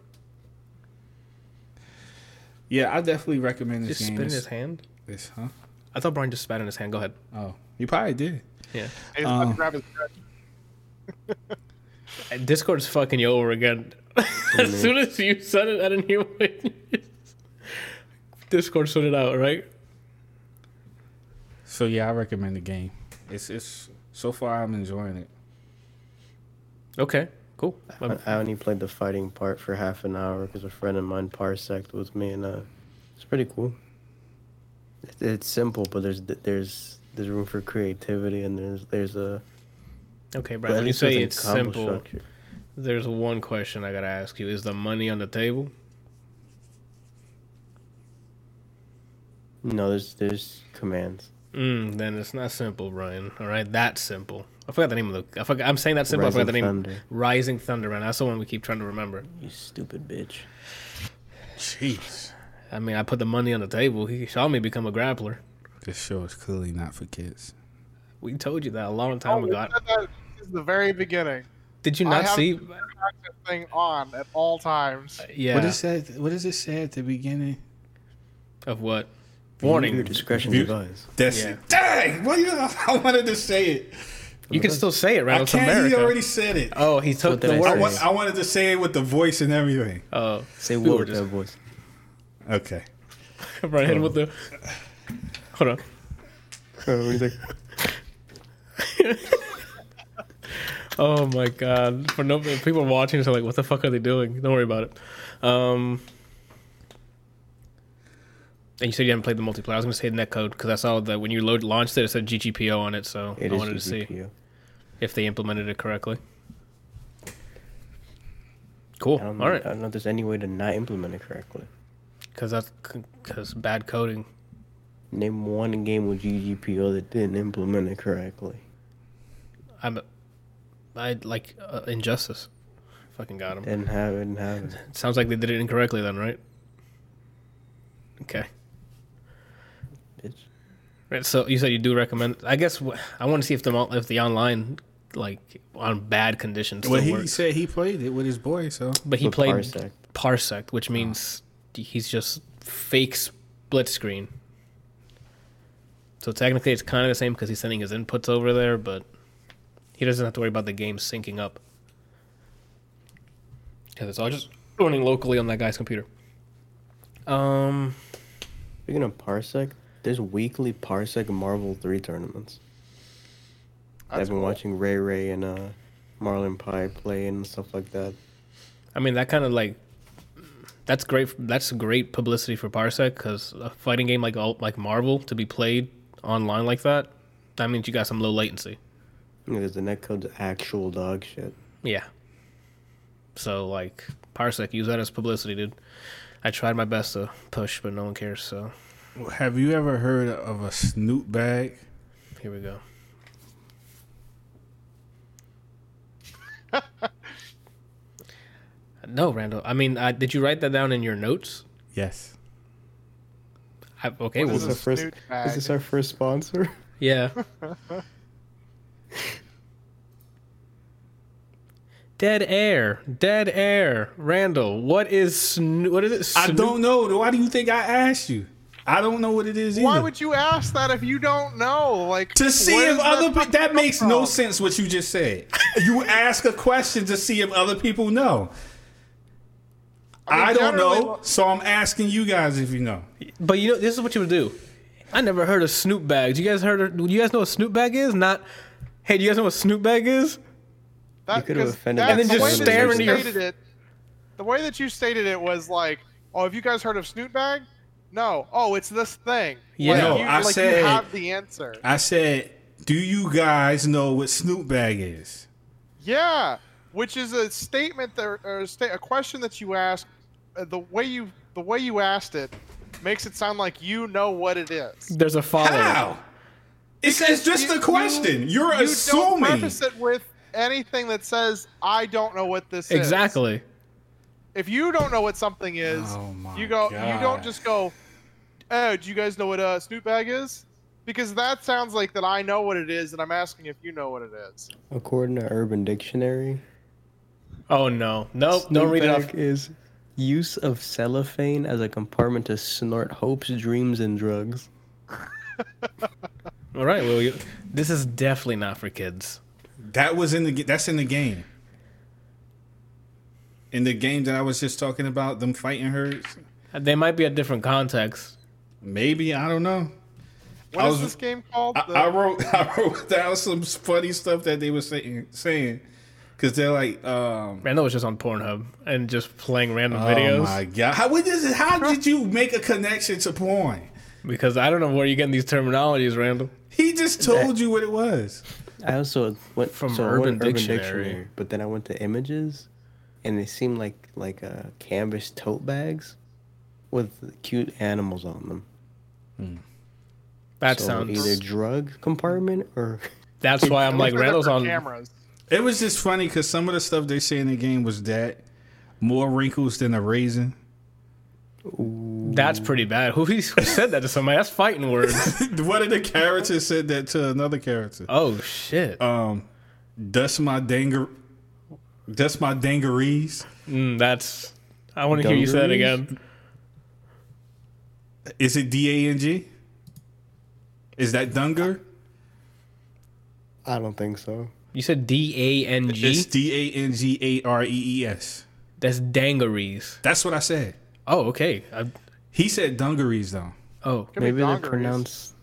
Yeah, I definitely recommend this game. Just spit in his hand? I thought Brian just spat in his hand. Go ahead. Oh, you probably did. Yeah. Discord's fucking you over again. As soon as you said it, I didn't hear what you said. Discord sorted it out, right? So yeah, I recommend the game. It's so far I'm enjoying it. Okay, cool. I only played the fighting part for half an hour because a friend of mine parsec'd with me, and it's pretty cool. It's simple, but there's room for creativity, and there's a. Okay, Brian. When you say it's simple, structure. There's one question I gotta ask you: is the money on the table? No, there's commands. Then it's not simple, Brian. All right, that's simple. I forgot the name of the. I'm saying that simple. I forgot the name. Thunder. Rising Thunder, man. That's the one we keep trying to remember. You stupid bitch. Jeez. I mean, I put the money on the table. He saw me become a grappler. This show is clearly not for kids. We told you that a long time ago. We said that since the very beginning. Did you not see? I have the thing on at all times. Yeah. What does it say at the beginning? Of what? Warning. Your discretion advised. That's it. Dang! What do you? I wanted to say it. You can still say it, right? I can't. He already said it. Oh, he took the word. I wanted to say it with the voice and everything. Oh, say what with that voice? Okay. Right ahead with the. Hold on. What do you think? Oh my God! People watching are like, "What the fuck are they doing?" Don't worry about it. And you said you haven't played the multiplayer. I was gonna say netcode because I saw that when you launched it, it said GGPO on it. So I wanted to see if they implemented it correctly. Cool. All right. I don't know if there's any way to not implement it correctly. Because bad coding. Name one game with GGPO that didn't implement it correctly. I like Injustice. Fucking got him. Didn't have it. It sounds like they did it incorrectly then, right? Okay. Bitch. Right. So you said you do recommend. I guess I want to see if the online on bad conditions. Well, he said he played it with his boy, so. But he played Parsec, which means. He's just fake split screen. So technically it's kind of the same because he's sending his inputs over there, but he doesn't have to worry about the game syncing up. Because it's all just running locally on that guy's computer. Speaking of Parsec, there's weekly Parsec Marvel 3 tournaments. I've been watching Ray and Marlon Pye play and stuff like that. I mean, that kind of like... that's great. That's great publicity for Parsec, because a fighting game like Marvel to be played online like that, that means you got some low latency. Because the netcode's actual dog shit. Yeah. So, like, Parsec, use that as publicity, dude. I tried my best to push, but no one cares, so. Have you ever heard of a snoot bag? Here we go. No, Randall. I mean, did you write that down in your notes? Yes. Okay. Is this our first sponsor? Yeah. Dead air. Dead air. Randall, what is it? I don't know. Why do you think I asked you? I don't know what it is either. Why would you ask that if you don't know? Like, to see if other people... That makes no sense, what you just said. You ask a question to see if other people know. I don't know, so I'm asking you guys if you know. But you know, this is what you would do. I never heard of snoot bags. You guys know what snoot bag is? Not, hey, do you guys know what snoot bag is? You could have offended that. And then just stare into your... The way that you stated it was like, oh, have you guys heard of snoot bag? No. Oh, it's this thing. Yeah. Like, no, I said. You have the answer. I said, do you guys know what snoot bag is? Yeah, which is a statement that, or a question that you ask. The way you asked it makes it sound like you know what it is. There's a follow. How? It's just a question. You're assuming. You don't preface it with anything that says, I don't know what this is. Exactly. If you don't know what something is, you don't just go, oh, do you guys know what a snoot bag is? Because that sounds like that I know what it is, and I'm asking if you know what it is. According to Urban Dictionary. Oh, no. Nope, don't read it off. Snoot bag is use of cellophane as a compartment to snort hopes, dreams, and drugs. All right, well, this is definitely not for kids. That's in the game. In the game that I was just talking about, them fighting herds? They might be a different context. Maybe. I don't know. What is this game called? I wrote down some funny stuff that they were saying. Because they're like... Randall was just on Pornhub and just playing random videos. Oh, my God. How did you make a connection to porn? Because I don't know where you're getting these terminologies, Randall. He just told you what it was. I also went from Urban Dictionary, but then I went to images. And they seem like canvas tote bags with cute animals on them. Hmm. That sounds either drug compartment or. That's why I'm like Randall's on cameras. It was just funny because some of the stuff they say in the game was that more wrinkles than a raisin. Ooh. That's pretty bad. Who said that to somebody? That's fighting words. One of the characters said that to another character. Oh shit. That's my dangarees. I want to hear you say that again. Is it D-A-N-G? Is that Dunger? I don't think so. You said D-A-N-G? It's D-A-N-G-A-R-E-E-S. That's dangarees. That's what I said. Oh, okay. He said dungarees, though. Oh. Maybe they're pronounced,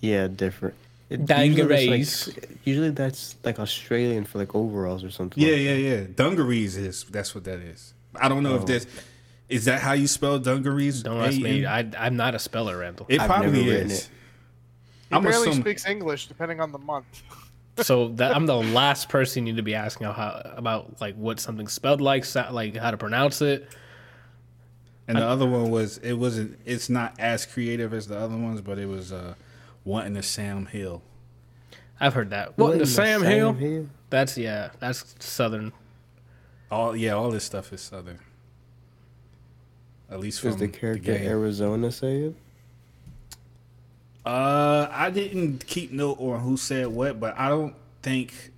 yeah, different. Dungarees. Usually that's like Australian for like overalls or something. Yeah. Dungarees that's what that is. I don't know if that's... Is that how you spell dungarees? Don't ask me. I'm not a speller, Randall. It probably is. He barely speaks English depending on the month. So I'm the last person you need to be asking about like what something's spelled like how to pronounce it. And the other one was... It's not as creative as the other ones, but it was... What in the Sam Hill? I've heard that. What in the Sam Hill? That's Southern. All this stuff is Southern. At least from the character Arizona say it? I didn't keep note on who said what, but I don't think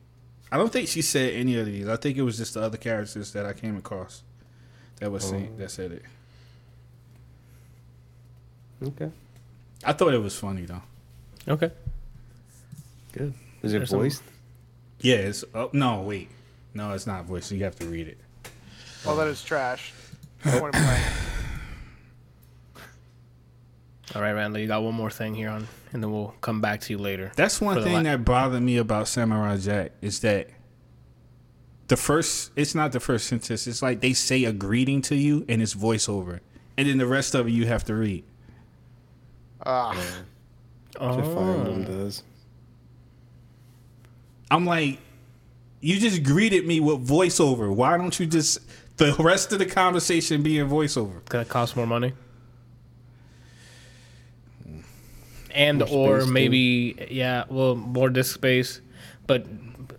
she said any of these. I think it was just the other characters that I came across that said it. Okay. I thought it was funny though. Okay. Good. Is it voiced? Yeah, it's... Oh, no, wait. No, it's not voiced. You have to read it. Well, that is trash. I want to play. All right, Randall, you got one more thing here on, and then we'll come back to you later. That's one thing that bothered me about Samurai Jack is that the first, it's not the first sentence. It's like they say a greeting to you and it's voiceover. And then the rest of it you have to read. I'm like, you just greeted me with voiceover. Why don't you just, the rest of the conversation be in voiceover? Could that cost more money? And or maybe, yeah, well, more disk space. But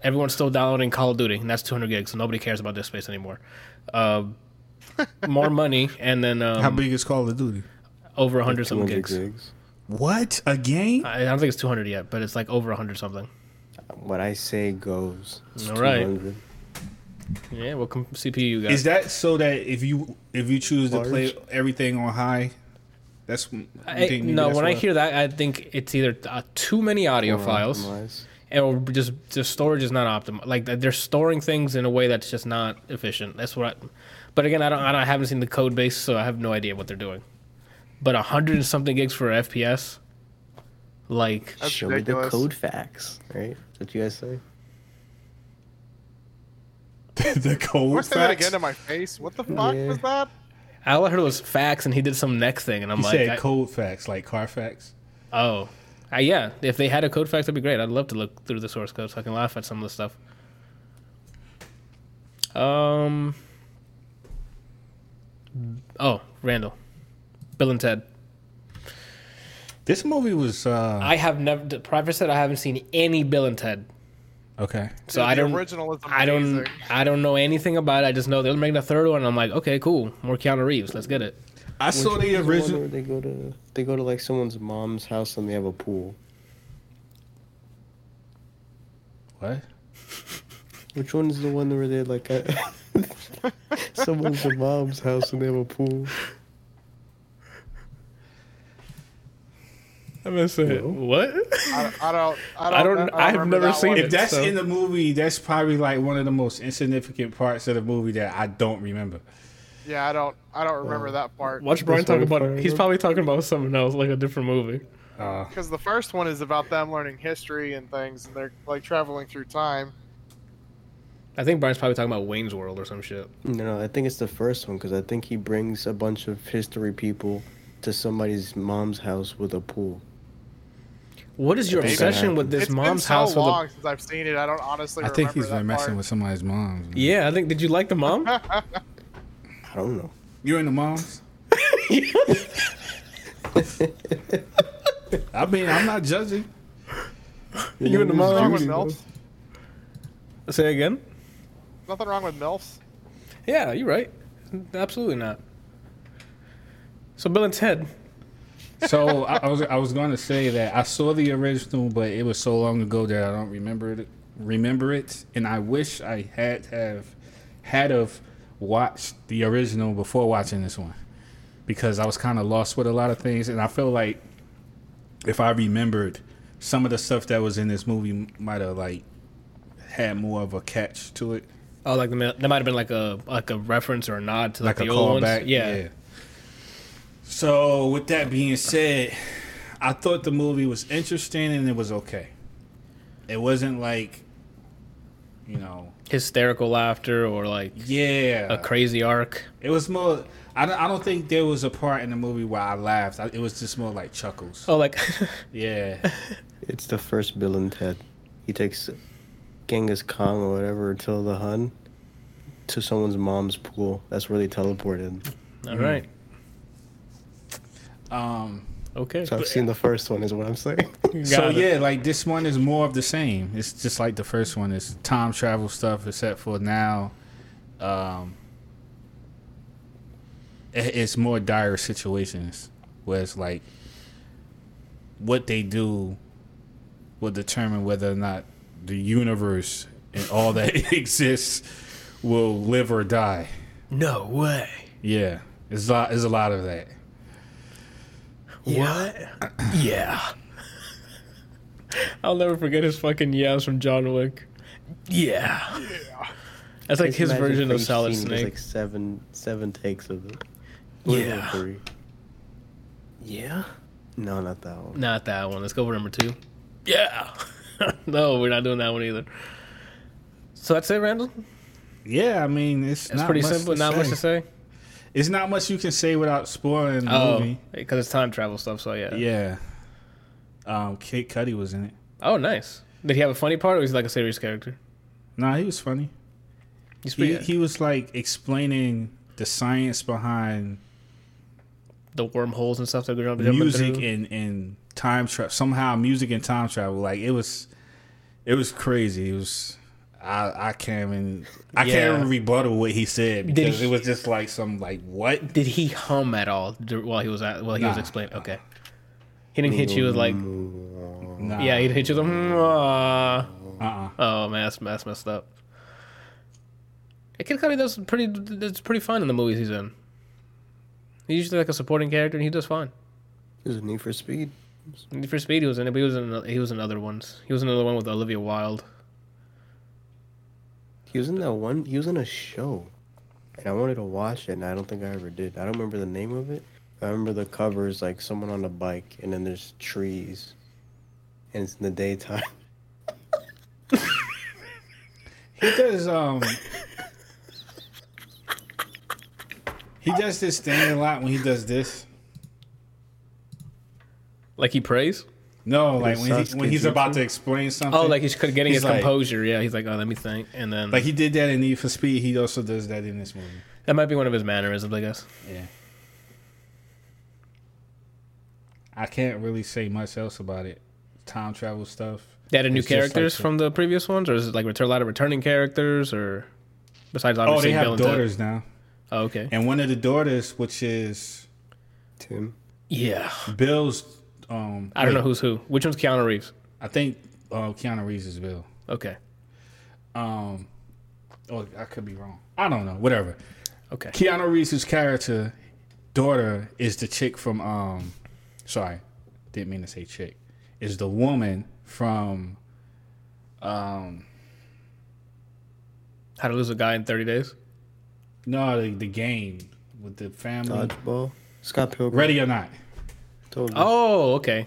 everyone's still downloading Call of Duty, and that's 200 gigs, so nobody cares about disk space anymore. More money, and then... how big is Call of Duty? Over 100-something gigs. What? A game? I don't think it's 200 yet, but it's like over 100-something. What I say goes. All right. Yeah, well, CPU guys. Is that so that if you choose to play everything on high... That's when I hear that, I think it's either too many audio files, or just the storage is not optimal. Like they're storing things in a way that's just not efficient. That's what. But again, I haven't seen the code base, so I have no idea what they're doing. But 100-something gigs for FPS, like that's show ridiculous. Me the code facts, right? That's what you guys say. The code facts. Say that again to my face. What the fuck was that? All I heard was facts, and he did some next thing, and I'm like... He said code facts, like Carfax. Oh. Yeah, if they had a code fax, that'd be great. I'd love to look through the source code so I can laugh at some of the stuff. Oh, Randall. Bill and Ted. This movie was... I have never... Private said I haven't seen any Bill and Ted. Okay. So dude, I don't know anything about it. I just know they're making a third one and I'm like, okay, cool. More Keanu Reeves. Let's get it. I saw the original they go to like someone's mom's house and they have a pool. What? Which one's the one where they're like someone's mom's house and they have a pool? I'm gonna say what? I don't. I have never seen it. If that's in the movie, that's probably like one of the most insignificant parts of the movie that I don't remember. Yeah, I don't remember that part. Watch Brian talk about it. He's probably talking about something else, like a different movie. Because the first one is about them learning history and things, and they're like traveling through time. I think Brian's probably talking about Wayne's World or some shit. No, I think it's the first one because I think he brings a bunch of history people to somebody's mom's house with a pool. What is your obsession with this it's mom's been so house? It's long since I've seen it. I don't honestly remember. I think he's been messing with somebody's mom. Yeah, I think. Did you like the mom? I don't know. You're in the moms? I mean, I'm not judging. You're in the moms? Nothing wrong with MILFs. Say again? Nothing wrong with MILFs. Yeah, you're right. Absolutely not. So, Bill and Ted. So I was gonna say that I saw the original, but it was so long ago that I don't remember it, and I wish I had watched the original before watching this one, because I was kind of lost with a lot of things, and I feel like if I remembered some of the stuff that was in this movie, might have like had more of a catch to it. Oh, like there might have been like a reference or a nod to like the old ones. Yeah. So, with that being said, I thought the movie was interesting and it was okay. It wasn't like, you know... hysterical laughter or like... yeah. A crazy arc. It was more... I don't think there was a part in the movie where I laughed. It was just more like chuckles. Oh, like... yeah. It's the first Bill and Ted. He takes Genghis Khan or whatever till the Hun to someone's mom's pool. That's where they teleported. All right. Mm-hmm. Okay. So I've seen the first one is what I'm saying. So yeah, like this one is more of the same. It's just like the first one. It's time travel stuff except for now it's more dire situations where it's like what they do will determine whether or not the universe and all that exists will live or die. No way. Yeah. It's a lot of that. Yeah. What? Yeah. I'll never forget his fucking yells from John Wick. Yeah. That's like his version of Solid Snake. There's like seven takes of it. Yeah. Three. Yeah? No, not that one. Not that one. Let's go for number 2. Yeah. No, we're not doing that one either. So that's it, Randall? Yeah, I mean, it's pretty simple. Not much to say. It's not much you can say without spoiling the movie. Because it's time travel stuff, so yeah. Yeah. Kid Cudi was in it. Oh, nice. Did he have a funny part, or was he like a serious character? Nah, he was funny. He was like explaining the science behind the wormholes and stuff that we're jumping through. Music and time travel. Somehow music and time travel. Like, it was crazy. It was... I can't even rebuttal what he said because it was just like some like what? Did he hum at all while he was explaining? Okay, he didn't hit you with like yeah, he hit you with oh man, that's messed up. Kid Cudi does pretty fine in the movies he's in. He's usually like a supporting character and he does fine. He was in Need for Speed. Need for Speed, he was in it, but he was in other ones. He was in another one with Olivia Wilde. He was in that one. He was in a show, and I wanted to watch it, and I don't think I ever did. I don't remember the name of it. I remember the cover is like someone on a bike, and then there's trees, and it's in the daytime. He does this thing a lot when he does this. Like he prays? No, like when he's about to explain something. Oh, like he's getting his composure. Yeah, he's like, oh, let me think, and then like he did that in Need for Speed. He also does that in this movie. That might be one of his mannerisms, I guess. Yeah. I can't really say much else about it. Time travel stuff. They added new characters from the previous ones, or is it like a lot of returning characters, or besides obviously Bill and Ted? Oh, they have daughters now. Oh, okay. And one of the daughters, which is Tim. Yeah. Bill's. I don't know who's who. Which one's Keanu Reeves? I think Keanu Reeves is Bill. Okay. I could be wrong. I don't know. Whatever. Okay. Keanu Reeves' character daughter is the chick from. Sorry, didn't mean to say chick. Is the woman from. How to Lose a Guy in 30 Days? No, the game with the family. Dodgeball. Scott Pilgrim. Ready or Not. Totally. Oh, okay.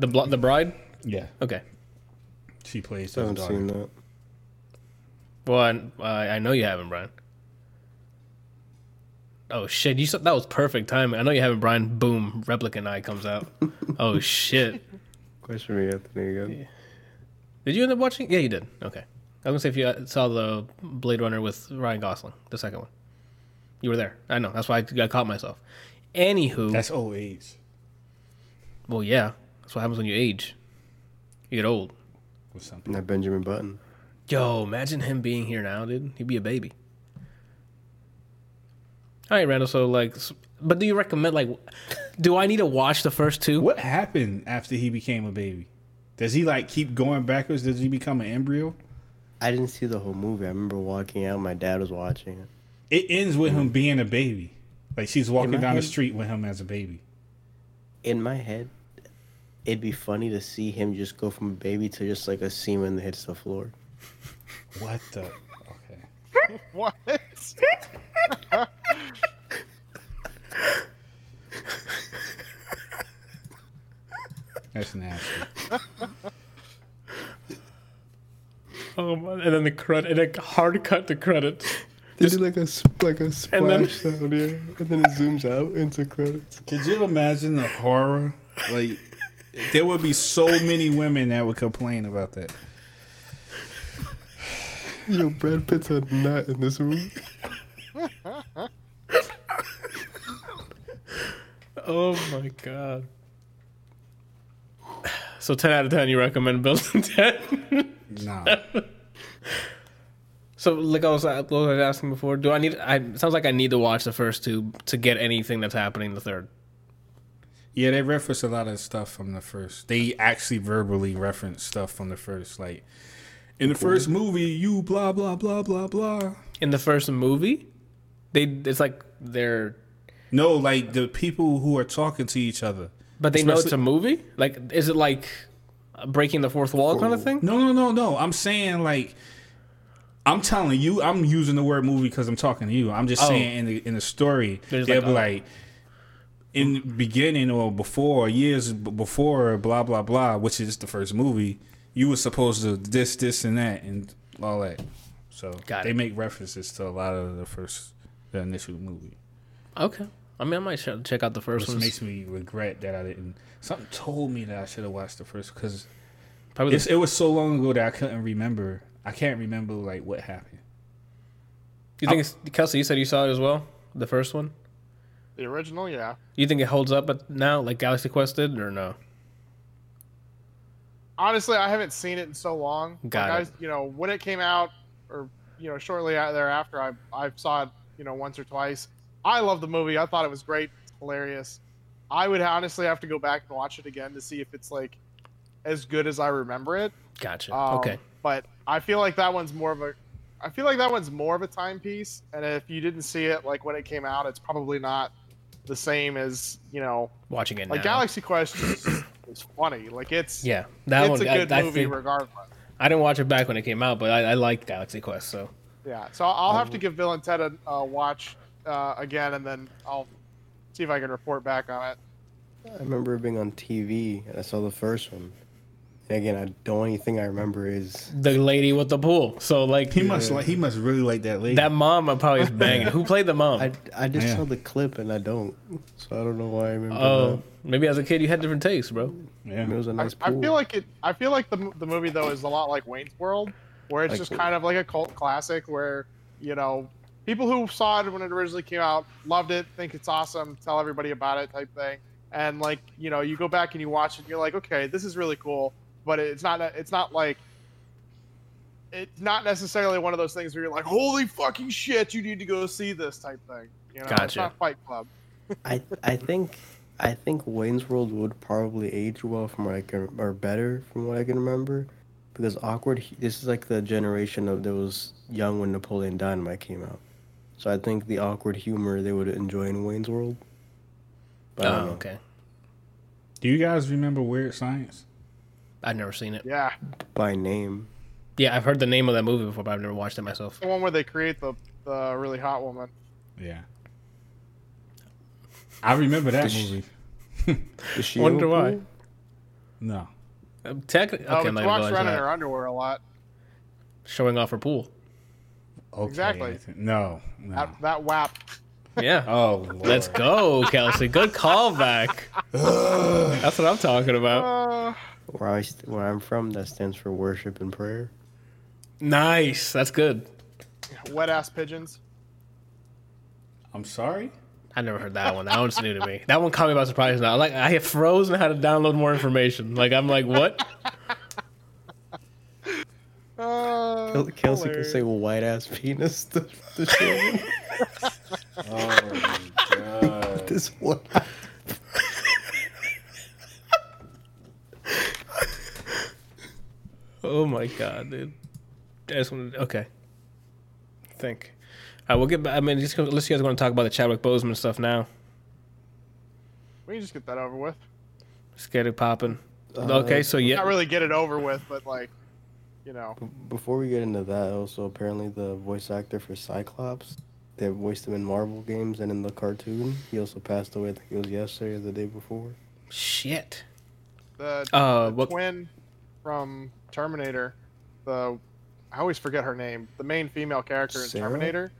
The bride? Yeah. Okay. She plays the daughter. I haven't seen that. Well, I know you haven't, Brian. Oh, shit. That was perfect timing. I know you haven't, Brian. Boom. Replicant Eye comes out. Oh, shit. Question me, Anthony, again. Yeah. Did you end up watching? Yeah, you did. Okay. I was going to say if you saw the Blade Runner with Ryan Gosling, the second one. You were there. I know. That's why I caught myself. Anywho. That's old age. Well, yeah. That's what happens when you age. You get old. With something. That Benjamin Button. Yo, imagine him being here now, dude. He'd be a baby. All right, Randall. So, like... But do you recommend, like... Do I need to watch the first two? What happened after he became a baby? Does he, like, keep going backwards? Does he become an embryo? I didn't see the whole movie. I remember walking out. My dad was watching it. It ends with him being a baby. Like, she's walking down the street with him as a baby. In my head, it'd be funny to see him just go from a baby to just like a semen that hits the floor. What the? Okay. What? That's nasty. Oh my! And then the credit, and a hard cut to credits. They do like a splash sound here, and then it zooms out into credits. Could you imagine the horror? Like, there would be so many women that would complain about that. Yo, Brad Pitt's a nut in this movie. Oh my god. So 10 out of 10, you recommend Bill and Ted? Nah. So, like I was asking before, do I need? It sounds like I need to watch the first two to get anything that's happening in the third. Yeah, they reference a lot of stuff from the first. They actually verbally reference stuff from the first. Like, in the first movie, you blah, blah, blah, blah, blah. In the first movie? It's like they're... No, like the people who are talking to each other. But they know it's a movie? Like, is it like breaking the fourth wall kind of thing? No. I'm saying like... I'm telling you, I'm using the word movie because I'm talking to you. I'm just saying in the story, they'll be like, in the beginning or before, years before, blah, blah, blah, which is the first movie, you were supposed to this, this, and that, and all that. So they make references to a lot of the initial movie. Okay. I mean, I might check out the first one. Which makes me regret that I didn't. Something told me that I should have watched the first because it was so long ago that I couldn't remember. I can't remember like what happened. You think Kelsey? You said you saw it as well, the first one. The original, yeah. You think it holds up now, like Galaxy Quest did, or no? Honestly, I haven't seen it in so long. Got it. You know, when it came out, or you know, shortly thereafter, I saw it, you know, once or twice. I loved the movie. I thought it was great. It's hilarious. I would honestly have to go back and watch it again to see if it's like as good as I remember it. Gotcha. Okay. But I feel like that one's more of a timepiece, and if you didn't see it like when it came out, it's probably not the same as, you know, watching it like now. Galaxy Quest is funny. Like it's a good movie, regardless. I didn't watch it back when it came out, but I liked Galaxy Quest, so yeah. So I'll have to give Bill and Ted a watch again, and then I'll see if I can report back on it. I remember it being on TV, and I saw the first one. And again, the only thing I remember is the lady with the pool. So like he must really like that lady. That mom probably is banging. Who played the mom? I just saw the clip, and I don't. So I don't know why I remember. Oh, maybe as a kid you had different tastes, bro. Yeah, it was a nice pool. I feel like the movie though is a lot like Wayne's World, where it's just kind of like a cult classic, where you know people who saw it when it originally came out loved it, think it's awesome, tell everybody about it, type thing. And like you know, you go back and you watch it, and you're like, okay, this is really cool. But it's not necessarily one of those things where you're like, holy fucking shit, you need to go see this type thing. You know, gotcha. It's not Fight Club. I think Wayne's World would probably age well from what I can, or better from what I can remember, because awkward. This is like the generation of that was young when Napoleon Dynamite came out, so I think the awkward humor they would enjoy in Wayne's World. But oh, okay. Do you guys remember Weird Science? I've never seen it. Yeah. By name. Yeah, I've heard the name of that movie before, but I've never watched it myself. The one where they create the really hot woman. Yeah. I remember that movie. She wonder why. Cool? No. Okay, we watched Ren in her underwear a lot. Showing off her pool. Okay. Exactly. No. That WAP. Yeah. Oh, Lord. Let's go, Kelsey. Good callback. That's what I'm talking about. Where I'm from, that stands for worship and prayer. Nice. That's good. Wet ass pigeons. I'm sorry? I never heard that one. That one's new to me. That one caught me by surprise now. Like, I have frozen how to download more information. Like, I'm like, what? Kelsey hilarious. Can say white ass penis to children. Oh, my God. This one. Oh my God, dude! Think. All right, we'll get back. I mean, unless you guys want to talk about the Chadwick Boseman stuff now, we can just get that over with. Just get it popping. Okay, so yeah, not really get it over with, but like, you know. Before we get into that, also apparently the voice actor for Cyclops, they voiced him in Marvel games and in the cartoon. He also passed away. I think it was yesterday or the day before. Shit. The twin from Terminator, I always forget her name. The main female character in Terminator,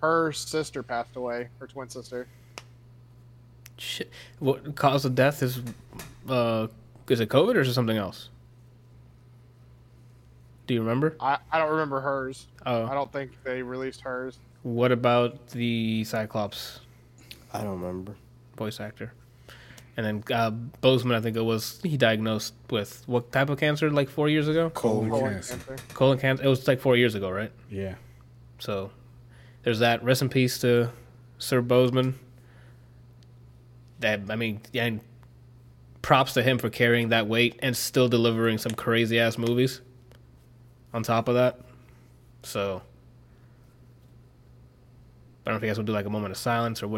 her sister passed away, her twin sister. Shit. What cause of death is it COVID or is it something else? Do you remember? I don't remember hers. Oh. I don't think they released hers. What about the Cyclops? I don't remember. Voice actor. And then Boseman, I think it was, he diagnosed with what type of cancer like 4 years ago? Colon cancer. Colon cancer. It was like 4 years ago, right? Yeah. So there's that. Rest in peace to Sir Boseman. And props to him for carrying that weight and still delivering some crazy-ass movies on top of that. So I don't know if you guys will do like a moment of silence or what's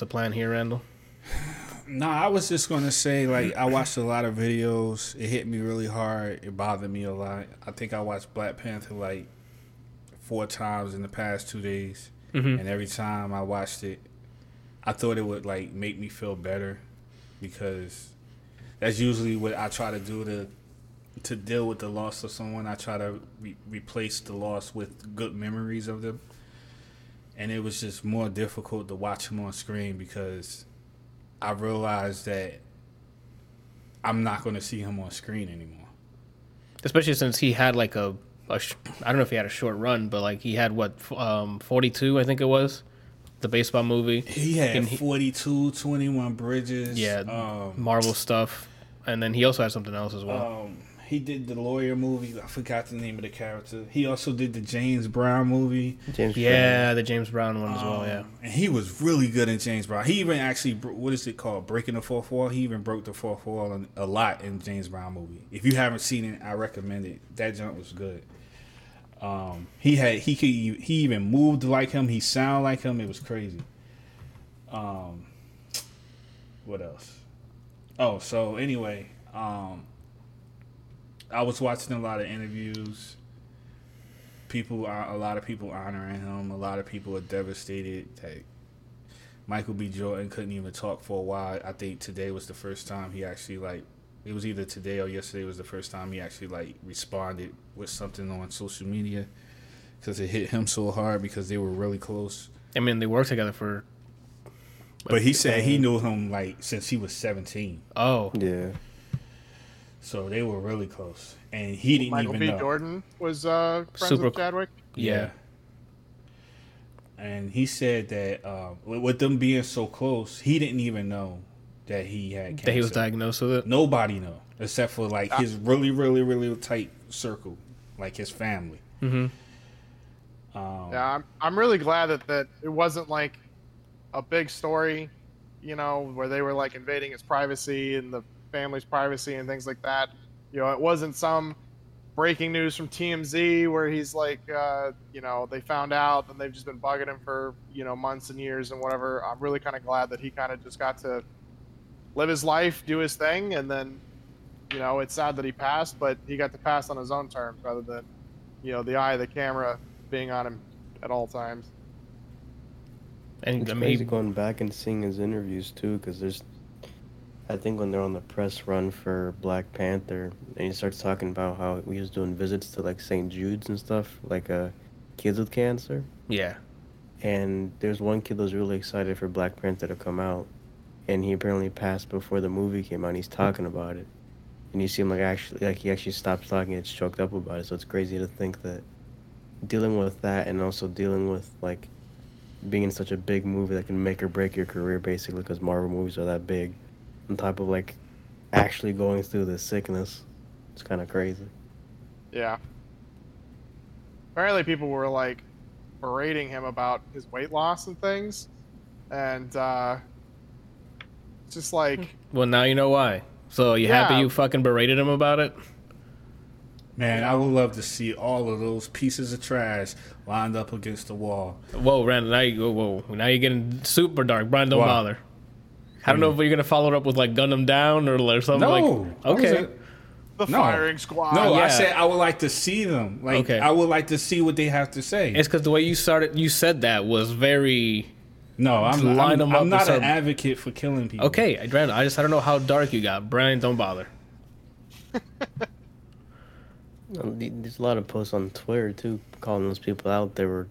the plan here, Randall? No, I was just going to say, like, I watched a lot of videos. It hit me really hard. It bothered me a lot. I think I watched Black Panther, like, 4 times in the past 2 days. Mm-hmm. And every time I watched it, I thought it would, like, make me feel better because that's usually what I try to do to to deal with the loss of someone, I try to replace the loss with good memories of them. And it was just more difficult to watch him on screen because I realized that I'm not going to see him on screen anymore. Especially since he had like a I don't know if he had a short run, but like he had what, 42, I think it was, the baseball movie. He had 42, 21 Bridges. Yeah, Marvel stuff. And then he also had something else as well. He did the lawyer movie. I forgot the name of the character. He also did the James Brown movie. The James Brown one as well, yeah. And he was really good in James Brown. He even actually, what is it called, Breaking the Fourth Wall? He even broke the fourth wall a lot in James Brown movie. If you haven't seen it, I recommend it. That jump was good. He even moved like him. He sounded like him. It was crazy. What else? Oh, so anyway, I was watching a lot of interviews. A lot of people honoring him. A lot of people are devastated that Michael B. Jordan couldn't even talk for a while. I think today was the first time he actually it was either today or yesterday was the first time he actually responded with something on social media because it hit him so hard because they were really close. I mean, they worked together for. But he said he knew him since he was 17. Oh yeah. So they were really close, and he didn't even know. Michael B. Jordan was friends with Chadwick? Yeah. And he said that with them being so close, he didn't even know that he had cancer. That he was diagnosed with it? Nobody knew, except for his really, really, really tight circle, his family. Mm-hmm. Yeah, I'm really glad that it wasn't a big story, where they were invading his privacy and the family's privacy and things like that. It wasn't some breaking news from TMZ where he's they found out and they've just been bugging him for months and years and whatever. I'm really kind of glad that he kind of just got to live his life, do his thing, and then it's sad that he passed, but he got to pass on his own terms rather than the eye of the camera being on him at all times. And it's crazy going back and seeing his interviews too, because there's, I think when they're on the press run for Black Panther, and he starts talking about how he was doing visits to St. Jude's and stuff, kids with cancer. Yeah. And there's one kid that was really excited for Black Panther to come out, and he apparently passed before the movie came out, and he's talking about it. And you see him he actually stops talking and gets choked up about it, so it's crazy to think that dealing with that and also dealing with being in such a big movie that can make or break your career basically because Marvel movies are that big. On top of actually going through this sickness, it's kind of crazy. Yeah. Apparently, people were berating him about his weight loss and things, and just Well, now you know why. So happy you fucking berated him about it? Man, I would love to see all of those pieces of trash lined up against the wall. Whoa, Brandon! Now you're getting super dark. Brandon, don't bother. I don't know if you're going to follow it up with, gun them down or something. No. Okay. The firing squad. No, yeah. I said I would like to see them. I would like to see what they have to say. It's because the way you said that was very... No, I'm not an advocate for killing people. Okay, Brandon, I don't know how dark you got. Brian, don't bother. There's a lot of posts on Twitter, too, calling those people out. They were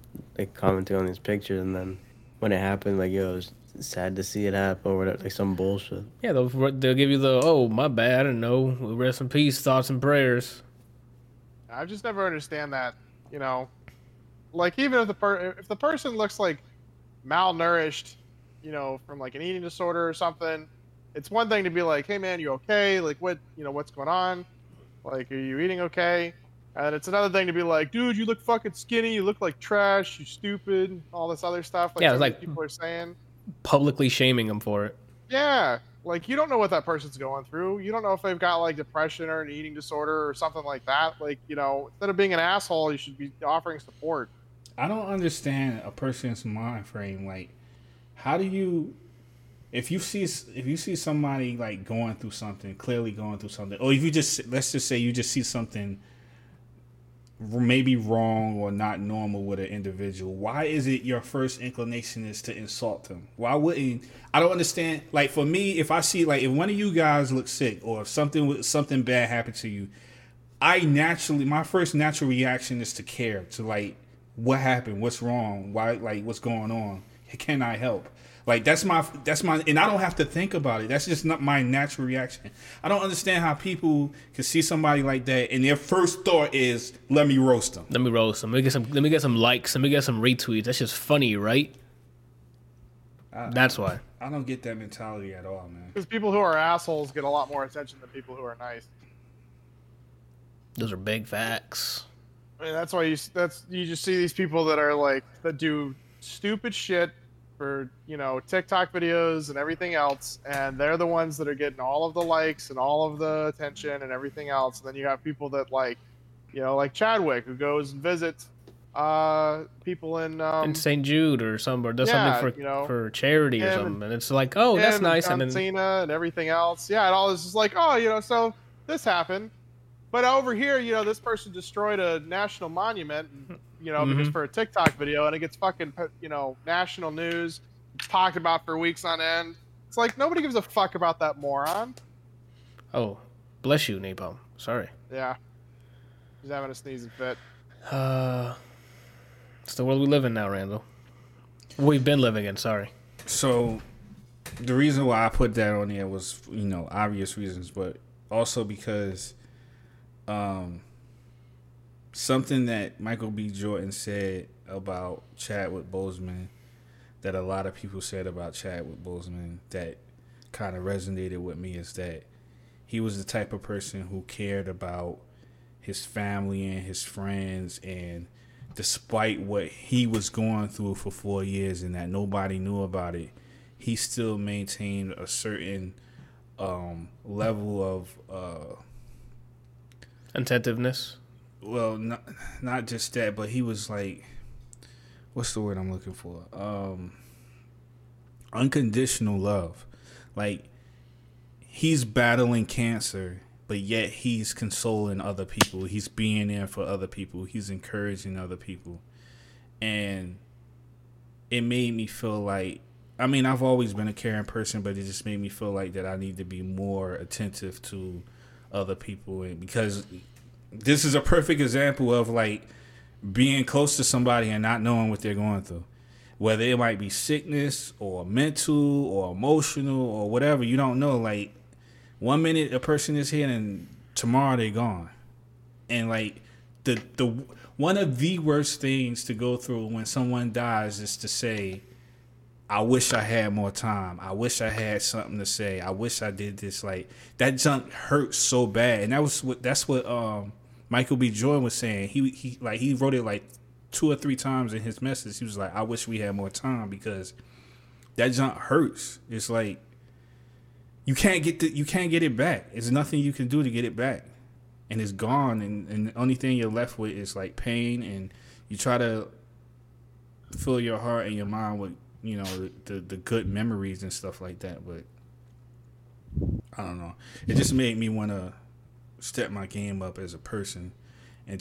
commenting on these pictures, and then when it happened, it was... sad to see it happen or whatever, some bullshit. Yeah, they'll give you the, my bad, I didn't know. Rest in peace, thoughts and prayers. I just never understand that, even if the person looks malnourished, from an eating disorder or something, it's one thing to be hey man, you okay? What, what's going on? Are you eating okay? And it's another thing to be dude, you look fucking skinny, you look like trash, you stupid, all this other stuff. People are saying. Publicly shaming them for it. Yeah, you don't know what that person's going through. You don't know if they've got depression or an eating disorder or something like that. Instead of being an asshole, you should be offering support. I don't understand a person's mind frame. How do you, if you see somebody going through something, clearly going through something, or if you just see something maybe wrong or not normal with an individual, why is it your first inclination is to insult them? Why wouldn't I don't understand. For me, if I see if one of you guys looks sick or if something bad happened to you, I naturally, my first natural reaction is to care, to like, what happened? What's wrong? Why? Like, what's going on? Can I help? Like, that's my, and I don't have to think about it. That's just not my natural reaction. I don't understand how people can see somebody like that and their first thought is, let me roast them. Let me roast them. Let me get some likes. Let me get some retweets. That's just funny, right? That's why. I don't get that mentality at all, man. Because people who are assholes get a lot more attention than people who are nice. Those are big facts. I mean, that's why you just see these people that are like, that do stupid shit for, you know, TikTok videos and everything else, and they're the ones that are getting all of the likes and all of the attention and everything else. And then you have people that, like, you know, like Chadwick, who goes and visits people in St. Jude or somewhere, does something for charity or something, and it's like, oh, that's nice, and then Cena and everything else, and all this is like, oh, you know, so this happened, but over here, you know, this person destroyed a national monument, you know, because for a TikTok video, and it gets fucking, you know, national news, it's talked about for weeks on end. It's like, nobody gives a fuck about that moron. Oh, bless you, Napalm. Sorry. Yeah, he's having a sneezing fit. It's the world we live in now, Randall. We've been living in, sorry. So, the reason why I put that on there was, you know, obvious reasons, but also because something that Michael B. Jordan said about Chadwick Boseman, that a lot of people said about Chadwick Boseman, that kind of resonated with me, is that he was the type of person who cared about his family and his friends, and despite what he was going through for 4 years and that nobody knew about it, he still maintained a certain level of attentiveness. Well, not just that, but he was like, what's the word I'm looking for? Unconditional love. Like, he's battling cancer, but yet he's consoling other people. He's being there for other people. He's encouraging other people. And it made me feel like, I mean, I've always been a caring person, but it just made me feel like that I need to be more attentive to other people. And because this is a perfect example of, like, being close to somebody and not knowing what they're going through. Whether it might be sickness or mental or emotional or whatever, you don't know, like, 1 minute a person is here and tomorrow they're gone. And like the one of the worst things to go through when someone dies is to say, I wish I had more time. I wish I had something to say. I wish I did this. Like, that junk hurts so bad. And that's what Michael B. Jordan was saying. He like, he wrote it like 2 or 3 times in his message. He was like, I wish we had more time, because that junk hurts. It's like, You can't get it back. There's nothing you can do to get it back, and it's gone. And the only thing you're left with is like pain. And you try to fill your heart and your mind with, you know, the good memories and stuff like that. But I don't know. It just made me want to step my game up as a person. And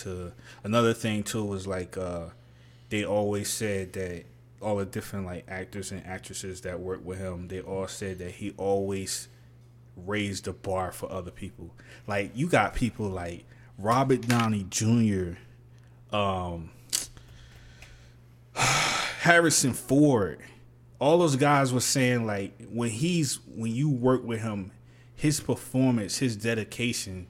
to another thing too was like, they always said that all the different like actors and actresses that worked with him, they all said that he always raised the bar for other people. Like, you got people like Robert Downey Jr., Harrison Ford. All those guys were saying, like, when you work with him, his performance, his dedication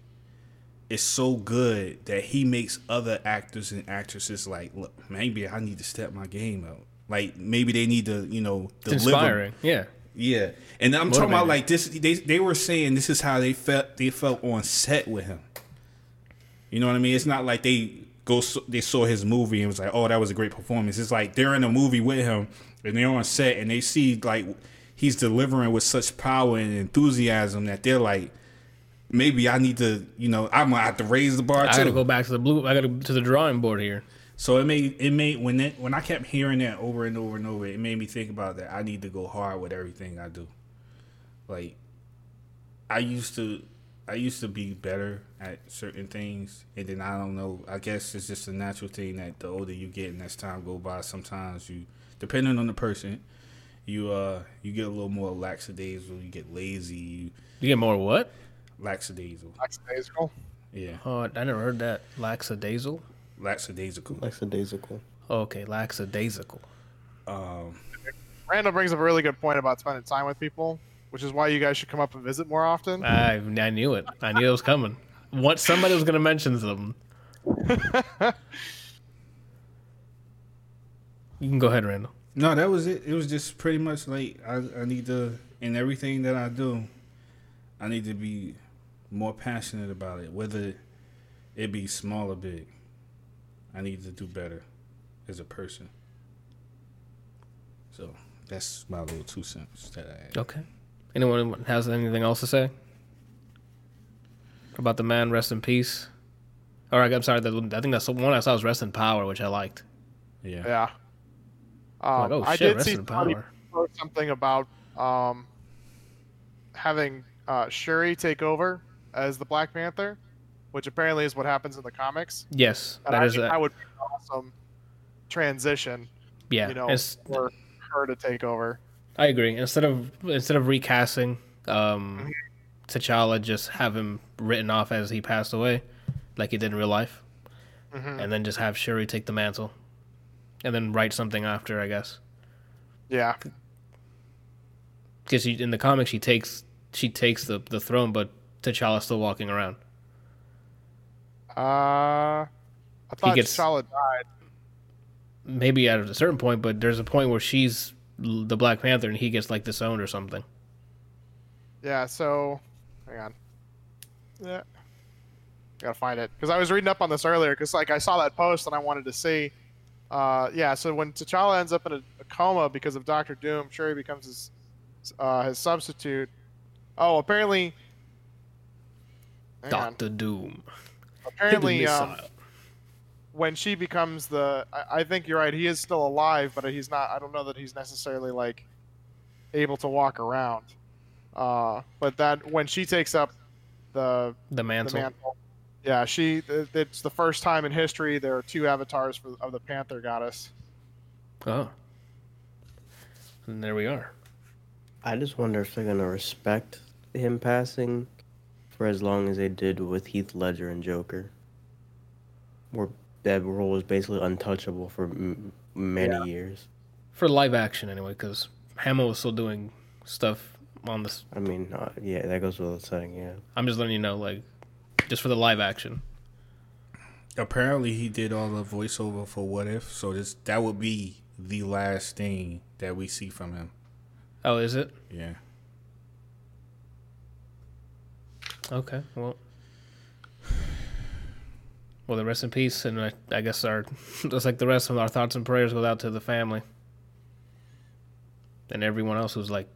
is so good that he makes other actors and actresses like, look, maybe I need to step my game up. Like, maybe they need to, you know, deliver. It's inspiring, yeah. Yeah. And I'm talking about, like, this. They were saying this is how they felt on set with him. You know what I mean? It's not like they saw his movie and was like, oh, that was a great performance. It's like they're in a movie with him and they're on set and they see, like, he's delivering with such power and enthusiasm that they're like, maybe I need to, you know, I'm going to have to raise the bar, too. I got to go back to the drawing board here. So it made when I kept hearing that over and over and over, it made me think about that. I need to go hard with everything I do. Like, I used to be better at certain things, and then I don't know. I guess it's just a natural thing that the older you get and as time go by, sometimes you, depending on the person, you get a little more lackadaisical. You get lazy. You get more what? Lackadaisical. Yeah. Oh, I never heard that. Lackadaisical? Lackadaisical. Lackadaisical. Oh, okay, lackadaisical. Randall brings up a really good point about spending time with people, which is why you guys should come up and visit more often. I knew it. I knew it was coming. Once somebody was going to mention them. You can go ahead, Randall. No, that was it. It was just pretty much like I need to, in everything that I do, I need to be more passionate about it, whether it be small or big. I need to do better as a person. So that's my little 2 cents that I had. Okay. Anyone has anything else to say about the man? Rest in peace. All right, I'm sorry. I think that's the one I saw was Rest in Power, which I liked. Yeah. Yeah. Like, oh, I did see something about having Shuri take over as the Black Panther, which apparently is what happens in the comics. Yes, and I would be an awesome transition. Yeah, for her to take over. I agree. Instead of recasting T'Challa, just have him written off as he passed away, like he did in real life, and then just have Shuri take the mantle. And then write something after, I guess. Yeah. Because in the comics, she takes the throne, but T'Challa's still walking around. I thought T'Challa died. Maybe at a certain point, but there's a point where she's the Black Panther and he gets like disowned or something. Yeah. So, hang on. Yeah. Gotta find it because I was reading up on this earlier because like I saw that post and I wanted to see. So when T'Challa ends up in a coma because of Doctor Doom, Shuri becomes his substitute. Oh, apparently... Doctor Doom. Apparently, when she becomes the... I think you're right, he is still alive, but he's not... I don't know that he's necessarily, like, able to walk around. But that when she takes up the mantle yeah, it's the first time in history there are two avatars of the Panther goddess. Oh. And there we are. I just wonder if they're going to respect him passing for as long as they did with Heath Ledger and Joker. Where that role was basically untouchable for many years. For live action, anyway, because Hamill was still doing stuff on this. I mean, that goes without saying, yeah. I'm just letting you know, like, just for the live action. Apparently, he did all the voiceover for What If, so that would be the last thing that we see from him. Oh, is it? Yeah. Okay, well. Well, then rest in peace, and I guess just like the rest of our thoughts and prayers go out to the family. And everyone else who's like,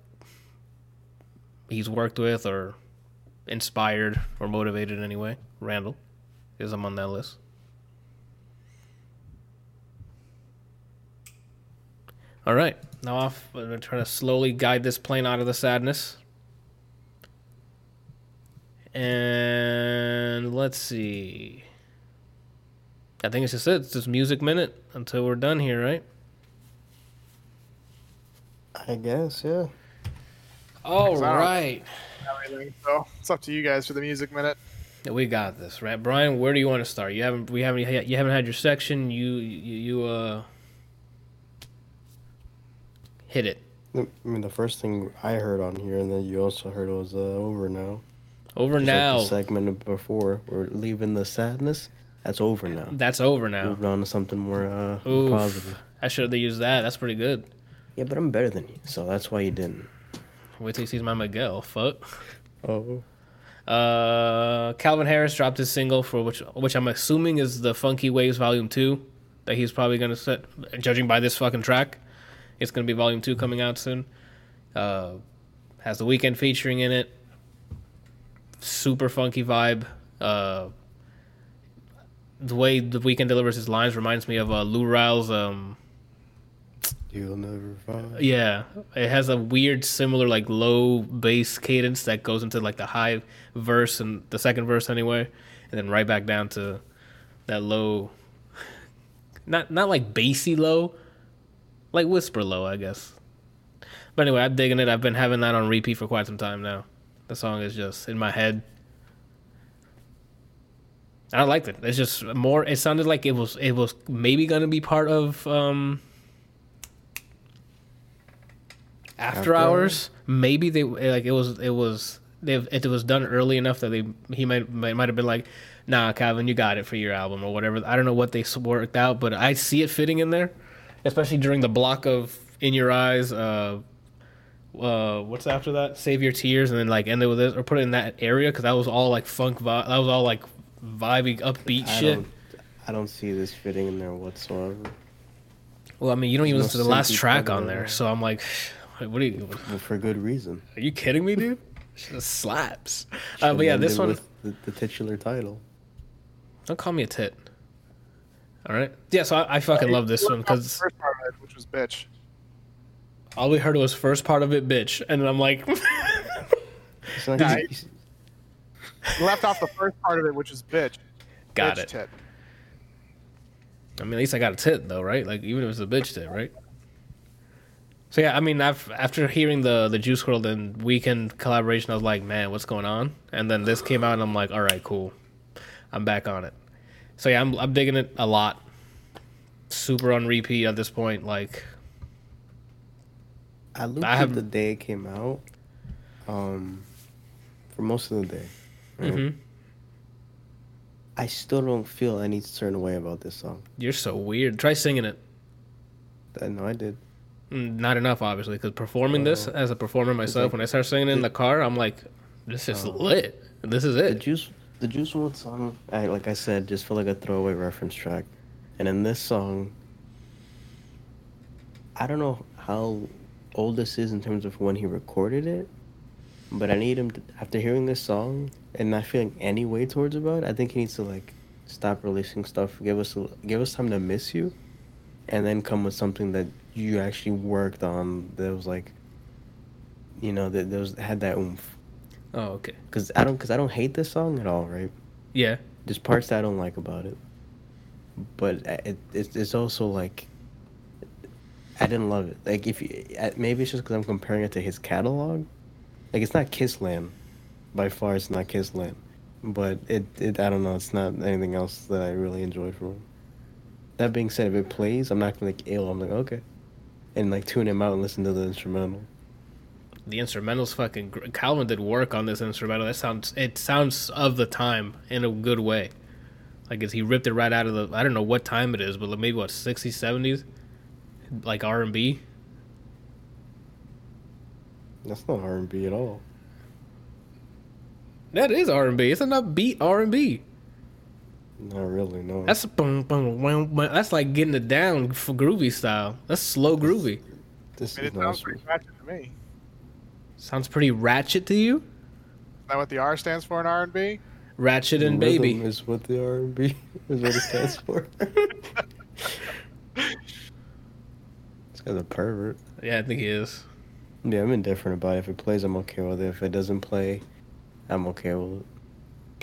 he's worked with or inspired or motivated in any way. Randall is on that list. All right, now I'm going to try to slowly guide this plane out of the sadness. And let's see. I think it's just it. It's just music minute until we're done here, right? I guess, yeah. All right. So it's up to you guys for the music minute. We got this, right, Brian? Where do you want to start? You haven't had your section. You hit it. I mean, the first thing I heard on here, and then you also heard was Over Now. Over just now. Like the segment before, we're leaving the sadness. That's over now. That's over now. Moving on to something more positive. I should have used that. That's pretty good. Yeah, but I'm better than you, so that's why you didn't. Wait till he sees my Miguel. Fuck. Oh. Calvin Harris dropped his single for which I'm assuming is the Funky Waves Volume 2 that he's probably going to set. Judging by this fucking track, it's going to be Volume 2 coming out soon. Has The Weeknd featuring in it. Super funky vibe. The way The Weeknd delivers his lines reminds me of Lou Rawls' You'll never find. Yeah, it has a weird, similar, like low bass cadence that goes into like the high verse and the second verse anyway, and then right back down to that low, not like bassy low, like whisper low, I guess. But anyway, I'm digging it. I've been having that on repeat for quite some time now. The song is just in my head. I liked it. It's just more. It sounded like it was maybe gonna be part of After Hours. Maybe they like it was done early enough that he might have been like, nah, Calvin, you got it for your album or whatever. I don't know what they worked out, but I see it fitting in there, especially during the block of In Your Eyes. What's after that? Save Your Tears, and then like end it with this, or put it in that area because that was all like funk vibe. That was all like vibey, upbeat shit. I don't see this fitting in there whatsoever. Well, I mean, you don't even listen to the last track on there, so I'm like, what are you? Well, for good reason. Are you kidding me, dude? Just slaps. But yeah, this one. The titular title. Don't call me a tit. All right. Yeah, so I fucking love this one because first part of it, which was bitch. All we heard was first part of it, bitch, and then I'm like, left off the first part of it, which is bitch. Got bitch it. Tit. I mean, at least I got a tit though, right? Like even if it's a bitch tit, right? So yeah, I mean, after hearing the Juice WRLD and Weeknd collaboration, I was like, man, what's going on? And then this came out, and I'm like, all right, cool, I'm back on it. So yeah, I'm digging it a lot. Super on repeat at this point. Like, I looked at the day it came out. For most of the day, right? Mm-hmm. I still don't feel any certain way about this song. You're so weird. Try singing it. No, I did. Not enough, obviously, because performing this as a performer myself, when I start singing it in the car, I'm like, this is lit. This is it. The Juice WRLD song, like I said, just felt like a throwaway reference track. And in this song, I don't know how old this is in terms of when he recorded it, but I need him to, after hearing this song and not feeling any way towards about it, I think he needs to like stop releasing stuff, give us time to miss you, and then come with something that you actually worked on that was like, you know, that had that oomph. Oh, okay. Because I don't hate this song at all, right? Yeah. There's parts that I don't like about it, but it's also like, I didn't love it. Like maybe it's just because I'm comparing it to his catalog. Like it's not Kissland, by far it's not Kissland, but it I don't know, it's not anything else that I really enjoyed from him. That being said, if it plays, I'm not gonna like ill. I'm like, okay, and like tune him out and listen to the instrumental. The instrumental's fucking. Calvin did work on this instrumental. It sounds of the time in a good way. Like he ripped it right out of the. I don't know what time it is, but maybe what 60s, 70s, like R&B. That's not R&B at all. That is R&B. It's an upbeat R&B. Not really, no. That's that's like getting it down for groovy style. That's slow groovy. It sounds pretty ratchet to me. Sounds pretty ratchet to you? Is that what the R stands for in R&B? Ratchet and rhythm baby is what the R&B is what it stands for. This guy's a pervert. Yeah, I think he is. Yeah, I'm indifferent about it. If it plays, I'm okay with it. If it doesn't play, I'm okay with it.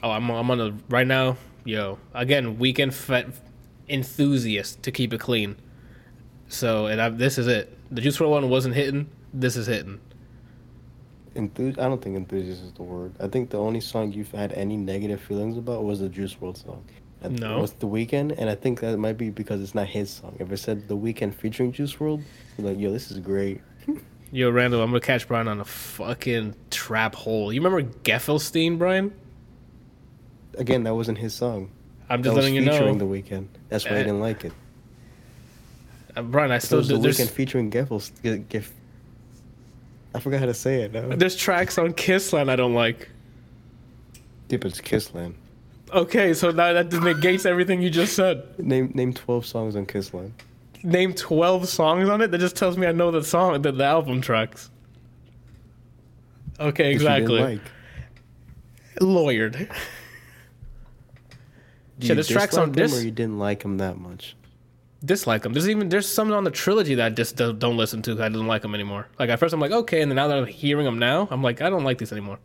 Oh, I'm on the right now. Yo, again, Weekend enthusiast to keep it clean. So, this is it. The Juice WRLD one wasn't hitting. This is hitting. I don't think enthusiast is the word. I think the only song you've had any negative feelings about was the Juice WRLD song. No. It was The Weeknd, and I think that might be because it's not his song. If it said The Weeknd featuring Juice WRLD, you're like, yo, this is great. Yo, Randall, I'm going to catch Brian on a fucking trap hole. You remember Geffelstein, Brian? Again, that wasn't his song. I'm just letting you know. Featuring The Weeknd. That's why I didn't like it. Brian, I still do. The Weeknd featuring Geffelstein. I forgot how to say it. No. There's tracks on Kissland I don't like. Yeah, but it's Kissland. Okay, so now that negates everything you just said. Name 12 songs on Kissland. Name 12 songs on it? That just tells me I know the song, the album tracks. Okay, exactly. That you didn't like. Lawyered. Yeah, there's tracks on this. Or you didn't like them that much. Dislike them. There's some on the trilogy that I just don't listen to. I don't like them anymore. Like at first I'm like okay, and then now that I'm hearing them now, I'm like I don't like these anymore.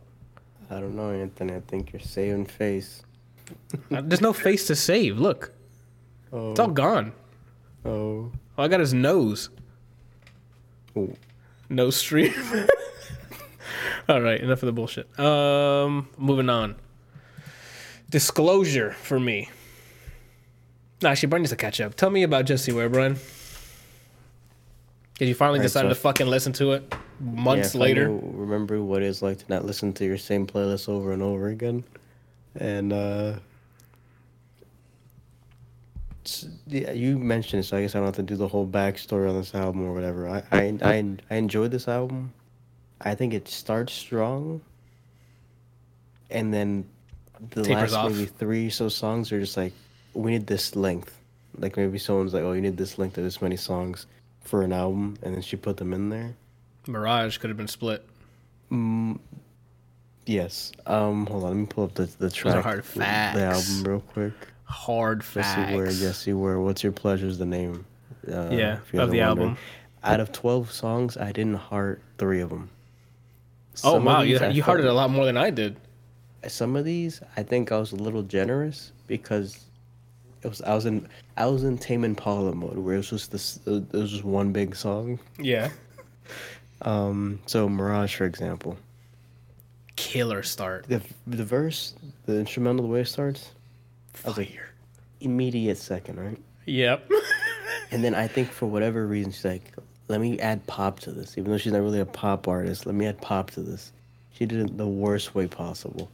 I don't know, Anthony. I think you're saving face. There's no face to save. Look, it's all gone. Oh, all I got is nose. Ooh. No stream. All right, enough of the bullshit. Moving on. Disclosure for me. Actually, Brian needs to catch up. Tell me about Just See Where, Brian. Did you finally decide to fucking listen to it months later? Remember what it's like to not listen to your same playlist over and over again. And you mentioned it, so I guess I don't have to do the whole backstory on this album or whatever. I enjoyed this album. I think it starts strong, and then the last maybe three or so songs are just like, we need this length. Like maybe someone's like, oh, you need this length of this many songs for an album, and then she put them in there. Mirage could have been split. Yes. Hold on, let me pull up the track. Those are hard facts. The album real quick. Hard facts. Jesse Ware. What's Your Pleasure is the name. Of the album. Out of 12 songs, I didn't heart 3 of them. Wow, you hearted a lot more than I did. Some of these, I think I was a little generous because I was in Tame Impala mode where it was just one big song. Yeah. So Mirage, for example. Killer start. The verse, the instrumental, the way it starts. Fire. I was like, immediate second, right? Yep. And then I think for whatever reason she's like, let me add pop to this, even though she's not really a pop artist. Let me add pop to this. She did it the worst way possible.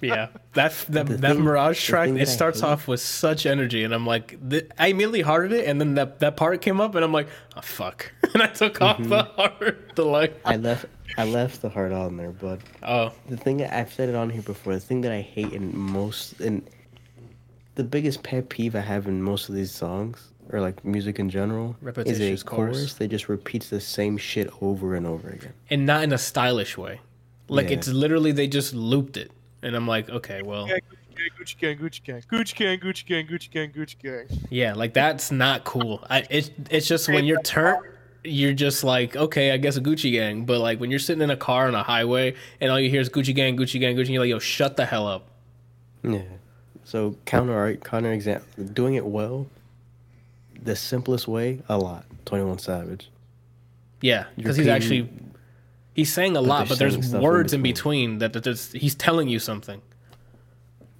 Yeah, that Mirage track, it starts off with such energy, and I'm like, I immediately hearted it, and then that part came up, and I'm like, oh fuck, and I took off the heart, I left the heart on there, but the thing I've said it on here before, the thing that I hate and the biggest pet peeve I have in most of these songs, or like music in general, is a chorus that just repeats the same shit over and over again, and not in a stylish way. Like it's literally they just looped it. And I'm like, okay, well... Gucci gang, Gucci gang, Gucci gang, Gucci gang, Gucci gang, Gucci gang. Yeah, like, that's not cool. It's just when you're turned, you're just like, okay, I guess a Gucci gang. But, like, when you're sitting in a car on a highway and all you hear is Gucci gang, Gucci gang, Gucci gang, you're like, yo, shut the hell up. Yeah. So, counter-example, doing it well, the simplest way, a lot. 21 Savage. Yeah, because he's actually... He's saying a lot, but there's words in between that he's telling you something.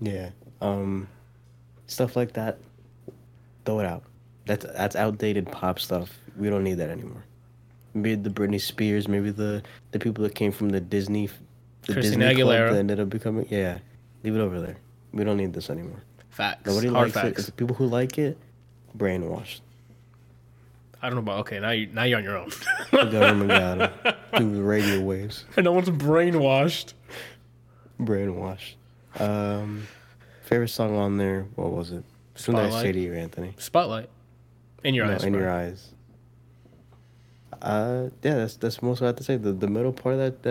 Yeah. Stuff like that, throw it out. That's outdated pop stuff. We don't need that anymore. Maybe the Britney Spears, maybe the people that came from the Christina Disney Aguilera club that ended up becoming... Yeah, leave it over there. We don't need this anymore. Facts. Nobody likes facts. It. The people who like it, brainwashed. I don't know about... Okay, now you're on your own. The government got him. Through the radio waves. And no one's brainwashed. Brainwashed. Favorite song on there, what was it? Spotlight. I say to you, Anthony. Spotlight. In your eyes. In your eyes. That's most I have to say. The middle part of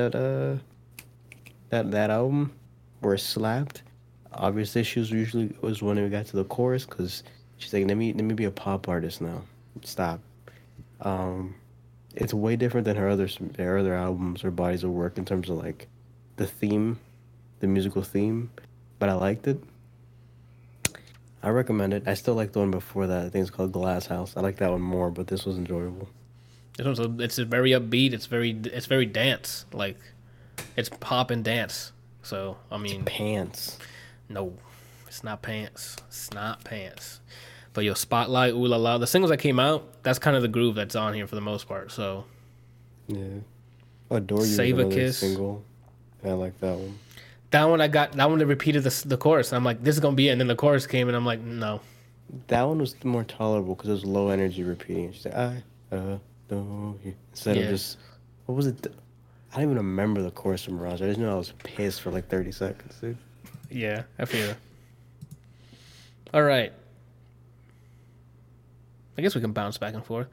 that album were slapped. Obvious issues usually was when we got to the chorus, because she's like, let me be a pop artist now. Stop. It's way different than her other albums or bodies of work in terms of like the theme, the musical theme, but I liked it. I recommend it. I still like the one before that. I think it's called Glass House. I like that one more, but this was enjoyable. It's very upbeat. It's very dance. Like it's pop and dance. So I mean, it's pants. No, it's not pants. It's not pants. But yo, Spotlight, Ooh La La, the singles that came out, that's kind of the groove that's on here for the most part, so. Yeah. Adore You Save a Kiss single. I like that one. That one they repeated the chorus, and I'm like, this is going to be it, and then the chorus came, and I'm like, no. That one was more tolerable because it was low energy repeating. She said, I adore you. Instead of just, what was it? I don't even remember the chorus from Mirage. I just know I was pissed for like 30 seconds, dude. Yeah, I feel it. All right. I guess we can bounce back and forth.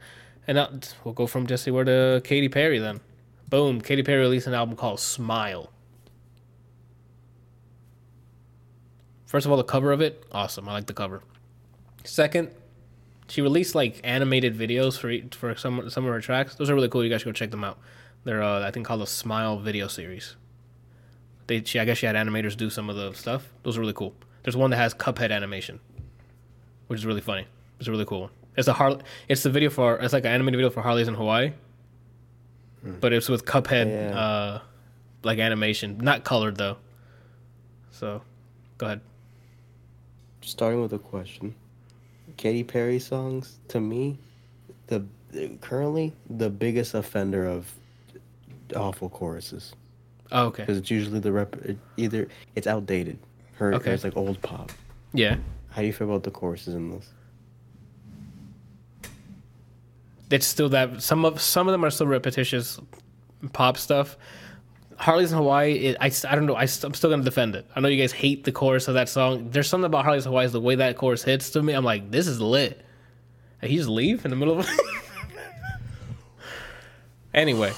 And we'll go from Jesse Ware to Katy Perry then. Boom. Katy Perry released an album called Smile. First of all, the cover of it, awesome. I like the cover. Second, she released like animated videos for some of her tracks. Those are really cool. You guys should go check them out. They're, I think, called the Smile video series. I guess she had animators do some of the stuff. Those are really cool. There's one that has Cuphead animation, which is really funny. It's a really cool one. It's the video for. It's like an animated video for Harley's in Hawaii, but it's with Cuphead, like animation, not colored though. So Go ahead. Starting with a question. Katy Perry songs, to me, currently the biggest offender of awful choruses. Oh, okay. Because it's usually either it's outdated. Or it's like old pop. Yeah. How do you feel about the choruses in this? It's still that some of them are still repetitious pop stuff. Harley's in Hawaii, I don't know. I'm still gonna defend it. I know you guys hate the chorus of that song. There's something about Harley's in Hawaii, the way that chorus hits to me. I'm like, this is lit. And he just leave in the middle of it. Anyway.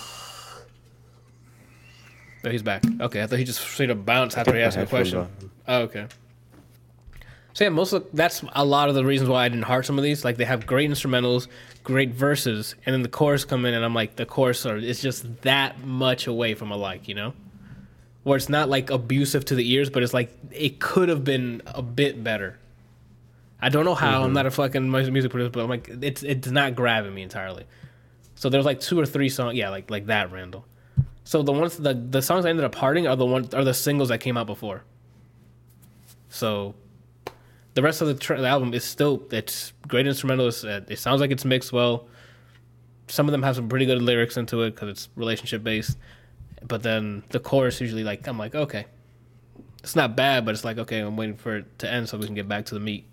Oh, he's back. Okay, I thought he just straight up bounced after he asked a question. Oh, okay. So yeah, that's a lot of the reasons why I didn't heart some of these. Like, they have great instrumentals, great verses, and then the chorus come in, and I'm like, the chorus is just that much away from a like, you know? Where it's not like abusive to the ears, but it's like it could have been a bit better. I don't know how. Mm-hmm. I'm not a fucking music producer, but I'm like, it's not grabbing me entirely. So there's like two or three songs, yeah, like that, Randall. So the ones the songs I ended up hearting are the singles that came out before. So the rest of the album is still, it's great instrumental. It sounds like it's mixed well. Some of them have some pretty good lyrics into it because it's relationship based. But then the chorus usually, like, I'm like, okay, it's not bad, but it's like, okay, I'm waiting for it to end so we can get back to the meat.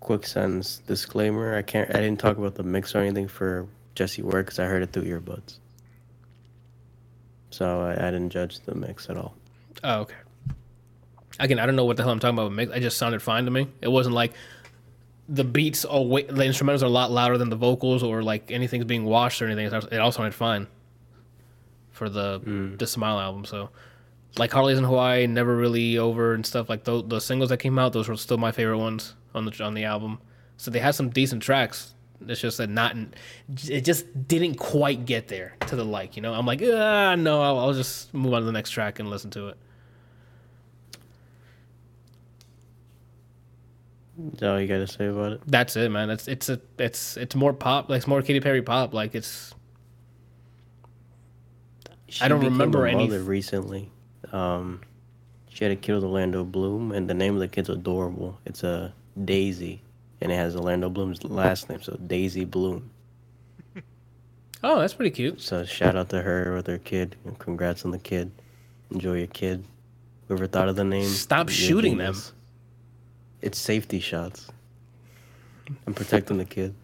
Quick sentence disclaimer: I didn't talk about the mix or anything for Jesse Ware because I heard it through earbuds. So I didn't judge the mix at all. Oh, okay. Again, I don't know what the hell I'm talking about with mix. It just sounded fine to me. It wasn't like the beats or the instrumentals are a lot louder than the vocals or like anything's being washed or anything. It all sounded fine for the Smile album. So like Harley's in Hawaii, Never Really Over and stuff, like the singles that came out, those were still my favorite ones on the album. So they had some decent tracks. It's just that it just didn't quite get there to the like, you know? I'm like, no, I'll just move on to the next track and listen to it. Is that all you got to say about it? That's it, man. It's more pop. Like, it's more Katy Perry pop. Like, it's... She I don't remember any... She recently. She had a kid with Orlando Bloom, and the name of the kid's adorable. It's a Daisy. And it has Orlando Bloom's last name, so Daisy Bloom. Oh, that's pretty cute. So shout out to her with her kid. And congrats on the kid. Enjoy your kid. Whoever thought of the name. Stop shooting them. It's safety shots. I'm protecting the kid.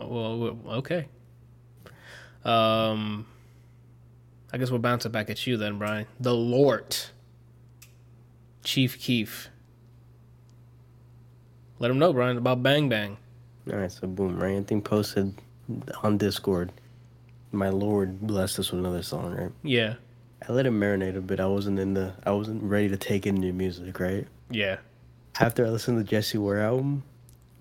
Well, okay. I guess we'll bounce it back at you then, Brian. The Lord. Chief Keef. Let him know, Brian, about Bang Bang. All right, so boom, right? Anything posted on Discord. My Lord blessed us with another song, right? Yeah. I let it marinate a bit. I wasn't ready to take in new music, right? Yeah. After I listened to the Jesse Ware album,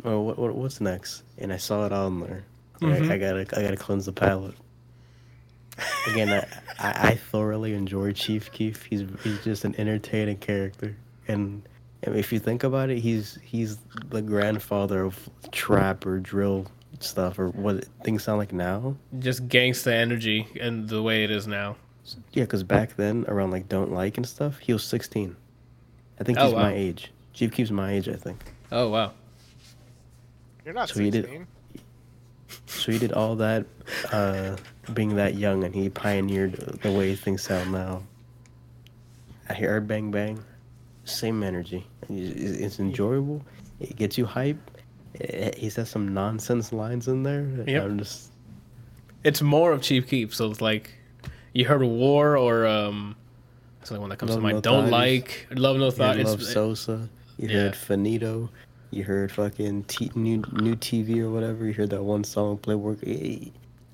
oh, what's next? And I saw it on there. Like, mm-hmm. I gotta cleanse the palate. Again, I thoroughly enjoy Chief Keef. He's just an entertaining character, and if you think about it, he's the grandfather of trap or drill stuff or what things sound like now. Just gangsta energy and the way it is now. Yeah, because back then, around like Don't Like and stuff, he was 16. I think he's my age. Chief Keef's my age, I think. Oh, wow. You're not 16. He did all that being that young, and he pioneered the way things sound now. I hear Bang Bang. Same energy. It's enjoyable. It gets you hype. He says some nonsense lines in there. Yep. It's more of Chief Keef, so it's like you heard War or that's the one that comes to mind. Don't Like, Love No Thought. Love Sosa. You heard Finito. You heard fucking new TV or whatever. You heard that one song, Play Work. You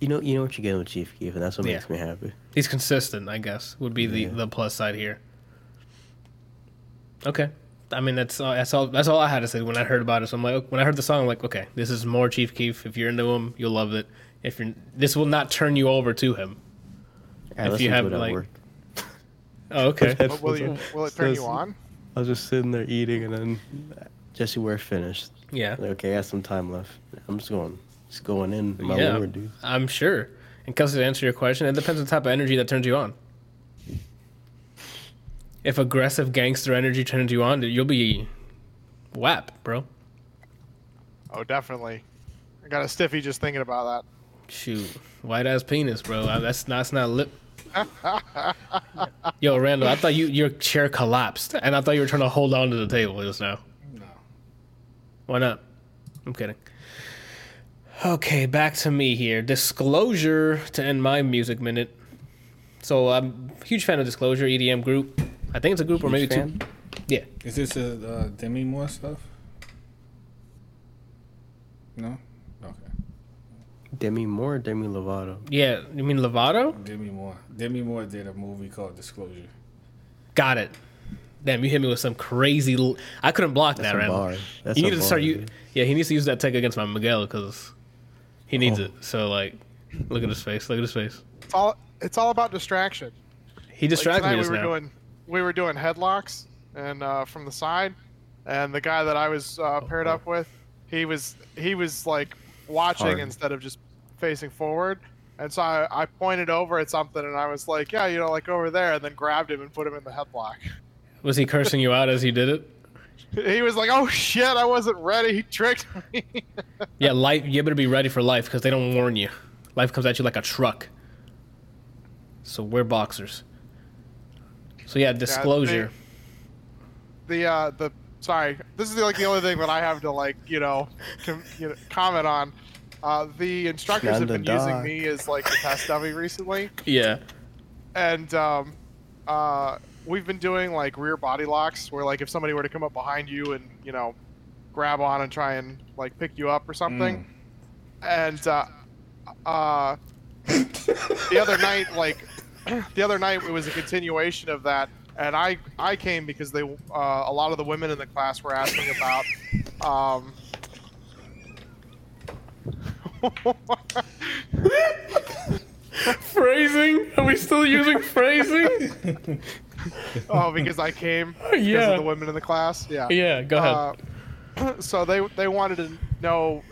know what you get with Chief Keef, and that's what makes me happy. He's consistent, I guess, would be the plus side here. Okay, I mean that's all I had to say when I heard about it. So I'm like, when I heard the song, I'm like, okay, this is more Chief Keef. If you're into him, you'll love it. This will not turn you over to him. If you have like, oh, okay, will it turn you on? I was just sitting there eating, and then Jesse Ware finished. Yeah. Like, okay, I have some time left. I'm just going in. My Lord, dude. I'm sure. And because to answer your question, it depends on the type of energy that turns you on. if aggressive gangster energy turns you on, you'll be WAP, bro. Oh, definitely. I got a stiffy just thinking about that. Shoot. White ass penis, bro. That's not lip. Yo, Randall, I thought your chair collapsed, and I thought you were trying to hold on to the table just now. No. Why not? I'm kidding. Okay, back to me here. Disclosure to end my music minute. So I'm a huge fan of Disclosure, EDM group. I think it's a group huge or maybe fan? Two. Yeah. Is this a Demi Moore stuff? No? Okay. Demi Moore or Demi Lovato? Yeah, you mean Lovato? Demi Moore. Demi Moore did a movie called Disclosure. Got it. Damn, you hit me with some crazy... I couldn't block that, right? That's you need to start... Yeah, he needs to use that tech against my Miguel because he needs it. So, like, look at his face. Look at his face. It's all about distraction. He distracted me just now. We were doing headlocks and from the side, and the guy that I was paired up with, he was like watching hard. Instead of just facing forward. And so I pointed over at something, and I was like, yeah, you know, like over there, and then grabbed him and put him in the headlock. Was he cursing you out as he did it? He was like, oh, shit, I wasn't ready. He tricked me. Yeah, life. You better be ready for life because they don't warn you. Life comes at you like a truck. So we're boxers. So, yeah, Disclosure. Sorry. This is like the only thing that I have to, like, you know comment on. The instructors have been using me as, like, the test dummy recently. Yeah. And we've been doing like rear body locks where like if somebody were to come up behind you and, you know, grab on and try and like pick you up or something. And the other night it was a continuation of that. And I came because they a lot of the women in the class were asking about phrasing? Are we still using phrasing? Oh, because I came because of the women in the class? Yeah. Yeah, go ahead. So they wanted to know,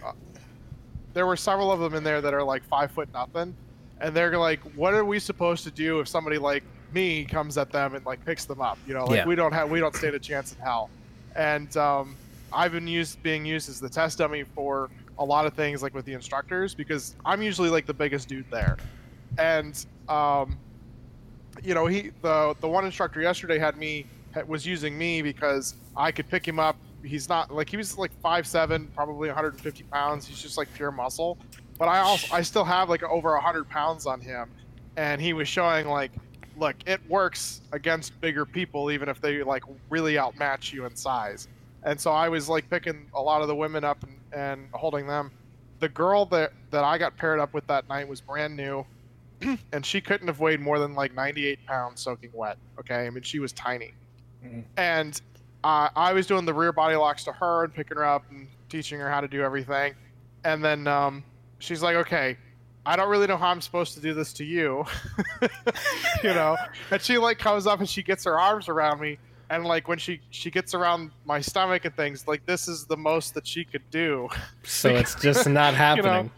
there were several of them in there that are like 5'0", and they're like, what are we supposed to do if somebody like me comes at them and like picks them up? You know, like we don't stand a chance in hell. And I've been being used as the test dummy for a lot of things like with the instructors because I'm usually like the biggest dude there. And, you know, the one instructor yesterday was using me because I could pick him up. He's not like, he was like 5'7", probably 150 pounds. He's just like pure muscle, but I still have like over 100 pounds on him. And he was showing like, look, it works against bigger people, even if they like really outmatch you in size. And so I was like picking a lot of the women up and holding them. The girl that I got paired up with that night was brand new. And she couldn't have weighed more than like 98 pounds soaking wet. Okay. I mean, she was tiny. Mm-hmm. And I was doing the rear body locks to her and picking her up and teaching her how to do everything. And then she's like, okay, I don't really know how I'm supposed to do this to you. You know? And she like comes up and she gets her arms around me. And like when she gets around my stomach and things, like this is the most that she could do. So it's just not happening. You know?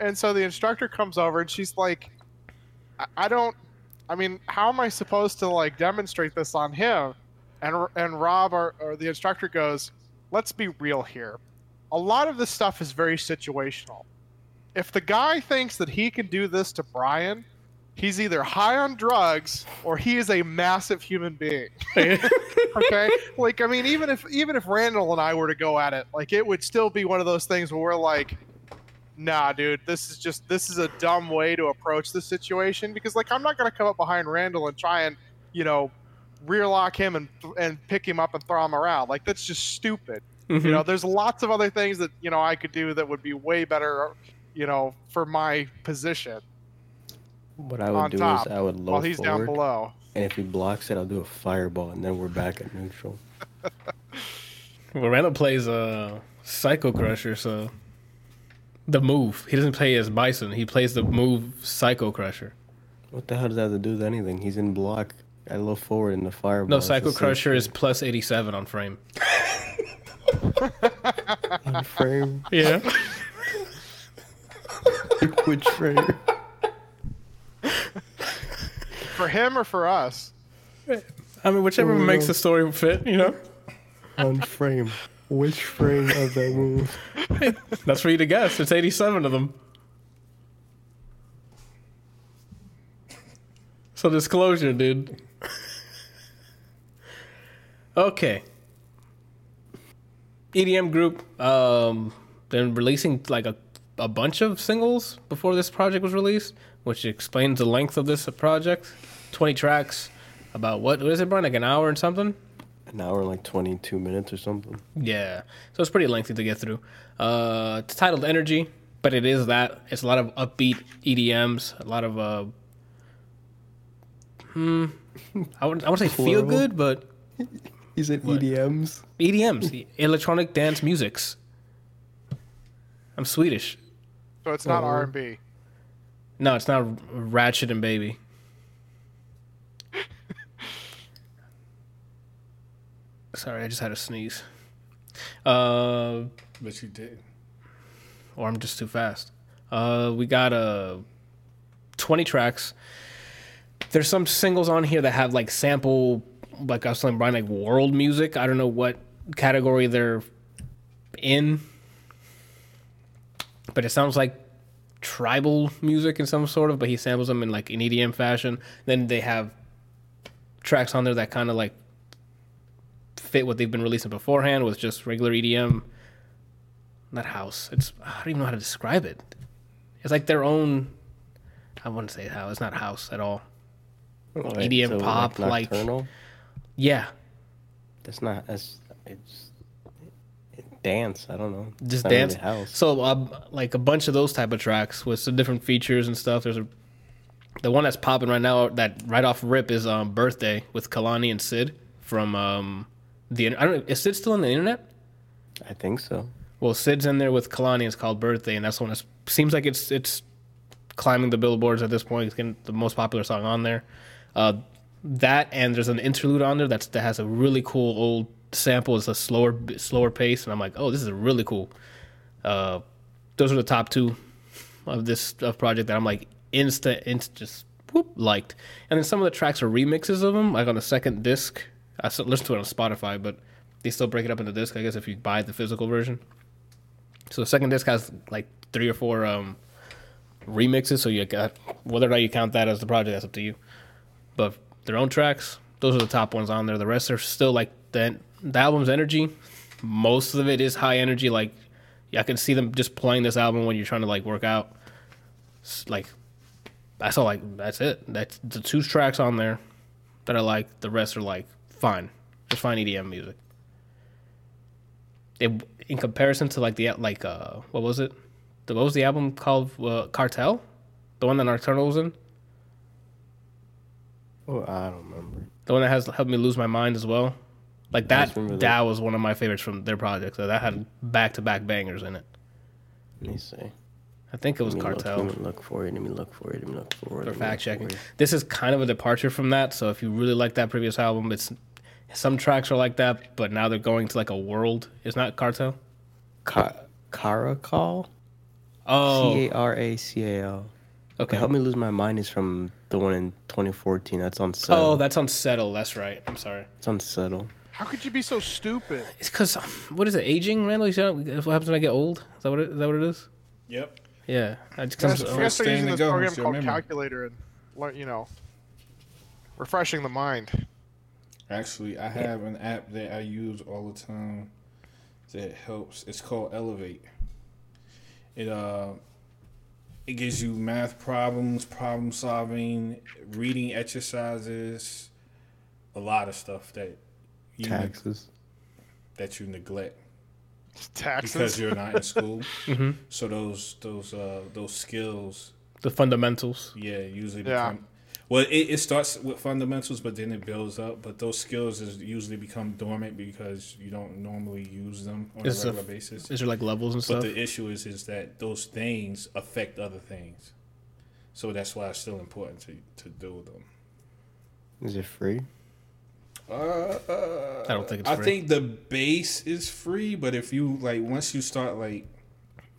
And so the instructor comes over and she's like, how am I supposed to like demonstrate this on him? And Rob, or the instructor goes, let's be real here. A lot of this stuff is very situational. If the guy thinks that he can do this to Brian, he's either high on drugs or he is a massive human being. Okay? Like, I mean, even if Randall and I were to go at it, like it would still be one of those things where we're like, nah, dude, this is a dumb way to approach this situation because like I'm not gonna come up behind Randall and try and, you know, rear lock him and pick him up and throw him around. Like that's just stupid. Mm-hmm. You know, there's lots of other things that, you know, I could do that would be way better, you know, for my position. What I would do is I would low forward, down below. And if he blocks it, I'll do a fireball, and then we're back at neutral. Well, Randall plays a Psycho Crusher, so the move. He doesn't play as Bison. He plays the move Psycho Crusher. What the hell does that have to do with anything? He's in block. I low forward in the fireball. No, Psycho Crusher is plus 87 on frame. On frame? Yeah. Which frame? For him or for us? I mean, whichever makes the story fit, you know? One frame. Which frame of that move? Hey, that's for you to guess. It's 87 of them. So disclosure, dude. Okay. EDM group, they're releasing like a bunch of singles before this project was released, which explains the length of this project. 20 tracks, about what is it, Brian? Like an hour and something? An hour and like 22 minutes or something. Yeah. So it's pretty lengthy to get through. It's titled Energy, but it is that. It's a lot of upbeat EDMs, a lot of, I would say feel good, but... Is it EDMs? EDMs, electronic dance musics. I'm Swedish. So it's not R&B. No, it's not Ratchet and Baby. Sorry, I just had a sneeze. But you did. Or I'm just too fast. We got 20 tracks. There's some singles on here that have like sample... Like I was telling Brian, like world music. I don't know what category they're in, but it sounds like tribal music in some sort of. But he samples them in like an EDM fashion. Then they have tracks on there that kind of like fit what they've been releasing beforehand with just regular EDM, not house. It's I don't even know how to describe it. It's like their own. I wouldn't say house. It's not house at all. Right, EDM so pop, like nocturnal? Yeah, that's not. It's dance. I don't know. Just not dance. Really house. So, like a bunch of those type of tracks with some different features and stuff. There's the one that's popping right now. That right off rip is Birthday with Kalani and Sid from the. I don't. Is Sid still on the internet? I think so. Well, Sid's in there with Kalani. It's called Birthday, and that's the one that seems like it's climbing the billboards at this point. It's getting the most popular song on there. That and there's an interlude on there that has a really cool old sample. It's a slower pace, and I'm like, oh, this is really cool. Those are the top two of this project that I'm like just liked. And then some of the tracks are remixes of them, like on the second disc. I listened to it on Spotify, but they still break it up into disc, I guess, if you buy the physical version. So the second disc has like 3 or 4 remixes. So you got whether or not you count that as the project, that's up to you. But their own tracks, those are the top ones on there. The rest are still like the album's energy. Most of it is high energy. Like, I can see them just playing this album when you're trying to like work out. It's like, that's all. Like, that's it. That's the 2 tracks on there that I like. The rest are like fine, just fine EDM music. In comparison to like what was it? What was the album called? Cartel, the one that Nocturnal was in. Oh, I don't remember. The one that has helped me lose my mind as well. Like that was one of my favorites from their project. So that had back-to-back bangers in it. Let me see. I think it was Cartel. Let me look for it. For fact checking. This is kind of a departure from that. So if you really like that previous album, it's some tracks are like that, but now they're going to like a world. It's not Cartel. Caracal? Oh. Caracal. Okay. Help Me Lose My Mind is from the one in 2014. That's on Settle. Oh, that's on Settle. That's right. I'm sorry. It's on Settle. How could you be so stupid? It's because, what is it, aging, Randall? You said what happens when I get old? Is that what it is? Yep. Yeah. I just comes to using this program called Calculator and, you know, refreshing the mind. Actually, I have an app that I use all the time that helps. It's called Elevate. It gives you math problems, problem solving, reading exercises, a lot of stuff that you taxes that you neglect taxes because you're not in school. Mm-hmm. So those skills, the fundamentals, become. Well, it starts with fundamentals, but then it builds up. But those skills usually become dormant because you don't normally use them on a regular basis. Is there like levels and stuff? But the issue is that those things affect other things. So that's why it's still important to do them. Is it free? I don't think it's free. I think the base is free, but if you once you start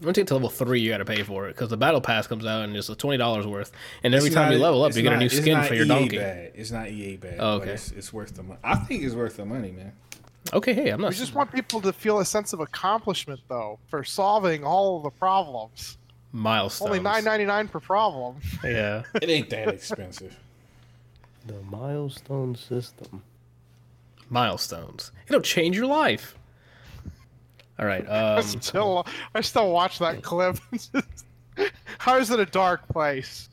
Once you get to level 3, you got to pay for it because the battle pass comes out and it's $20 worth. And every time you level up, you get a new skin for your donkey. It's not EA bad. Oh, okay, it's worth the money. I think it's worth the money, man. Okay, hey, I'm not. We just want people to feel a sense of accomplishment, though, for solving all of the problems. Milestones. Only $9.99 per problem. Yeah, it ain't that expensive. The milestone system. Milestones. It'll change your life. All right. I still watch that clip. I was in a dark place,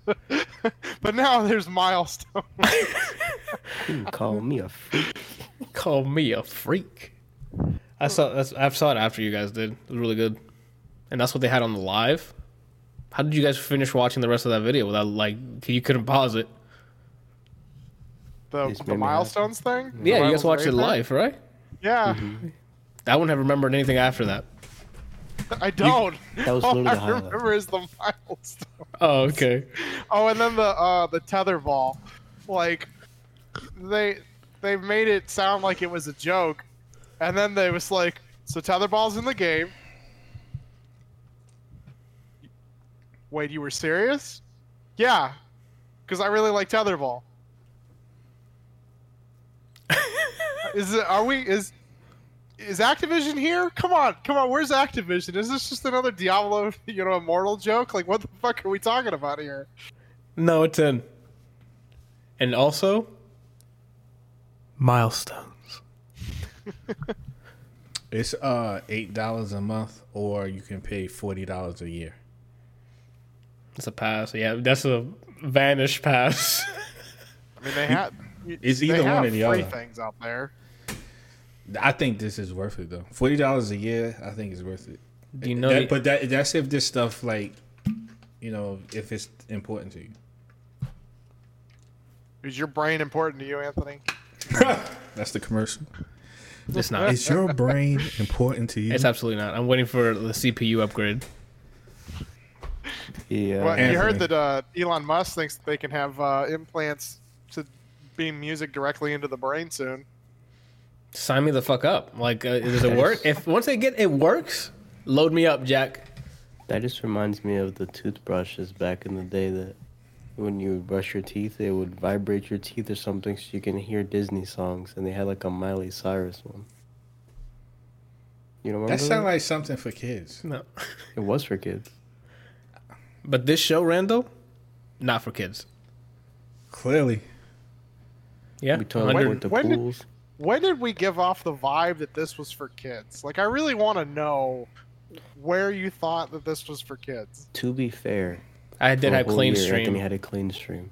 but now there's milestones. You call me a freak. Call me a freak. I saw it after you guys did. It was really good, and that's what they had on the live. How did you guys finish watching the rest of that video without you couldn't pause it? The milestones thing? Yeah, you guys watched it live, right? Yeah. Mm-hmm. I wouldn't have remembered anything after that. I don't. That was literally the highlight. All I remember is the milestones. Oh, okay. Oh, and then the tetherball. Like, they made it sound like it was a joke, and then they was like, so tetherball's in the game. Wait, you were serious? Yeah, because I really like tetherball. Is Activision here? Come on, where's Activision? Is this just another Diablo, Immortal joke? Like, what the fuck are we talking about here? No, it's in. And also, milestones. It's $8 a month, or you can pay $40 a year. It's a pass. Yeah, that's a Vanish pass. I mean, it's either one or the other. They have free things out there. I think this is worth it, though. $40 a year, I think is worth it. Do you know but that's if this stuff, if it's important to you. Is your brain important to you, Anthony? That's the commercial. It's not. Is your brain important to you? It's absolutely not. I'm waiting for the CPU upgrade. Yeah. Well, Anthony. You heard that Elon Musk thinks that they can have implants to beam music directly into the brain soon. Sign me the fuck up. Does it work? If once they get it works, load me up, Jack. That just reminds me of the toothbrushes back in the day that when you would brush your teeth, it would vibrate your teeth or something so you can hear Disney songs, and they had a Miley Cyrus one. You know what that sounds like something for kids. No. It was for kids. But this show, Randall, not for kids. Clearly. Yeah. We told them about the pools. When did we give off the vibe that this was for kids? I really want to know where you thought that this was for kids. To be fair, I did have clean stream. Anthony had a clean stream.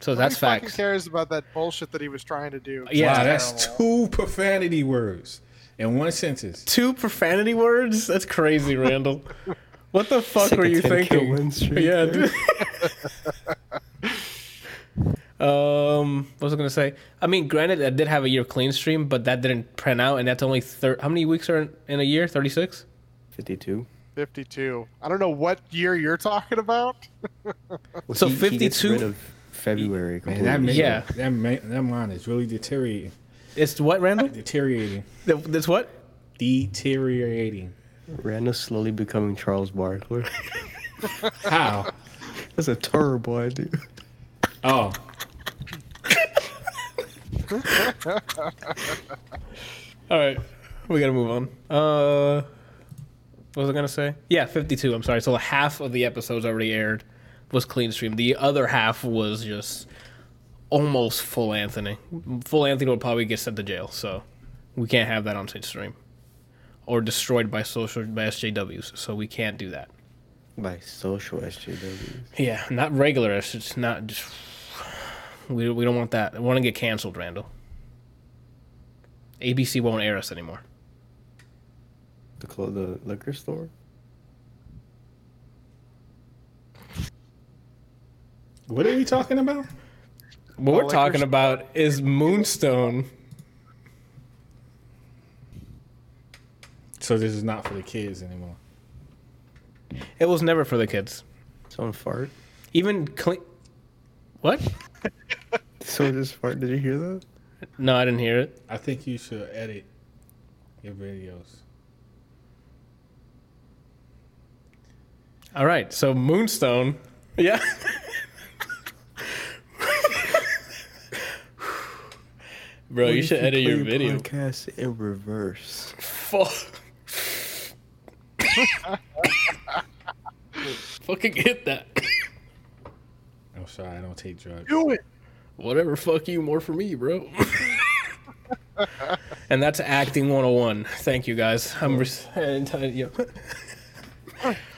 So that's facts. Who fucking cares about that bullshit that he was trying to do? Yeah, wow, that's two profanity words in one sentence. Two profanity words? That's crazy, Randall. What the fuck were you thinking? Yeah, dude. What was I gonna say? I mean, granted, I did have a year of clean stream, but that didn't print out, and that's only how many weeks are in a year? 36? 52. 52. I don't know what year you're talking about. So 52. He gets rid of February. Completely. Man, that line is really deteriorating. It's what, Randall? Deteriorating. That's what? Deteriorating. Randall's slowly becoming Charles Barkley. How? That's a terrible idea. Oh. All right, we gotta move on. What was I gonna say? Yeah, 52. I'm sorry. So half of the episodes already aired was clean stream. The other half was just almost full Anthony. Full Anthony would probably get sent to jail, so we can't have that on stream or destroyed by SJWs. So we can't do that. By social SJWs. Yeah, not regular. It's not just. We don't want that. We want to get canceled, Randall. ABC won't air us anymore. The liquor store? What are we talking about? What we're talking about is Moonstone. So this is not for the kids anymore. It was never for the kids. Someone fart. Even clean. What? Someone just farted. Did you hear that? No, I didn't hear it. I think you should edit your videos. All right, so Moonstone. Yeah. Bro, you should edit your video. Podcast in reverse. Fuck. Fucking hit that. I'm sorry, I don't take drugs. Do it. Whatever, fuck you, more for me, bro. And that's acting 101. Thank you, guys. I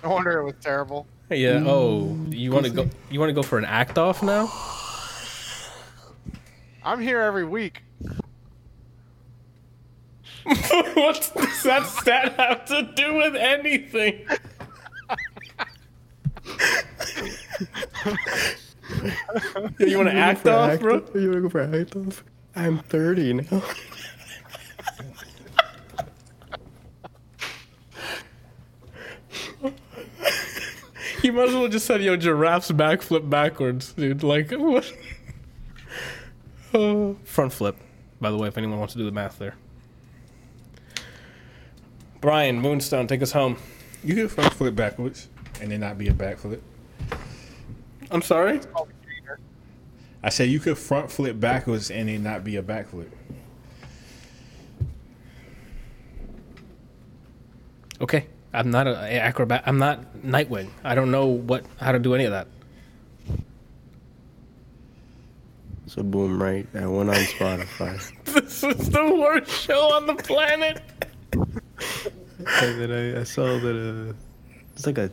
wonder it was terrible. Yeah. Oh, you want to go? You want to go for an act off now? I'm here every week. What does that have to do with anything? You want to act off, bro? You want to go for an act off? I'm 30 now. You might as well just said, yo, giraffes backflip backwards, dude. Like, what? Front flip, by the way, if anyone wants to do the math there. Brian, Moonstone, take us home. You can front flip backwards and then not be a backflip. I'm sorry? I said you could front flip backwards and it not be a backflip. Okay, I'm not an acrobat. I'm not Nightwing. I don't know how to do any of that. So boom, right? That went on Spotify. This is the worst show on the planet. And then I saw that it's like a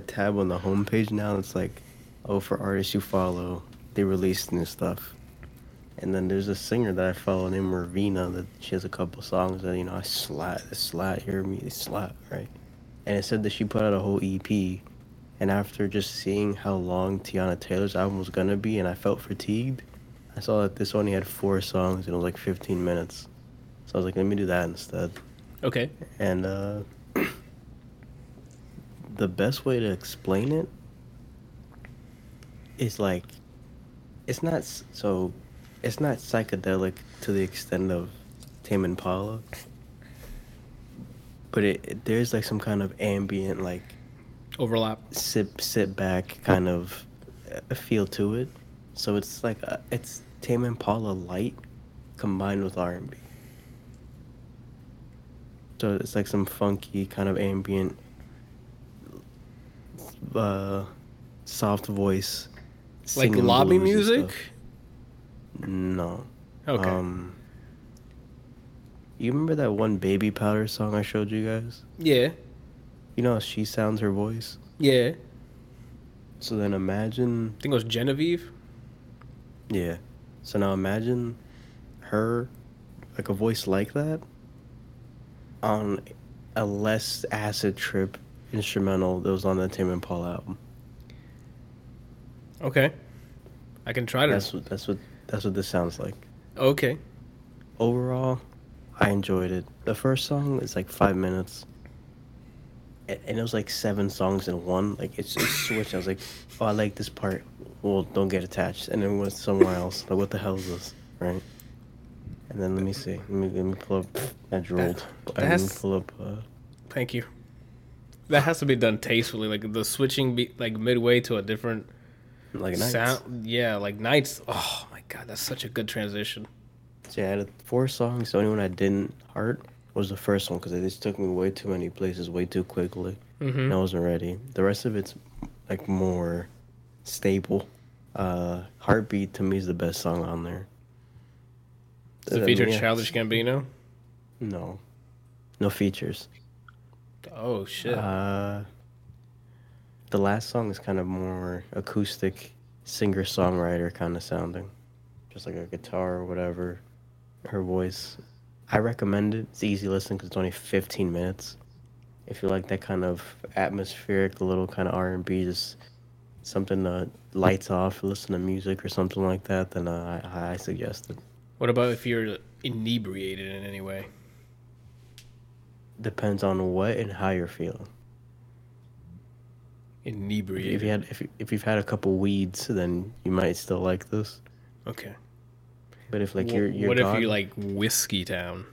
tab on the homepage now. It's like, oh, for artists you follow. They released new stuff, and then there's a singer that I follow named Ravina that she has a couple songs that, you know, I slap, right? And it said that she put out a whole EP, and after just seeing how long Tiana Taylor's album was gonna be, and I felt fatigued, I saw that this only had 4 songs and it was like 15 minutes, so I was like, let me do that instead. Okay. And the best way to explain it is like, it's not psychedelic to the extent of Tame Impala, but there's like some kind of ambient, like overlap, sit back kind of a feel to it. So it's like it's Tame Impala light combined with R&B. So it's like some funky kind of ambient, soft voice. Like lobby music? No. Okay. You remember that one Baby Powder song I showed you guys? Yeah. You know how she sounds her voice? Yeah. So then imagine... I think it was Genevieve? Yeah. So now imagine her, like a voice like that, on a less acid trip instrumental that was on the Tame Impala album. Okay, I can try to. That's what this sounds like. Okay. Overall, I enjoyed it. The first song is like 5 minutes, and it was like 7 songs in one. Like it switched. I was like, oh, I like this part. Well, don't get attached, and then it went somewhere else. Like, what the hell is this, right? And then let me see. Let me pull up. I drooled. Let me pull up. Thank you. That has to be done tastefully. Like the switching, like midway to a different. Like Nights. Yeah, like Nights. Oh, my God, that's such a good transition. So yeah, I had 4 songs. The only one I didn't heart was the first one because it just took me way too many places way too quickly. Mm-hmm. And I wasn't ready. The rest of it's, like, more stable. Heartbeat, to me, is the best song on there. Does it feature Childish Gambino? No. No features. Oh, shit. The last song is kind of more acoustic, singer-songwriter kind of sounding. Just like a guitar or whatever, her voice. I recommend it. It's easy to listen because it's only 15 minutes. If you like that kind of atmospheric, little kind of R&B, just something that lights off, listen to music or something like that, then I suggest it. What about if you're inebriated in any way? Depends on what and how you're feeling. Inebriated. If you've had a couple weeds, then you might still like this. Okay. But if like you're what if you like Whiskey Town?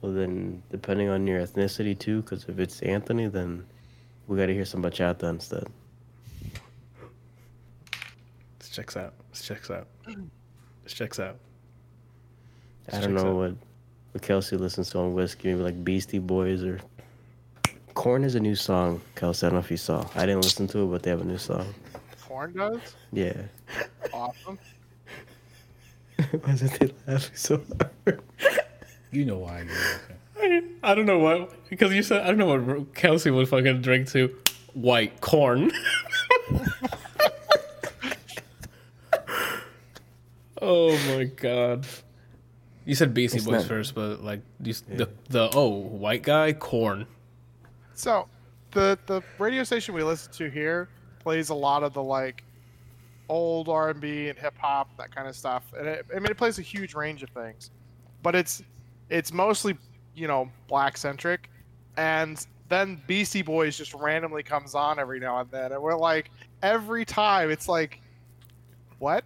Well, then depending on your ethnicity too, because if it's Anthony, then We got to hear some bachata instead. This checks out. This checks out. This checks out. This I don't know what Kelsey listens to on Whiskey. Maybe like Beastie Boys or... Korn has a new song, Kelsey. I don't know if you saw. I didn't listen to it, but they have a new song. Korn does? Yeah. Awesome. Why is it they laughing so hard? You know why. I don't know why. Because you said, I don't know what Kelsey would fucking drink to. White corn. Oh my god. You said Beastie Boys first, but like you, yeah. White guy, corn. So the radio station we listen to here plays a lot of the like old R&B and hip hop, that kind of stuff. And it plays a huge range of things. But it's mostly, you know, black centric. And then Beastie Boys just randomly comes on every now and then. And we're like, every time it's like, what?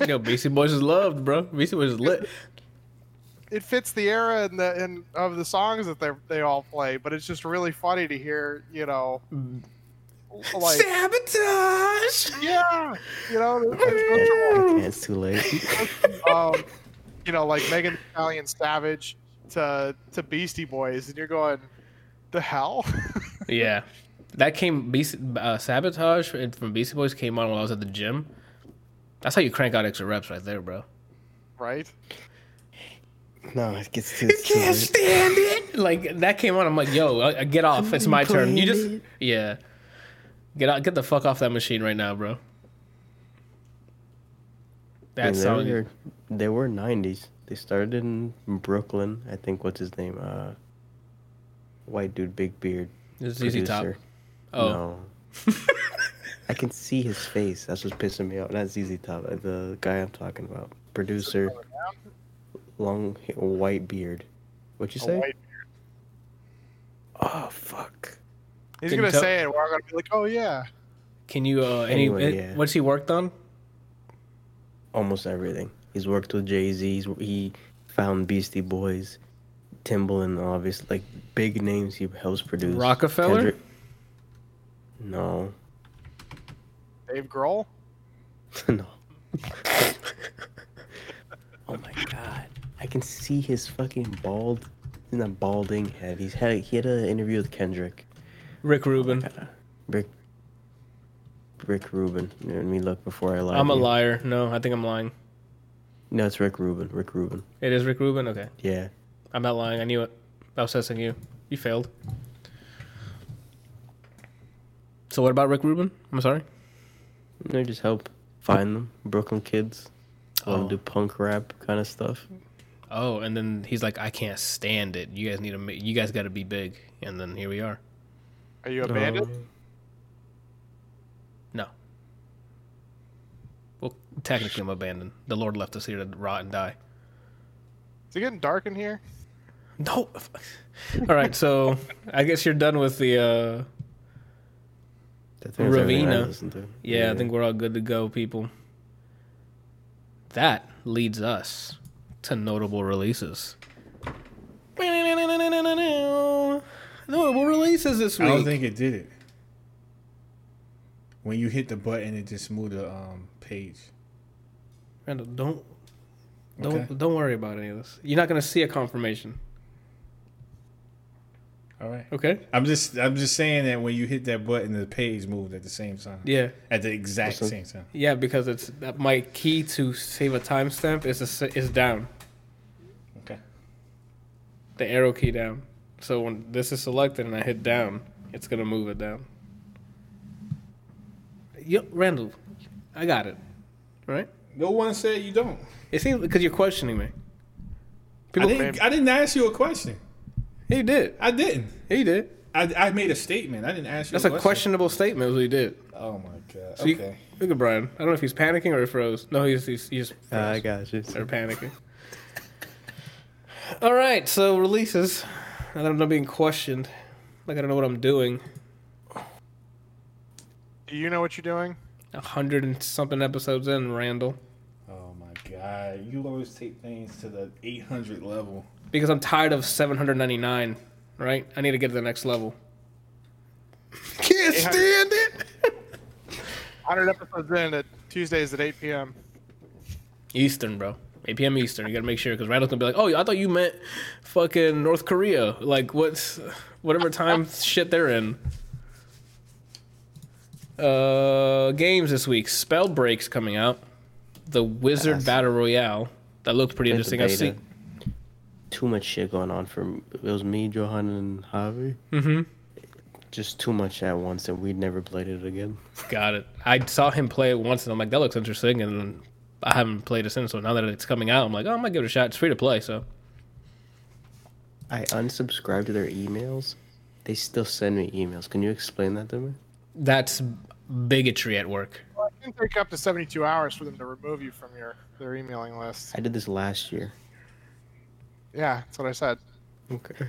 You know, Beastie Boys is loved, bro. Beastie Boys is lit. It fits the era and of the songs that they all play, but it's just really funny to hear, you know, like Sabotage. Yeah, you know, it's too late. You know, like Megan Thee Stallion, Savage to Beastie Boys, and you're going, the hell? Yeah, that came Sabotage from Beastie Boys came on when I was at the gym. That's how you crank out extra reps, right there, bro. Right. No, it gets too. You can't stand it. Like that came on. I'm like, yo, I get off. It's my turn. You just, yeah, get out. Get the fuck off that machine right now, bro. That song. They were 90s. They started in Brooklyn. I think what's his name? White dude, big beard. Is he Top? Oh. No. I can see his face. That's what's pissing me off. Not ZZ Top. The guy I'm talking about, producer. Long white beard. What'd you say? Oh fuck! He's gonna say it. We're all gonna be like, "Oh yeah." Can you? Anyway, what's he worked on? Almost everything. He's worked with Jay-Z. He found Beastie Boys, Timbaland, obviously, like big names. He helps produce. Rockefeller. Kendrick. No. Dave Grohl. No. Oh my god. I can see his fucking balding head. He had an interview with Kendrick. Rick Rubin. Oh Rick Rubin. Let me look before I lie. I'm a liar. No, I think I'm lying. No, it's Rick Rubin. Rick Rubin. It is Rick Rubin? Okay. Yeah. I'm not lying. I knew it. I was testing you. You failed. So what about Rick Rubin? I'm sorry. No, just help find them. Brooklyn kids. Do punk rap kind of stuff. Oh, and then he's like, I can't stand it. You guys need to. You guys got to be big. And then here we are. Are you a bandit? No. Well, technically, I'm abandoned. The Lord left us here to rot and die. Is it getting dark in here? No. All right, so I guess you're done with the Ravina. Yeah, I think we're all good to go, people. That leads us to notable releases. Notable releases this week. I don't think it did it. When you hit the button, it just moved the page. Randall, don't worry about any of this. You're not gonna see a confirmation. All right. Okay. I'm just saying that when you hit that button, the page moved at the same time. Yeah. At the exact same time. Yeah, because it's my key to save a timestamp is down. Okay. The arrow key down. So when this is selected and I hit down, it's gonna move it down. Yo, Randall, I got it. Right? No one said you don't. It seems because you're questioning me. I didn't ask you a question. He did. I didn't. He did. I made a statement. I didn't ask you. That's a questionable statement. What he did. Oh my god. So okay. Look at Brian. I don't know if he's panicking or he froze. No, he's froze. I got you. Or panicking. All right. So releases. Now that I'm not being questioned, like I don't know what I'm doing. Do you know what you're doing? 100 and something episodes in, Randall. Oh my god! You always take things to the 800 level. Because I'm tired of 799, right? I need to get to the next level. Can't stand it. 100 episodes in at Tuesdays at 8 p.m. Eastern, bro. 8 p.m. Eastern. You gotta make sure, because Randall's gonna be like, "Oh, I thought you meant fucking North Korea." Like, whatever time shit they're in. Games this week. Spellbreak's coming out. The Wizard Battle Royale. That looked pretty interesting. I've seen too much shit going on for me. It was me, Johan, and Javi. Mm-hmm. Just too much at once, and we never played it again. Got it. I saw him play it once, and I'm like, that looks interesting, and I haven't played it since. So now that it's coming out, I'm like, oh, I might give it a shot. It's free to play, so. I unsubscribed to their emails. They still send me emails. Can you explain that to me? That's bigotry at work. Well, it can take up to 72 hours for them to remove you from their emailing list. I did this last year. Yeah, that's what I said. Okay.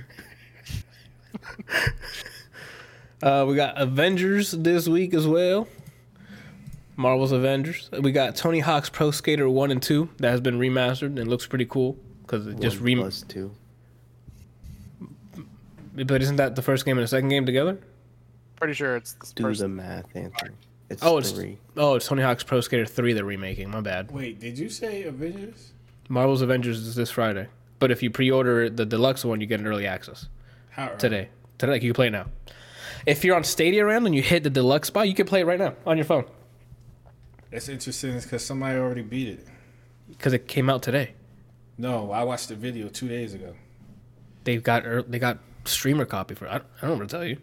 We got Avengers this week as well. Marvel's Avengers. We got Tony Hawk's Pro Skater 1 and 2 that has been remastered and looks pretty cool because it just remastered. But isn't that the first game and the second game together? Pretty sure it's the first. Do the math, Anthony. It's Tony Hawk's Pro Skater 3 they're remaking. My bad. Wait, did you say Avengers? Marvel's Avengers is this Friday. But if you pre-order the deluxe one, you get an early access. How early? Today, like you can play it now. If you're on Stadia Rand and you hit the deluxe spot, you can play it right now on your phone. That's interesting because somebody already beat it. Because it came out today. No, I watched the video 2 days ago. They got streamer copy for it. I don't want to tell you.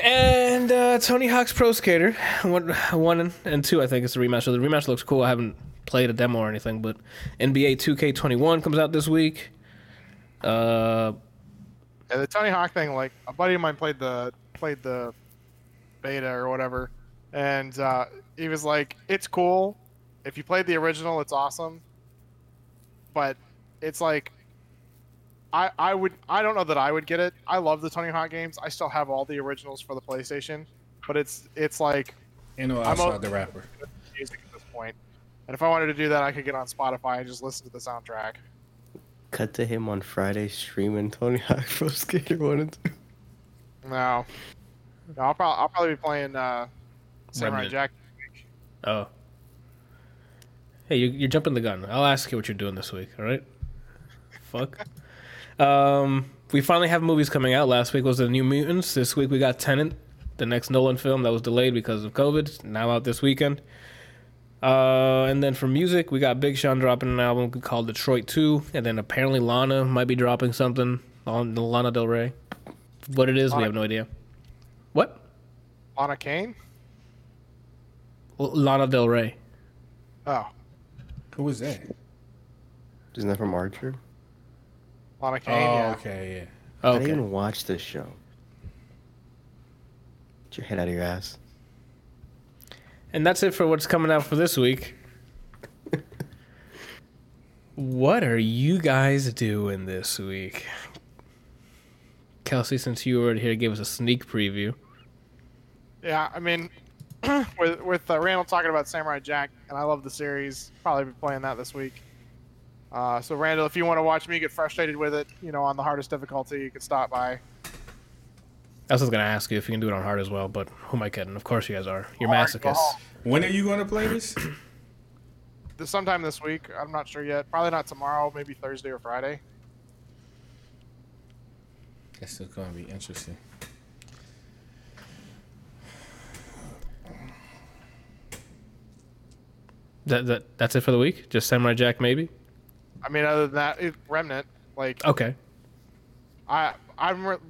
And Tony Hawk's Pro Skater 1 and 2, I think it's the remaster. So the remaster looks cool. I haven't played a demo or anything, but NBA 2K21 comes out this week. The Tony Hawk thing, like a buddy of mine played the beta or whatever, and he was like, "It's cool. If you played the original, it's awesome." But it's like, I don't know that I would get it. I love the Tony Hawk games. I still have all the originals for the PlayStation, but it's like, you know, outside the rapper music at this point. And if I wanted to do that, I could get on Spotify and just listen to the soundtrack. Cut to him on Friday streaming Tony Hawk Pro Skater 1 and 2. No, I'll probably be playing Samurai Jack. Oh. Hey, you're jumping the gun. I'll ask you what you're doing this week, all right? Fuck. We finally have movies coming out. Last week was The New Mutants. This week we got Tenet, the next Nolan film that was delayed because of COVID. It's now out this weekend. And then for music, we got Big Sean dropping an album called Detroit 2, and then apparently Lana might be dropping something on Lana Del Rey. What it is, we have no idea. What? Lana Kane? Lana Del Rey. Oh. Who was that? Isn't that from Archer? Lana Kane, yeah. Okay, yeah. Okay. I didn't even watch this show. Get your head out of your ass. And that's it for what's coming out for this week. What are you guys doing this week? Kelsey, since you were here, give us a sneak preview. Yeah, I mean, with Randall talking about Samurai Jack, and I love the series, probably be playing that this week. So, Randall, if you want to watch me get frustrated with it, you know, on the hardest difficulty, you could stop by. I was going to ask you if you can do it on hard as well, but who am I kidding? Of course you guys are. You're masochists. When are you going to play this? Sometime this week. I'm not sure yet. Probably not tomorrow. Maybe Thursday or Friday. That's going to be interesting. That's it for the week? Just Samurai Jack, maybe? I mean, other than that, Remnant. Like, okay. I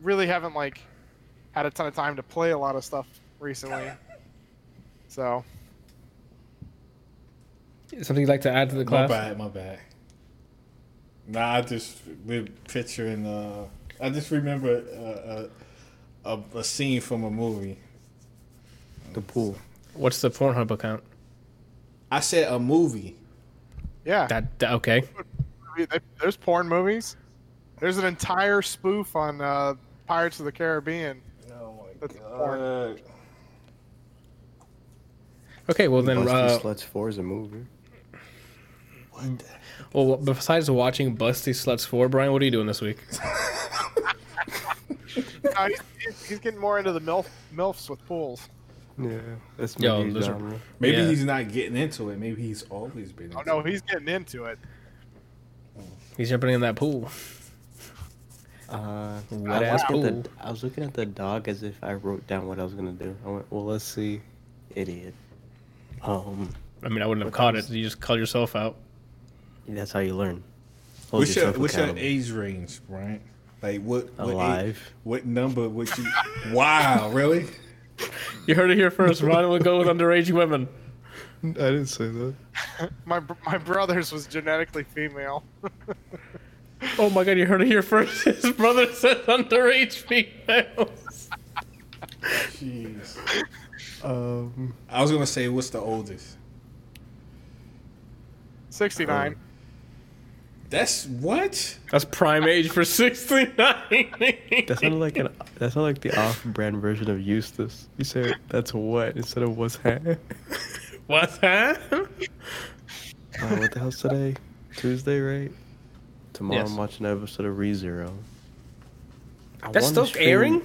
really haven't, like, had a ton of time to play a lot of stuff recently. So. Something you'd like to add to the class? My bad. Nah, I just been picturing, I just remember a scene from a movie. The pool. What's the Pornhub account? I said a movie. Yeah. Okay. There's porn movies. There's an entire spoof on Pirates of the Caribbean. Oh my god. Okay, well then. Busty Sluts 4 is a movie. What? Well, besides watching Busty Sluts 4, Brian, what are you doing this week? No, he's getting more into the milfs with pools. Yeah, that's maybe he's not getting into it. Maybe he's always been. Into it. He's getting into it. He's jumping in that pool. I was looking at the dog as if I wrote down what I was gonna do. I went, well, let's see, idiot. I mean, I wouldn't have caught it. You just call yourself out. That's how you learn. What's your age range, right? Like what alive? Age, what number would you? Wow, really? You heard it here first. Ryan would go with underage women. I didn't say that. My brother's was genetically female. Oh my God! You heard it here first. His brother said underage females. Jeez. I was gonna say, what's the oldest? 69. That's what? That's prime age for 69. That sounded like the off-brand version of Eustace. You say that's what instead of what's happening. What's happening? What the hell's today? Tuesday, right? Tomorrow I'm watching an episode of ReZero. That's still airing?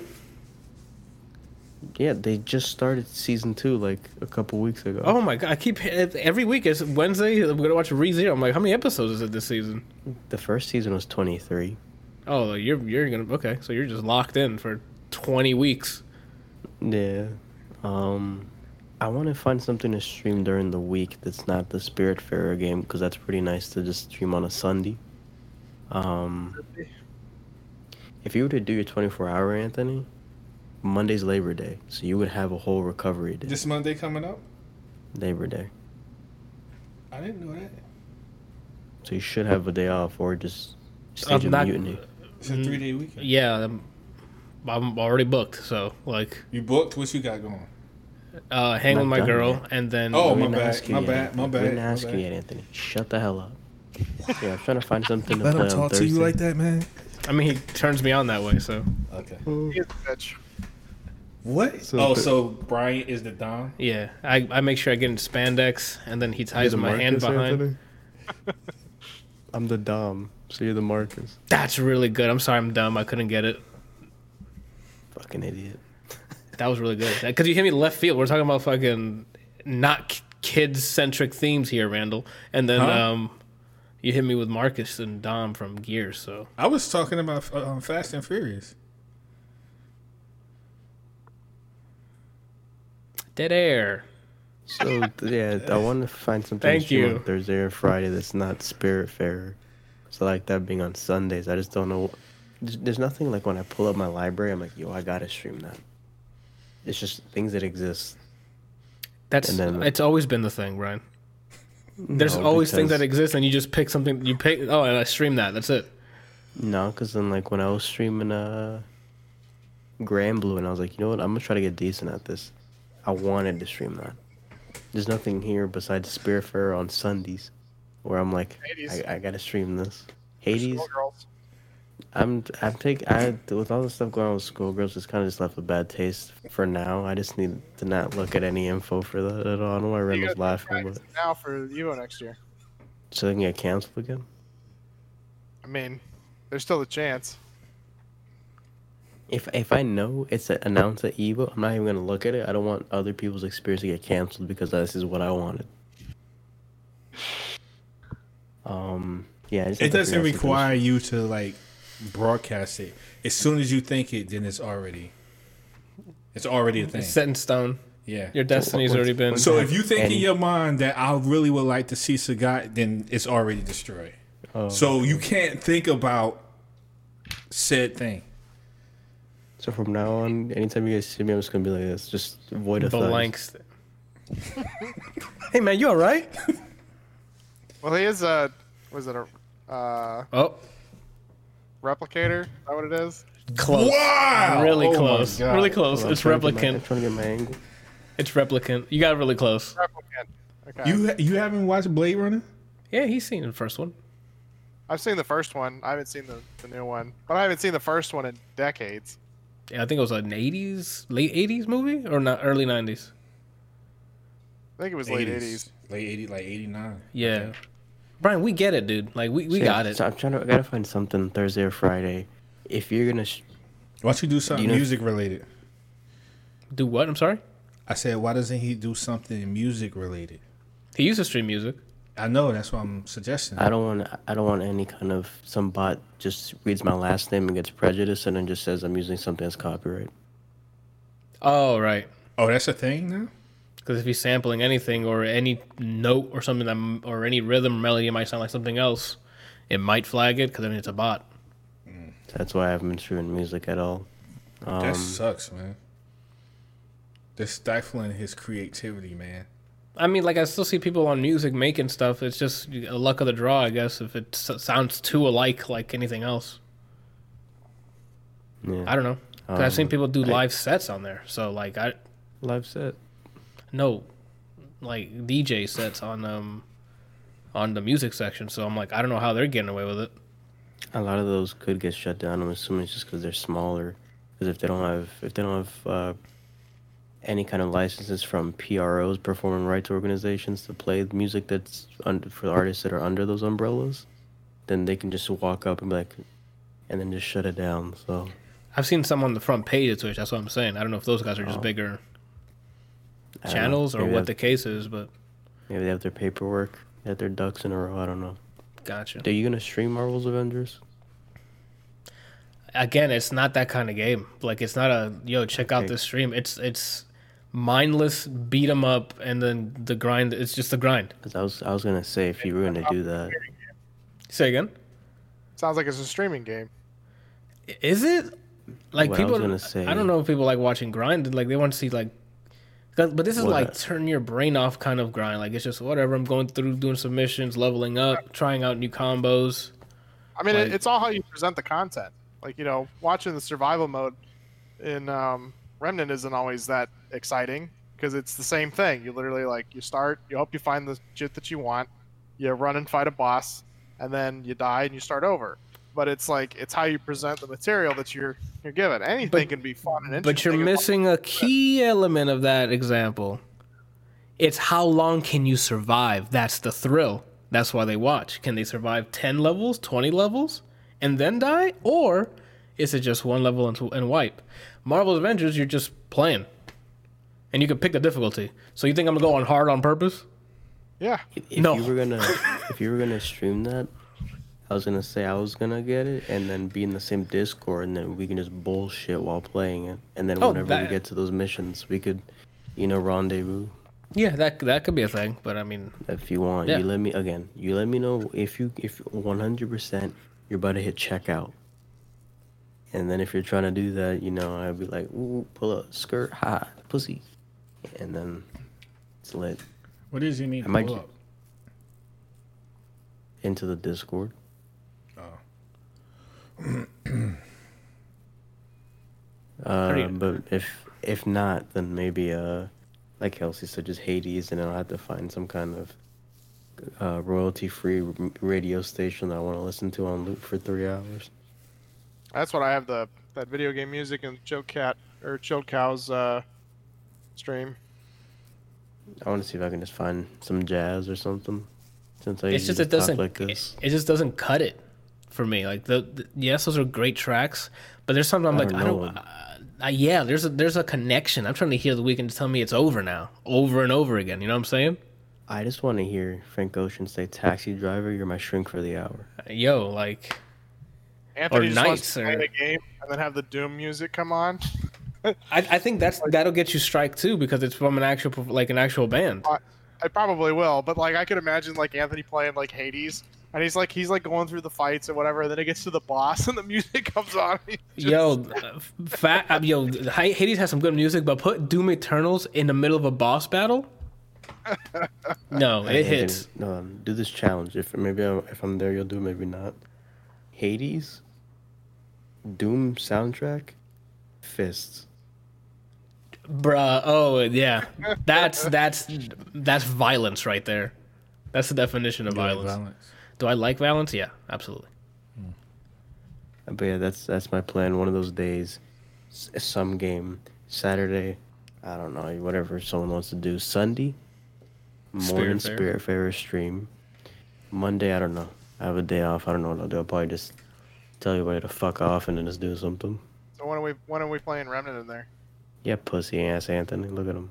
Yeah, they just started season 2 like a couple weeks ago. Oh my God! I keep every week. It's Wednesday. I'm gonna watch ReZero. I'm like, how many episodes is it this season? The first season was 23. Oh, you're gonna So you're just locked in for 20 weeks. Yeah. I want to find something to stream during the week that's not the Spiritfarer game because that's pretty nice to just stream on a Sunday. If you were to do your 24-hour, Anthony. Monday's Labor Day, so you would have a whole recovery day. This Monday coming up? Labor Day. I didn't know that. So you should have a day off or just stage a mutiny. It's a 3-day weekend. Yeah, I'm already booked, so like... You booked? What you got going? Hang with my girl, and then... Oh, my bad. I didn't ask you yet, Anthony. Shut the hell up. Yeah, I'm trying to find something to play on Thursday. Let him talk to you like that, man. I mean, he turns me on that way, so... Okay. He's a bitch. What? So Brian is the Don? Yeah. I make sure I get in spandex, and then he ties my hand behind. I'm the Dom, so you're the Marcus. That's really good. I'm sorry I'm dumb. I couldn't get it. Fucking idiot. That was really good. Because you hit me left field. We're talking about fucking not kid-centric themes here, Randall. And then you hit me with Marcus and Dom from Gears. So I was talking about Fast and Furious. Dead air. So, yeah, I want to find something on Thursday or Friday that's not Spiritfarer. So, I like that being on Sundays. I just don't know. There's nothing like when I pull up my library, I'm like, yo, I got to stream that. It's just things that exist. It's always been the thing, Ryan. There's always things that exist, and you just pick something. You pick, and I stream that. That's it. No, because then, like, when I was streaming Grand Blue, and I was like, you know what? I'm going to try to get decent at this. I wanted to stream that. There's nothing here besides Spiritfarer on Sundays where I'm like, I gotta stream this. Hades? With all the stuff going on with Schoolgirls, it's kind of just left a bad taste for now. I just need to not look at any info for that at all. I don't know why Randall's laughing. But... now for Evo next year. So they can get canceled again? I mean, there's still a chance. If I know it's announced at EVO, I'm not even going to look at it. I don't want other people's experience to get canceled because this is what I wanted. It doesn't require you to, like, broadcast it. As soon as you think it, then it's already a thing. It's set in stone. Yeah. Your destiny's already been... So if you think in your mind that I really would like to see Sagat, then it's already destroyed. So you can't think about said thing. So from now on, anytime you guys see me, I'm just going to be like this. Just void of thoughts. Hey, man, you all right? Well, he is replicator? Is that what it is? Close. Wow! Really close. Really close. Well, it's replicant. I'm trying to get my angle. It's replicant. You got really close. Replicant. Okay. You haven't watched Blade Runner? Yeah, he's seen the first one. I've seen the first one. I haven't seen the new one. But I haven't seen the first one in decades. Yeah, I think it was an 80s, late 80s movie or not early 90s? I think it was late 80s. Late 80, like 89. Yeah. Okay. Brian, we get it, dude. Like, we got it. So I gotta find something Thursday or Friday. If you're going to Why don't you do something music related? Do what? I'm sorry? I said, why doesn't he do something music related? He used to stream music. I know, that's what I'm suggesting. I don't want any kind of some bot just reads my last name and gets prejudiced and then just says I'm using something that's copyright. Oh, right. Oh, that's a thing now? Because if he's sampling anything or any note or something that, or any rhythm or melody, it might sound like something else. It might flag it because then it's a bot. Mm. That's why I haven't been streaming music at all. That sucks, man. They're stifling his creativity, man. I mean, like, I still see people on music making stuff. It's just a luck of the draw, I guess, if it sounds too alike like anything else. Yeah. I don't know. Because I've seen people do live sets on there. So, like, I... Live set? No. Like, DJ sets on the music section. So, I'm like, I don't know how they're getting away with it. A lot of those could get shut down. I'm assuming it's just because they're smaller. Because if they don't have any kind of licenses from PROs, performing rights organizations, to play music that's for artists that are under those umbrellas, then they can just walk up and be like, and then just shut it down. So I've seen some on the front page of Twitch. That's what I'm saying. I don't know if those guys are just bigger channels or what the case is, but maybe they have their paperwork, they have their ducks in a row. I don't know. Gotcha. Are you gonna stream Marvel's Avengers? Again, it's not that kind of game. Like, it's not a check out this stream. It's mindless, beat them up, and then the grind. It's just the grind. Because I was gonna say, if you were gonna do that, say again. Sounds like it's a streaming game. Is it? Like, what people, I don't know if people like watching grind. Like, they want to see like, but this is like turn your brain off kind of grind. Like, it's just whatever. I'm going through, doing submissions, leveling up, trying out new combos. I mean, like, it's all how you present the content. Like, watching the survival mode in Remnant isn't always that exciting because it's the same thing. You literally, like, you start, you hope you find the shit that you want, you run and fight a boss, and then you die and you start over. But it's like, it's how you present the material that you're given. Anything can be fun and interesting. But you're missing a key element of that example. It's how long can you survive? That's the thrill. That's why they watch. Can they survive 10 levels, 20 levels? And then die, or is it just one level and wipe? Marvel's Avengers, you're just playing, and you can pick the difficulty. So you think I'm gonna go on hard on purpose? Yeah. No. If you were gonna stream that, I was gonna say I was gonna get it, and then be in the same Discord, and then we can just bullshit while playing it, and then whenever we get to those missions, we could, rendezvous. Yeah, that could be a thing, but I mean, if you want, you let me know if 100%. You're about to hit checkout, and then if you're trying to do that, I'd be like, "Ooh, pull up skirt, ha, pussy," and then it's lit. What does he mean? Pull up into the Discord. Oh. But if not, then maybe like Kelsey said, just Hades, and then I'll have to find some kind of royalty-free radio station that I want to listen to on loop for 3 hours. That's what I have that video game music and Chilled Cow's stream. I want to see if I can just find some jazz or something. It just doesn't cut it for me. Like yes, those are great tracks, but there's something I don't. There's a connection. I'm trying to hear The Weeknd to tell me it's over now, over and over again. You know what I'm saying? I just want to hear Frank Ocean say, "Taxi driver, you're my shrink for the hour." Yo, like, Anthony just wants to play the game and then have the Doom music come on. I think that'll get you strike too, because it's from an actual band. I probably will, but like I could imagine like Anthony playing like Hades, and he's like going through the fights or whatever, and then it gets to the boss and the music comes on. Hades has some good music, but put Doom Eternals in the middle of a boss battle. No, it hits. No, do this challenge. If I'm there, you'll do. Maybe not. Hades, Doom soundtrack, fists. Bruh. Oh yeah, that's violence right there. That's the definition of violence. Do I like violence? Yeah, absolutely. But yeah, that's my plan. One of those days, some game Saturday. I don't know. Whatever someone wants to do. Sunday. Morning Spiritfarer stream. Monday, I don't know. I have a day off. I don't know what I'll do. I'll probably just tell you where to fuck off and then just do something. So when are we playing Remnant in there? Yeah, pussy ass Anthony. Look at him.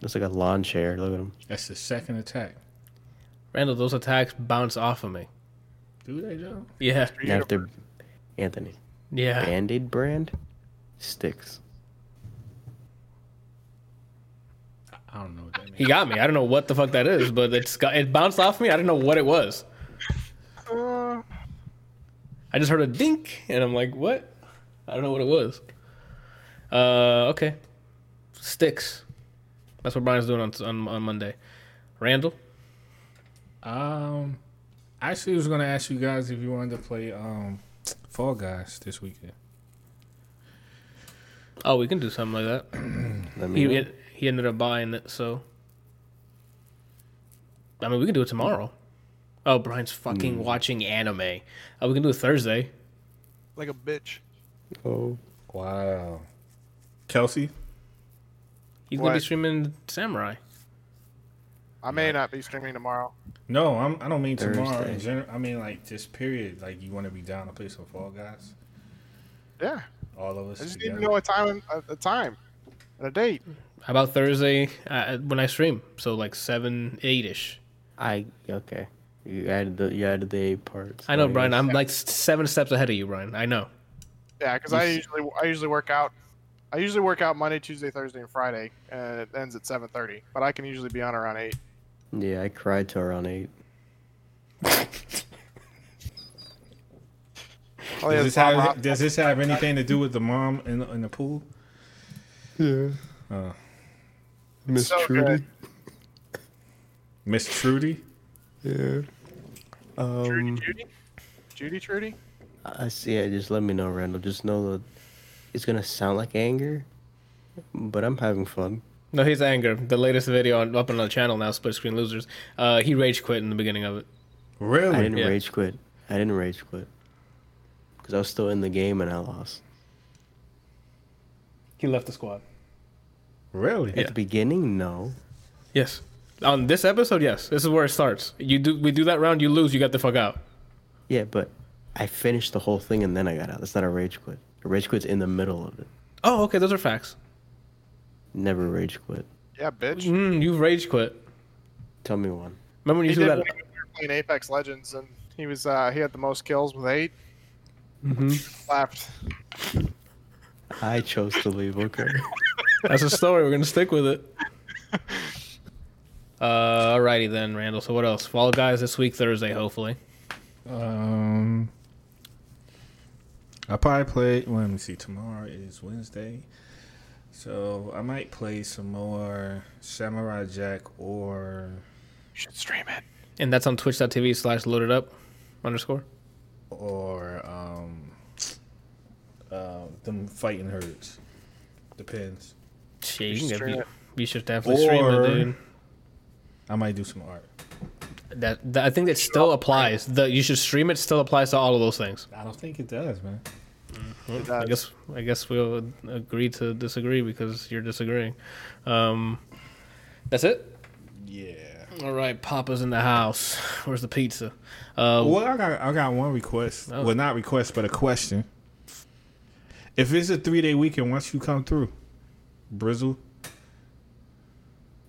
Looks like a lawn chair. Look at him. That's the second attack. Randall, those attacks bounce off of me. Do they, Joe? Yeah. Not if they're Anthony. Yeah. Band-Aid brand sticks. I don't know what that means. He got me. I don't know what the fuck that is, but it bounced off me. I didn't know what it was. I just heard a dink, and I'm like, what? I don't know what it was. Okay. Sticks. That's what Brian's doing on Monday. Randall? I actually was going to ask you guys if you wanted to play Fall Guys this weekend. Oh, we can do something like that. He ended up buying it, so... I mean, we can do it tomorrow. Oh, Brian's fucking watching anime. Oh, we can do it Thursday. Like a bitch. Oh. Wow. Kelsey? He's going to be streaming Samurai. I may not be streaming tomorrow. No, I don't mean Thursday. Tomorrow. In general, I mean, like, just period. Like, you want to be down to play some Fall Guys? Yeah. All of us. I just need to know a time and a date. How about Thursday when I stream? So, like, 7, 8-ish. Okay. You added the 8 parts. I know, Brian. I'm, like, 7 steps ahead of you, Brian. I know. Yeah, because I usually work out. I usually work out Monday, Tuesday, Thursday, and Friday, and it ends at 7:30. But I can usually be on around 8. Yeah, I cried till around 8. Does this have anything to do with the mom in the pool? Yeah. Miss Trudy. Miss Trudy? Yeah. Trudy? I see. Yeah, just let me know, Randall. Just know that it's going to sound like anger, but I'm having fun. No, he's anger. The latest video up on the channel now, Split Screen Losers, he rage quit in the beginning of it. Really? I didn't rage quit. Because I was still in the game and I lost. He left the squad. Really? At the beginning? No. Yes. On this episode, yes. This is where it starts. We do that round, you lose, you got the fuck out. Yeah, but I finished the whole thing and then I got out. That's not a rage quit. A rage quit's in the middle of it. Oh, okay, those are facts. Never rage quit. Yeah, bitch. You rage quit. Tell me one. Remember when you did that? We were playing Apex Legends, and he was he had the most kills with 8. Mm-hmm. Left. I chose to leave. Okay. That's a story. We're gonna stick with it. Alrighty then, Randall. So what else? Fall Guys this week, Thursday, hopefully. I probably play. Well, let me see. Tomorrow is Wednesday. So I might play some more Samurai Jack or... You should stream it. And that's on twitch.tv/loadedup_. Or Them's Fightin' Herds. Depends. Shit, you should definitely stream it, dude. I might do some art. That I think it still applies. You should stream it still applies to all of those things. I don't think it does, man. Well, I guess we'll agree to disagree because you're disagreeing. That's it? Yeah. All right, Papa's in the house. Where's the pizza? Well, I got one request. Oh. Well, not request, but a question. If it's a 3-day weekend, once you come through, Brizzle.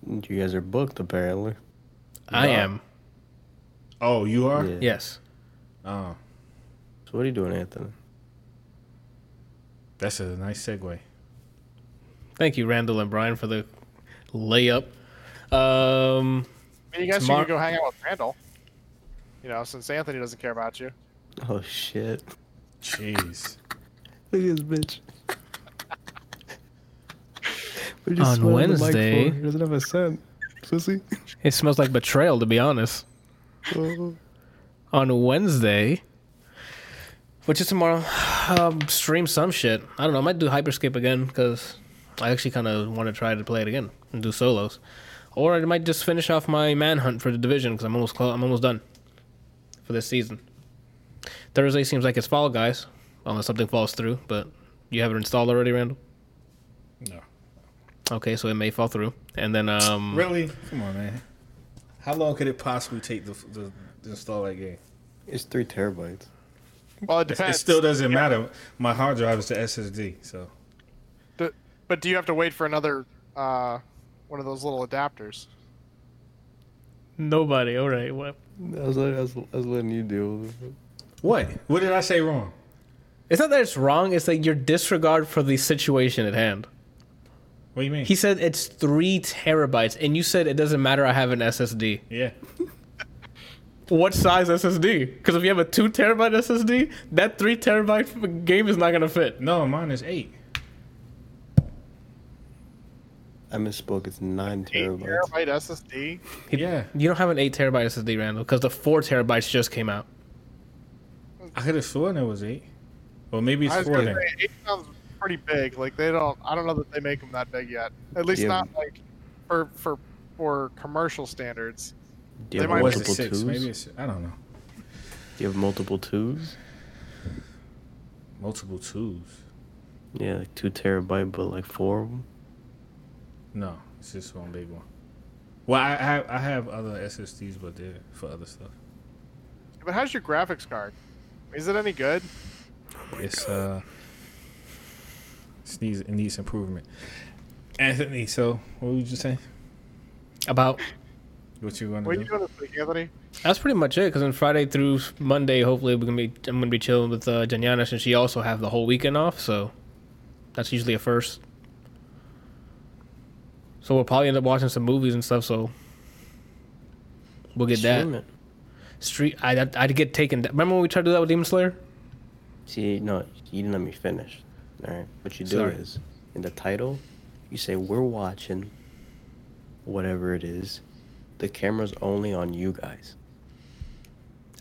You guys are booked, apparently. I am. Oh, you are? Yeah. Yes. Oh. So what are you doing, Anthony? That's a nice segue. Thank you, Randall and Brian, for the layup. I mean, you guys should go hang out with Randall. You know, since Anthony doesn't care about you. Oh, shit. Jeez. Look at this bitch. On Wednesday. He doesn't have a scent. Pussy. It smells like betrayal, to be honest. On Wednesday... Which is tomorrow. Stream some shit. I don't know. I might do Hyperscape again because I actually kind of want to try to play it again and do solos, or I might just finish off my manhunt for the division because I'm almost done for this season. Thursday seems like it's Fall Guys, unless something falls through. But you have it installed already, Randall? No. Okay, so it may fall through, and then really, come on, man. How long could it possibly take to install that game? It's 3 terabytes. Well, it depends. It still doesn't matter. My hard drive is the SSD, so. But do you have to wait for another one of those little adapters? Nobody. All right. Well, I was letting you deal with it. What? What did I say wrong? It's not that it's wrong. It's like your disregard for the situation at hand. What do you mean? He said it's 3 terabytes, and you said it doesn't matter. I have an SSD. Yeah. What size SSD? Because if you have a 2 terabyte SSD, that 3 terabyte game is not gonna fit. No, mine is 8. I misspoke. It's 9 terabytes. 8 terabyte SSD. Yeah. You don't have an 8 terabyte SSD, Randall, because the 4 terabytes just came out. I could have sworn it was 8. Well, maybe it's 4 now. 8 sounds pretty big. Like they don't. I don't know that they make them that big yet. At least not like for commercial standards. Do you have multiple twos? Maybe it's, I don't know. Do you have multiple twos? Multiple twos? Yeah, like 2 terabyte, but like 4 of them? No, it's just one big one. Well, I have other SSDs, but they're for other stuff. But how's your graphics card? Is it any good? It needs improvement. Anthony, so what were you just saying? About... What you want to do? What you doing this week, Anthony? That's pretty much it. Because on Friday through Monday, hopefully I'm gonna be chilling with Janiana, since she also have the whole weekend off. So that's usually a first. So we'll probably end up watching some movies and stuff. So we'll get that. Street. I'd get taken. Remember when we tried to do that with Demon Slayer? See, no, you didn't let me finish. All right. What you do is in the title, you say we're watching whatever it is. The camera's only on you guys.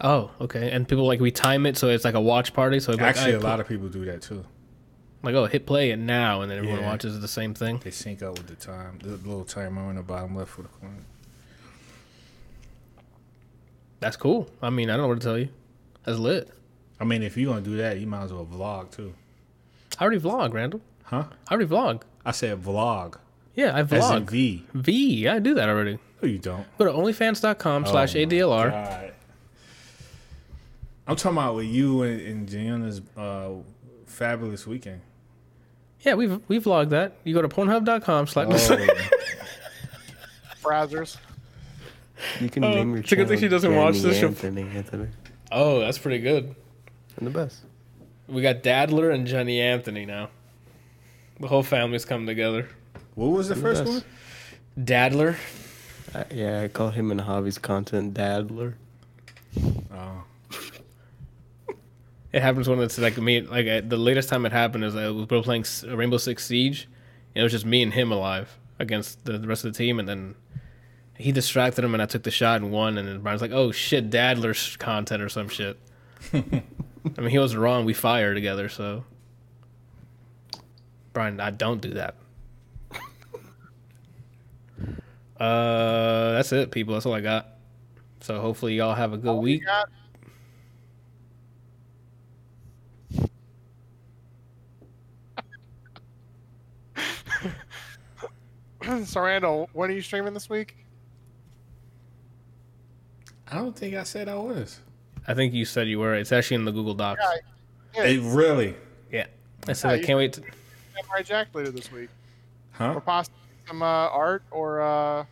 Oh, okay. And people, like, we time it so it's like a watch party. So actually, a lot of people do that too. Like, oh, hit play and now, and then everyone watches the same thing. They sync up with the time, the little timer on the bottom left of the corner. That's cool. I mean, I don't know what to tell you. That's lit. I mean, if you're gonna do that, you might as well vlog too. I already vlog, Randall. Huh? I already vlog. I said vlog. Yeah, I vlog. As in V. V. I do that already. No, you don't. Go to onlyfans.com/ADLR. God. I'm talking about with you and Gianna's fabulous weekend. Yeah, we vlogged that. You go to pornhub.com/... Browsers. You can name your channel. It's a good thing she doesn't watch this show. Anthony. Oh, that's pretty good. And the best. We got Dadler and Johnny Anthony now. The whole family's coming together. What was the first one? Dadler. I call him in Hobbies content Dadler. Oh. It happens when it's like me. Like the latest time it happened is we were playing Rainbow Six Siege, and it was just me and him alive against the rest of the team. And then he distracted him, and I took the shot and won. And then Brian's like, "Oh shit, Dadler's content or some shit." I mean, he was wrong. We fire together, so Brian, I don't do that. That's it, people. That's all I got. So hopefully y'all have a good week. So Randall, what are you streaming this week? I don't think I said I was. I think you said you were. It's actually in the Google Docs. Yeah. It really? Yeah. I said I can't wait to Samurai Jack later this week. Huh? For some art or I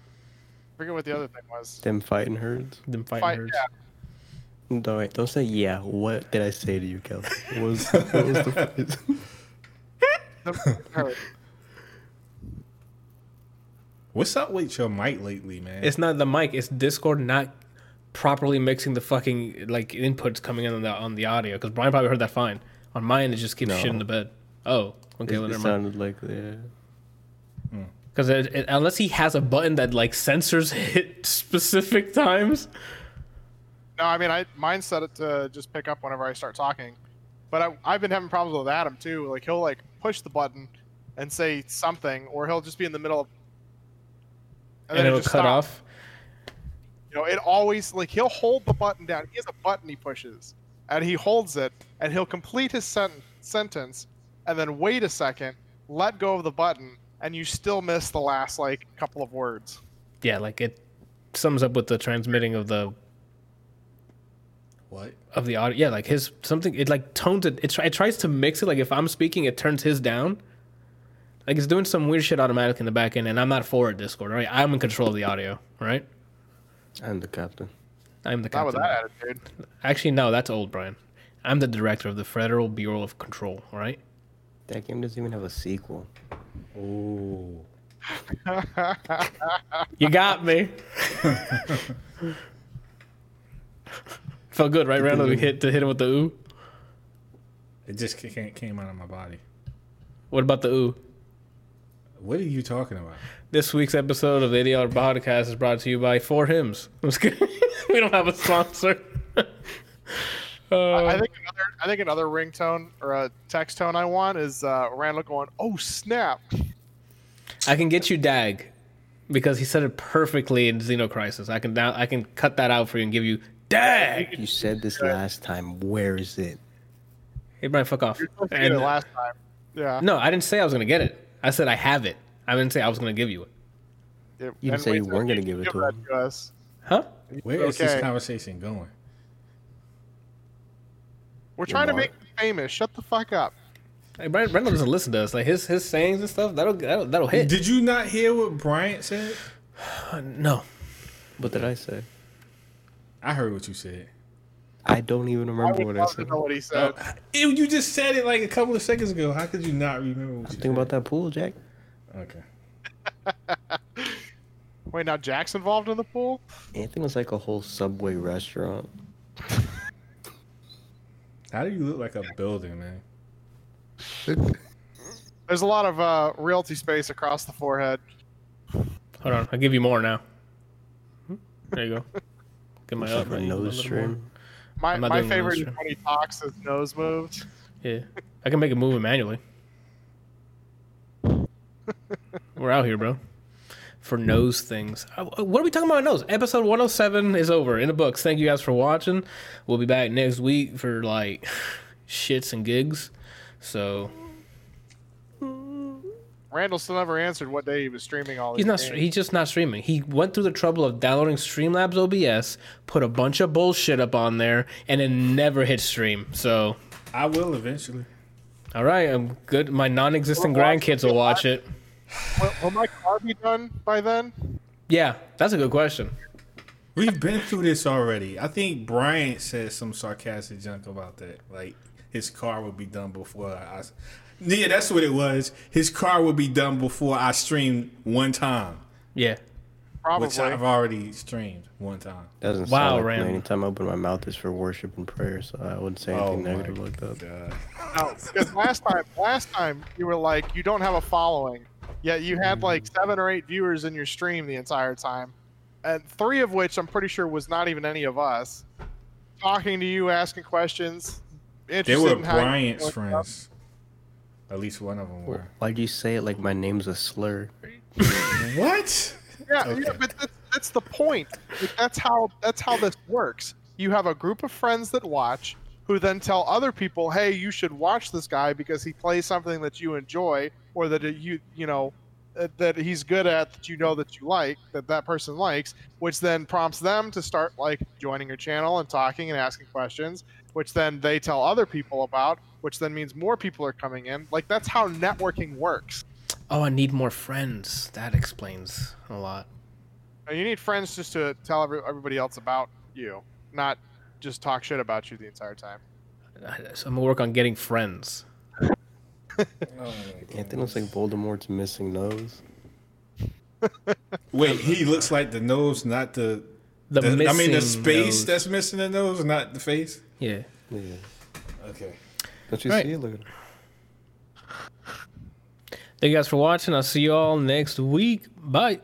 forget what the other thing was. Them Fightin' Herds. Them Fightin' Herds. Yeah. No, wait, don't say yeah. What did I say to you, Kelly? What was the phrase? What's up with your mic lately, man? It's not the mic. It's Discord not properly mixing the fucking like inputs coming in on the audio. Because Brian probably heard that fine. On my end, it just keeps shit in the bed. Oh, okay. It sounded like yeah. Because unless he has a button that like censors hit specific times. No, I mean mine set it to just pick up whenever I start talking, but I've been having problems with Adam too. Like he'll like push the button and say something, or he'll just be in the middle of, and then it'll just cut off. You know, it always like he'll hold the button down. He has a button he pushes, and he holds it, and he'll complete his sentence, and then wait a second, let go of the button. And you still miss the last, like, couple of words. Yeah, like, it sums up with the transmitting of the What? Of the audio. Yeah, like his something. It like tones it. It tries to mix it. Like if I'm speaking, it turns his down. Like it's doing some weird shit automatically in the back end, and I'm not forward Discord, right? I'm in control of the audio, right? I'm the captain. I'm the captain. Not with that attitude. Actually, no, that's old, Brian. I'm the director of the Federal Bureau of Control, all right? That game doesn't even have a sequel. Ooh. You got me. Felt good, right, Randall? To hit him with the ooh? It just came out of my body. What about the ooh? What are you talking about? This week's episode of the ADLR podcast is brought to you by Four Hymns. I'm just kidding. We don't have a sponsor. I think another ringtone or a text tone I want is Randall going, "Oh snap!" I can get you Dag because he said it perfectly in Xenocrisis. I can cut that out for you and give you Dag. You said this last time. Where is it? Hey Brian, fuck off. You said it last time. Yeah. No, I didn't say I was gonna get it. I said I have it. I didn't say I was gonna give you it. You didn't say you weren't gonna give it to us. Huh? Where is this conversation going? We're trying to make you famous. Shut the fuck up. Hey, Brian, Brendan doesn't listen to us. Like his sayings and stuff, that'll hit. Did you not hear what Bryant said? No. What did I say? I heard what you said. I don't even remember what I said. I don't know what he said. You just said it like a couple of seconds ago. How could you not remember what you said? Think about that pool, Jack. Okay. Wait, now Jack's involved in the pool? Anthony was like a whole Subway restaurant. How do you look like a building, man? There's a lot of realty space across the forehead. Hold on, I'll give you more now. There you go. Get my up right. Nose trim. My favorite is when he talks, his nose moves. Yeah, I can make it move manually. We're out here, bro. For nose things. What are we talking about nose? Episode 107 is over in the books. Thank you guys for watching. We'll be back next week for like shits and gigs. So Randall still never answered what day he was streaming all these days. He's just not streaming. He went through the trouble of downloading Streamlabs OBS, put a bunch of bullshit up on there, and then never hit stream. So I will eventually. All right, I'm good. My non-existent grandkids will watch it. Will my car be done by then? Yeah, that's a good question. We've been through this already. I think Brian said some sarcastic junk about that. Like, his car would be done before I... Yeah, that's what it was. His car would be done before I streamed one time. Yeah. Probably. Which I've already streamed one time. Doesn't sound like Randall. Anytime I open my mouth is for worship and prayer, so I wouldn't say anything negative like that. Because last time you were like, you don't have a following. Yeah, you had like 7 or 8 viewers in your stream the entire time, and 3 of which I'm pretty sure was not even any of us. Talking to you, asking questions. They were Bryant's friends. At least one of them were. Why'd you say it like my name's a slur? What? Yeah, okay. Yeah, but that's the point. Like, that's how this works. You have a group of friends that watch, who then tell other people, "Hey, you should watch this guy because he plays something that you enjoy." Or that that he's good at, that that you like, that person likes, which then prompts them to start like joining your channel and talking and asking questions, which then they tell other people about, which then means more people are coming in. Like, that's how networking works. Oh, I need more friends. That explains a lot. Now, you need friends just to tell everybody else about you, not just talk shit about you the entire time. So I'm gonna work on getting friends. Anthony looks like Voldemort's missing nose. Wait, he looks like the nose, not the missing. I mean, the space nose. That's missing the nose, not the face. Yeah. Yeah. Okay. Don't you see it? Look at it. Thank you guys for watching. I'll see you all next week. Bye.